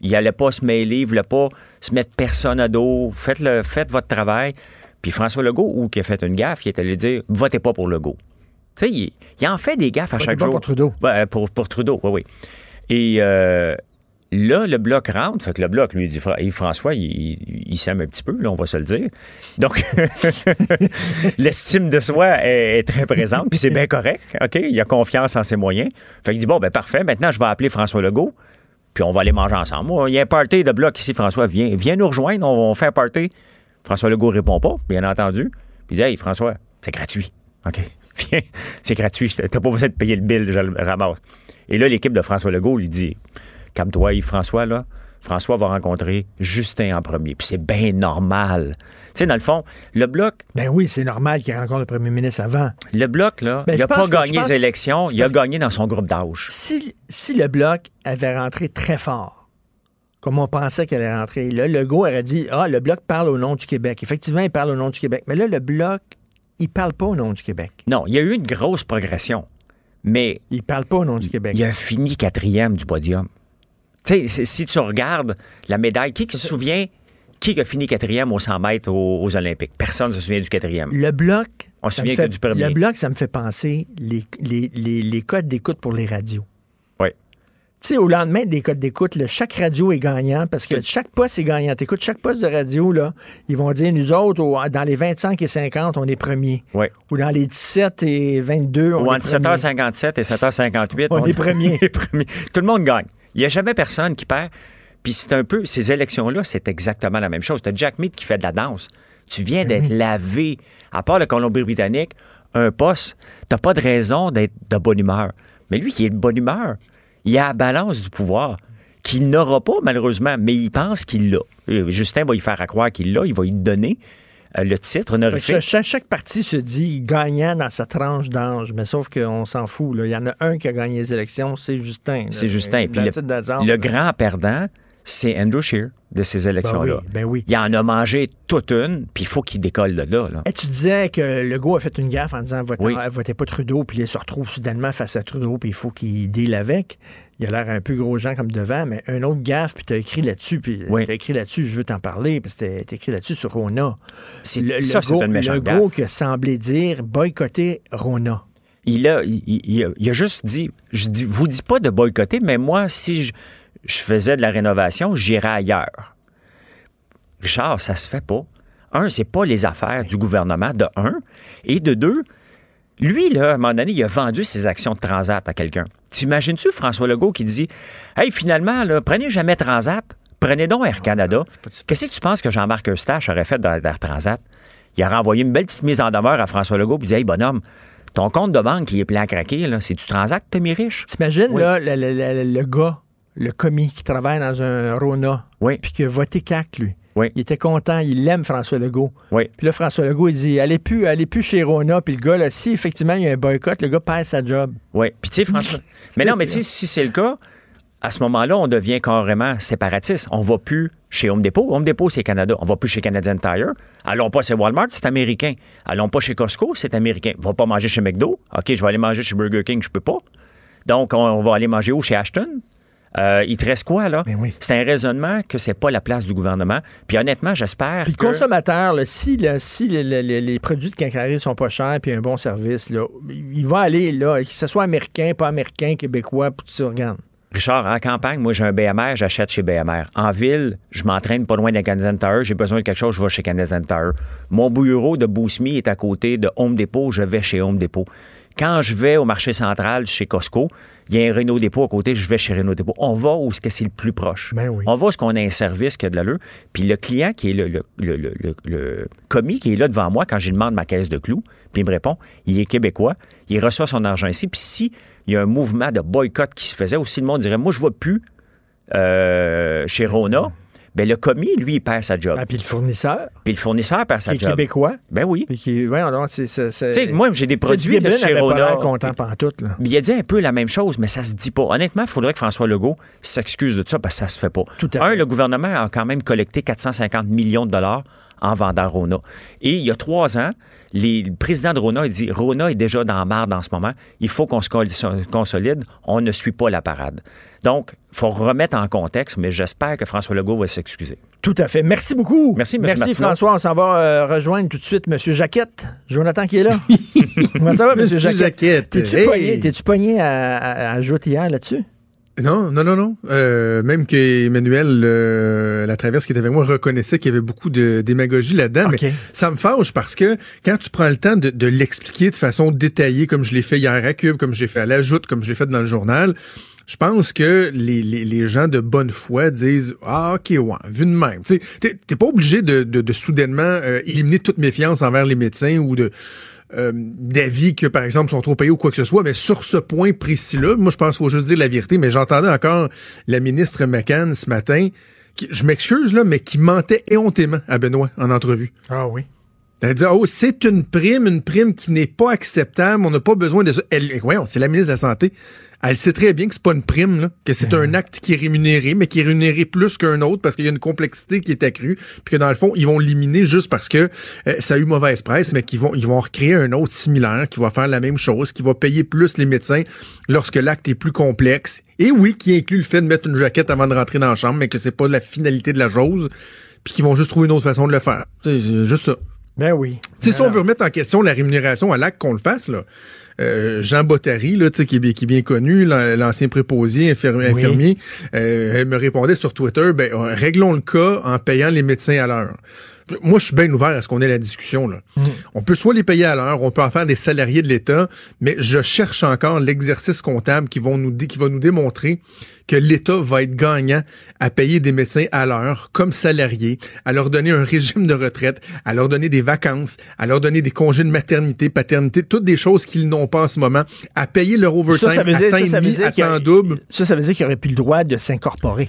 Il n'allait pas se mêler, il ne voulait pas se mettre personne à dos. Faites, le, faites votre travail. Puis François Legault, ou qui a fait une gaffe, il est allé dire « Votez pas pour Legault ». Tu sais, il, il en fait des gaffes à chaque jour. Pour Trudeau. Ouais, pour, pour Trudeau, oui, oui. Et euh, là, le Bloc rentre. Fait que le Bloc, lui, dit et François, il, il, il s'aime un petit peu, là, on va se le dire. Donc, l'estime de soi est, est très présente, puis c'est bien correct. OK, il a confiance en ses moyens. Fait qu'il dit, bon, ben parfait, maintenant, je vais appeler François Legault, puis on va aller manger ensemble. Moi, il y a un party de Bloc ici, François, viens, viens nous rejoindre, on, on fait un party. François Legault répond pas, bien entendu. Puis il dit, hey, François, c'est gratuit. OK. Viens, c'est gratuit, t'as pas besoin de payer le bill, je le ramasse. Et là, l'équipe de François Legault lui dit, calme-toi, Yves-François, là, François va rencontrer Justin en premier. Puis c'est bien normal. Tu sais, dans le fond, le Bloc... Ben oui, c'est normal qu'il rencontre le premier ministre avant. Le Bloc, là, ben, il n'a pas gagné les élections, il a gagné dans son groupe d'âge. Si, si le Bloc avait rentré très fort, comme on pensait qu'elle allait rentrer, là, Legault aurait dit, ah, le Bloc parle au nom du Québec. Effectivement, il parle au nom du Québec. Mais là, le Bloc... il ne parle pas au nom du Québec. Non, il y a eu une grosse progression, mais... il ne parle pas au nom du Québec. Il a fini quatrième du podium. Tu sais, si tu regardes la médaille, qui, qui se souvient qui a fini quatrième aux cent mètres aux, aux Olympiques? Personne ne se souvient du quatrième. Le Bloc... on se souvient fait, que du premier. Le Bloc, ça me fait penser les, les, les, les codes d'écoute pour les radios. Oui. Tu sais, au lendemain des codes d'écoute, là, chaque radio est gagnant parce que chaque poste est gagnant. T'écoutes chaque poste de radio, là, ils vont dire, nous autres, au, dans les vingt-cinq et cinquante, on est premier. Oui. Ou dans les dix-sept et vingt-deux, on ou est premier. Ou entre sept heures cinquante-sept et sept heures cinquante-huit, on, on est premier. Tout le monde gagne. Il n'y a jamais personne qui perd. Puis c'est un peu, ces élections-là, c'est exactement la même chose. T'as Jagmeet qui fait de la danse. Tu viens d'être oui. lavé. À part le Colombie-Britannique, un poste, t'as pas de raison d'être de bonne humeur. Mais lui, qui est de bonne humeur, il y a la balance du pouvoir qu'il n'aura pas, malheureusement, mais il pense qu'il l'a. Et Justin va y faire à croire qu'il l'a, il va lui donner le titre honorifique. Chaque, chaque parti se dit gagnant dans sa tranche d'âge, mais sauf qu'on s'en fout. Là. Il y en a un qui a gagné les élections, c'est Justin. Là. C'est Justin. Puis le, le grand perdant, c'est Andrew Scheer de ces élections-là. Ben oui, ben oui. Il en a mangé toute une, puis il faut qu'il décolle de là. là. Et tu disais que Legault a fait une gaffe en disant « oui. Votez pas Trudeau », puis il se retrouve soudainement face à Trudeau, puis il faut qu'il deal avec. Il a l'air un peu gros gens comme devant, mais un autre gaffe, puis tu as écrit là-dessus, puis oui. tu as écrit là-dessus, je veux t'en parler, parce que tu as écrit là-dessus sur Rona. C'est, le, ça, Legault, c'est une méchante Legault gaffe. Qui a semblé dire « boycotter Rona ». Il a, il, il, il a juste dit « je dis, vous dis pas de boycotter, mais moi, si je... je faisais de la rénovation, j'irais ailleurs. » Richard, ça se fait pas. Un, c'est pas les affaires du gouvernement, de un. Et de deux, lui, là, à un moment donné, il a vendu ses actions de Transat à quelqu'un. T'imagines-tu François Legault qui dit « Hey, finalement, là, prenez jamais Transat, prenez donc Air Canada. » Qu'est-ce que tu penses que Jean-Marc Eustache aurait fait d'Air Transat? Il a renvoyé une belle petite mise en demeure à François Legault et dit « Hey, bonhomme, ton compte de banque qui est plein à craquer, là, c'est du Transat que t'as mis riche. » T'imagines, oui. là, le, le, le, le gars le commis qui travaille dans un Rona, oui. puis qui a voté C A C, lui. Oui. Il était content, il aime François Legault. Oui. Puis là, François Legault, il dit, allez plus, allez plus chez Rona. Puis le gars, là, si effectivement il y a un boycott, le gars perd sa job. Oui, puis tu sais, François... mais non, mais tu sais, si c'est le cas, à ce moment-là, on devient carrément séparatiste. On va plus chez Home Depot. Home Depot, c'est Canada. On va plus chez Canadian Tire. Allons pas chez Walmart, c'est américain. Allons pas chez Costco, c'est américain. On va pas manger chez McDo. OK, je vais aller manger chez Burger King, je peux pas. Donc, on va aller manger où? Chez Ashton? Euh, il te reste quoi, là? Ben oui. C'est un raisonnement que c'est pas la place du gouvernement. Puis honnêtement, j'espère puis que... Puis le consommateur, là, si, là, si le, le, le, les produits de Quincaillerie sont pas chers puis un bon service, là, il va aller, là, que ce soit américain, pas américain, québécois, puis tu regardes. Richard, en campagne, moi, j'ai un B M R, j'achète chez B M R. En ville, je m'entraîne pas loin d'un Canadian Tire, j'ai besoin de quelque chose, je vais chez Canadian Tire. Mon bureau de Boost Me est à côté de Home Depot, je vais chez Home Depot. Quand je vais au marché central chez Costco, il y a un Réno-Dépôt à côté, je vais chez Réno-Dépôt. On va où c'est le plus proche. Ben oui. On va où on a un service qui a de l'allure. Puis le client qui est le, le, le, le, le commis qui est là devant moi quand je lui demande ma caisse de clous, puis il me répond, il est québécois, il reçoit son argent ici. Puis si il y a un mouvement de boycott qui se faisait, ou si le monde dirait, moi je ne vais plus euh, chez Rona, ben le commis, lui, il perd sa job. Ah, puis le fournisseur. Puis le fournisseur perd sa job. Qui est québécois. Ben oui. Puis qui, ouais, non, c'est... Tu sais, moi, j'ai des produits de chez Rona. Il a dit un peu la même chose, mais ça se dit pas. Honnêtement, il faudrait que François Legault s'excuse de tout ça, parce que ça se fait pas. Tout à fait. Un, le gouvernement a quand même collecté quatre cent cinquante millions de dollars en vendant Rona. Et il y a trois ans, Les, le président de Rona, il dit, Rona est déjà dans la marde en ce moment. Il faut qu'on se consolide. On ne suit pas la parade. Donc, il faut remettre en contexte, mais j'espère que François Legault va s'excuser. Tout à fait. Merci beaucoup. Merci, M. Merci, Martineau. François. On s'en va euh, rejoindre tout de suite M. Jacquette. Jonathan qui est là. Comment ça va, M. Jacquette? Jacquette. T'es-tu hey. pogné, t'es-tu pogné à, à, à jouer hier là-dessus? Non, non, non, non. Euh, même qu'Emmanuel euh, Latraverse qui était avec moi reconnaissait qu'il y avait beaucoup de démagogie là-dedans, okay. Mais ça me fâche parce que quand tu prends le temps de, de l'expliquer de façon détaillée, comme je l'ai fait hier à Cube, comme je l'ai fait à La Joute, comme je l'ai fait dans le journal, je pense que les, les, les gens de bonne foi disent « Ah, OK, ouais, vu de même. » Tu sais, t'es pas obligé de, de, de soudainement euh, éliminer toute méfiance envers les médecins ou de... Euh, d'avis que, par exemple, sont trop payés ou quoi que ce soit, mais sur ce point précis-là, moi, je pense qu'il faut juste dire la vérité, mais j'entendais encore la ministre McCann ce matin, qui, je m'excuse, là, mais qui mentait éhontément à Benoît en entrevue. Ah oui? Elle dit, oh, c'est une prime, une prime qui n'est pas acceptable, on n'a pas besoin de ça. Elle, voyons, c'est la ministre de la Santé. Elle sait très bien que c'est pas une prime, là, que c'est mmh. un acte qui est rémunéré, mais qui est rémunéré plus qu'un autre parce qu'il y a une complexité qui est accrue, puis que dans le fond, ils vont l'éliminer juste parce que euh, ça a eu mauvaise presse, mais qu'ils vont, ils vont recréer un autre similaire qui va faire la même chose, qui va payer plus les médecins lorsque l'acte est plus complexe. Et oui, qui inclut le fait de mettre une jaquette avant de rentrer dans la chambre, mais que c'est pas la finalité de la chose, puis qu'ils vont juste trouver une autre façon de le faire. C'est, c'est juste ça. Ben oui. Tu sais, si on veut remettre en question la rémunération à l'acte, qu'on le fasse, là. Euh, Jean Bottary, là, tu sais, qui, qui est bien connu, l'ancien préposé, infirmier, oui. infirmier euh, me répondait sur Twitter, ben, réglons le cas en payant les médecins à l'heure. Moi, je suis bien ouvert à ce qu'on ait la discussion, là. Mmh. On peut soit les payer à l'heure, on peut en faire des salariés de l'État, mais je cherche encore l'exercice comptable qui, vont nous dé- qui va nous démontrer que l'État va être gagnant à payer des médecins à l'heure comme salariés, à leur donner un régime de retraite, à leur donner des vacances, à leur donner des congés de maternité, paternité, toutes des choses qu'ils n'ont pas en ce moment, à payer leur overtime, ça, ça veut dire, à temps ça, demi, ça veut dire à qu'il y a, temps double. Ça, ça veut dire qu'ils auraient plus le droit de s'incorporer.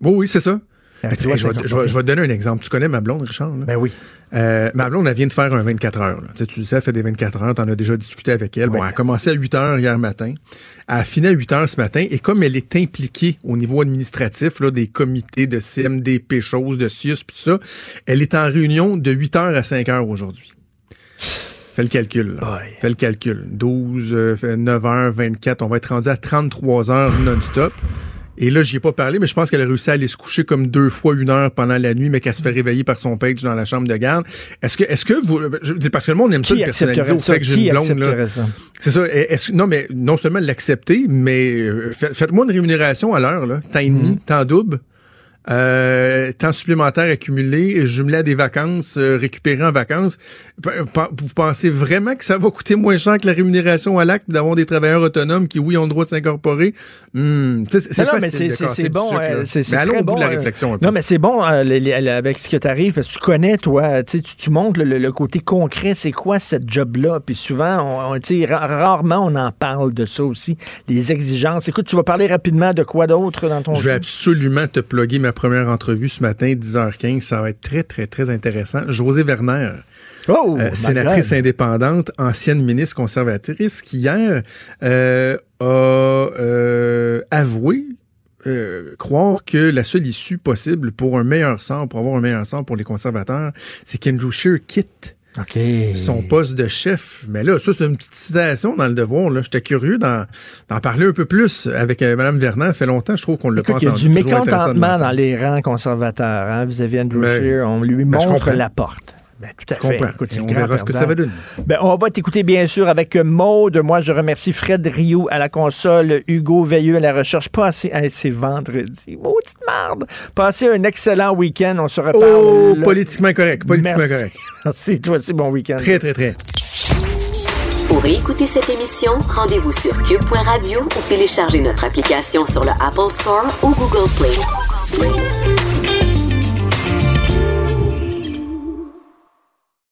Oui, oui, c'est ça. Ben, tu sais, je, vais, je, vais, je vais te donner un exemple. Tu connais ma blonde, Richard? Là? Ben oui. Euh, ma blonde, elle vient de faire un vingt-quatre heures. Là. Tu sais, tu sais, elle fait des vingt-quatre heures. T'en as déjà discuté avec elle. Ouais. Bon, elle a commencé à huit heures hier matin. Elle a fini à huit heures ce matin. Et comme elle est impliquée au niveau administratif, là, des comités de C M D P, choses de C I U S, puis tout ça, elle est en réunion de huit heures à cinq heures aujourd'hui. Fais le calcul. Là. Fais le calcul. douze, euh, neuf heures, vingt-quatre. On va être rendu à trente-trois heures non-stop. Et là, j'y ai pas parlé, mais je pense qu'elle a réussi à aller se coucher comme deux fois une heure pendant la nuit, mais qu'elle se fait réveiller par son page dans la chambre de garde. Est-ce que, est-ce que vous, parce que le monde aime ça de personnaliser au fait que j'ai une blonde, là. C'est ça. Est-ce, non, mais non seulement l'accepter, mais fait, faites-moi une rémunération à l'heure, là. Temps et demi, mm. temps double, euh, temps supplémentaire accumulé, jumelé à des vacances, euh, récupéré en vacances. Vous pensez vraiment que ça va coûter moins cher que la rémunération à l'acte d'avoir des travailleurs autonomes qui, oui, ont le droit de s'incorporer? Mmh. C'est, c'est non, facile mais c'est, de casser c'est, c'est bon, sucre, euh, c'est, c'est mais allons au bout bon, de la réflexion un euh, peu. Non, mais c'est bon euh, les, les, avec ce que t'arrives, parce que tu connais, toi, tu, tu montres le, le côté concret, c'est quoi cette job-là? Puis souvent, on, on, ra- rarement on en parle de ça aussi, les exigences. Écoute, tu vas parler rapidement de quoi d'autre dans ton Je vais absolument te plugger ma première entrevue ce matin, dix heures quinze, ça va être très, très, très intéressant. Josée Werner, oh, euh, sénatrice indépendante, ancienne ministre conservatrice, qui hier euh, a euh, avoué euh, croire que la seule issue possible pour un meilleur sort, pour avoir un meilleur sort pour les conservateurs, c'est qu'Andrew Scheer quitte okay. son poste de chef. Mais là, ça, c'est une petite citation dans Le Devoir. Là. J'étais curieux d'en, d'en parler un peu plus avec euh, Mme Vernon. Ça fait longtemps, je trouve qu'on ne l'a Écoute, pas entendu. Il y a du mécontentement dans les rangs conservateurs. Hein, vis-à-vis Andrew ben, Scheer, on lui ben, montre la porte. Ben, tout à je fait. Écoute, on verra perdant. Ce que ça va donner. Ben, on va t'écouter, bien sûr, avec Maude. Moi, je remercie Fred Rioux à la console, Hugo Veilleux à la recherche. Passez, hey, c'est vendredi. Maudite merde. Passez un excellent week-end. On se reparle. Oh, le... politiquement correct. Politiquement Merci. correct. Merci. Toi aussi, bon week-end. Très, très, très. Pour écouter cette émission, rendez-vous sur cube point radio ou téléchargez notre application sur le Apple Store ou Google Play.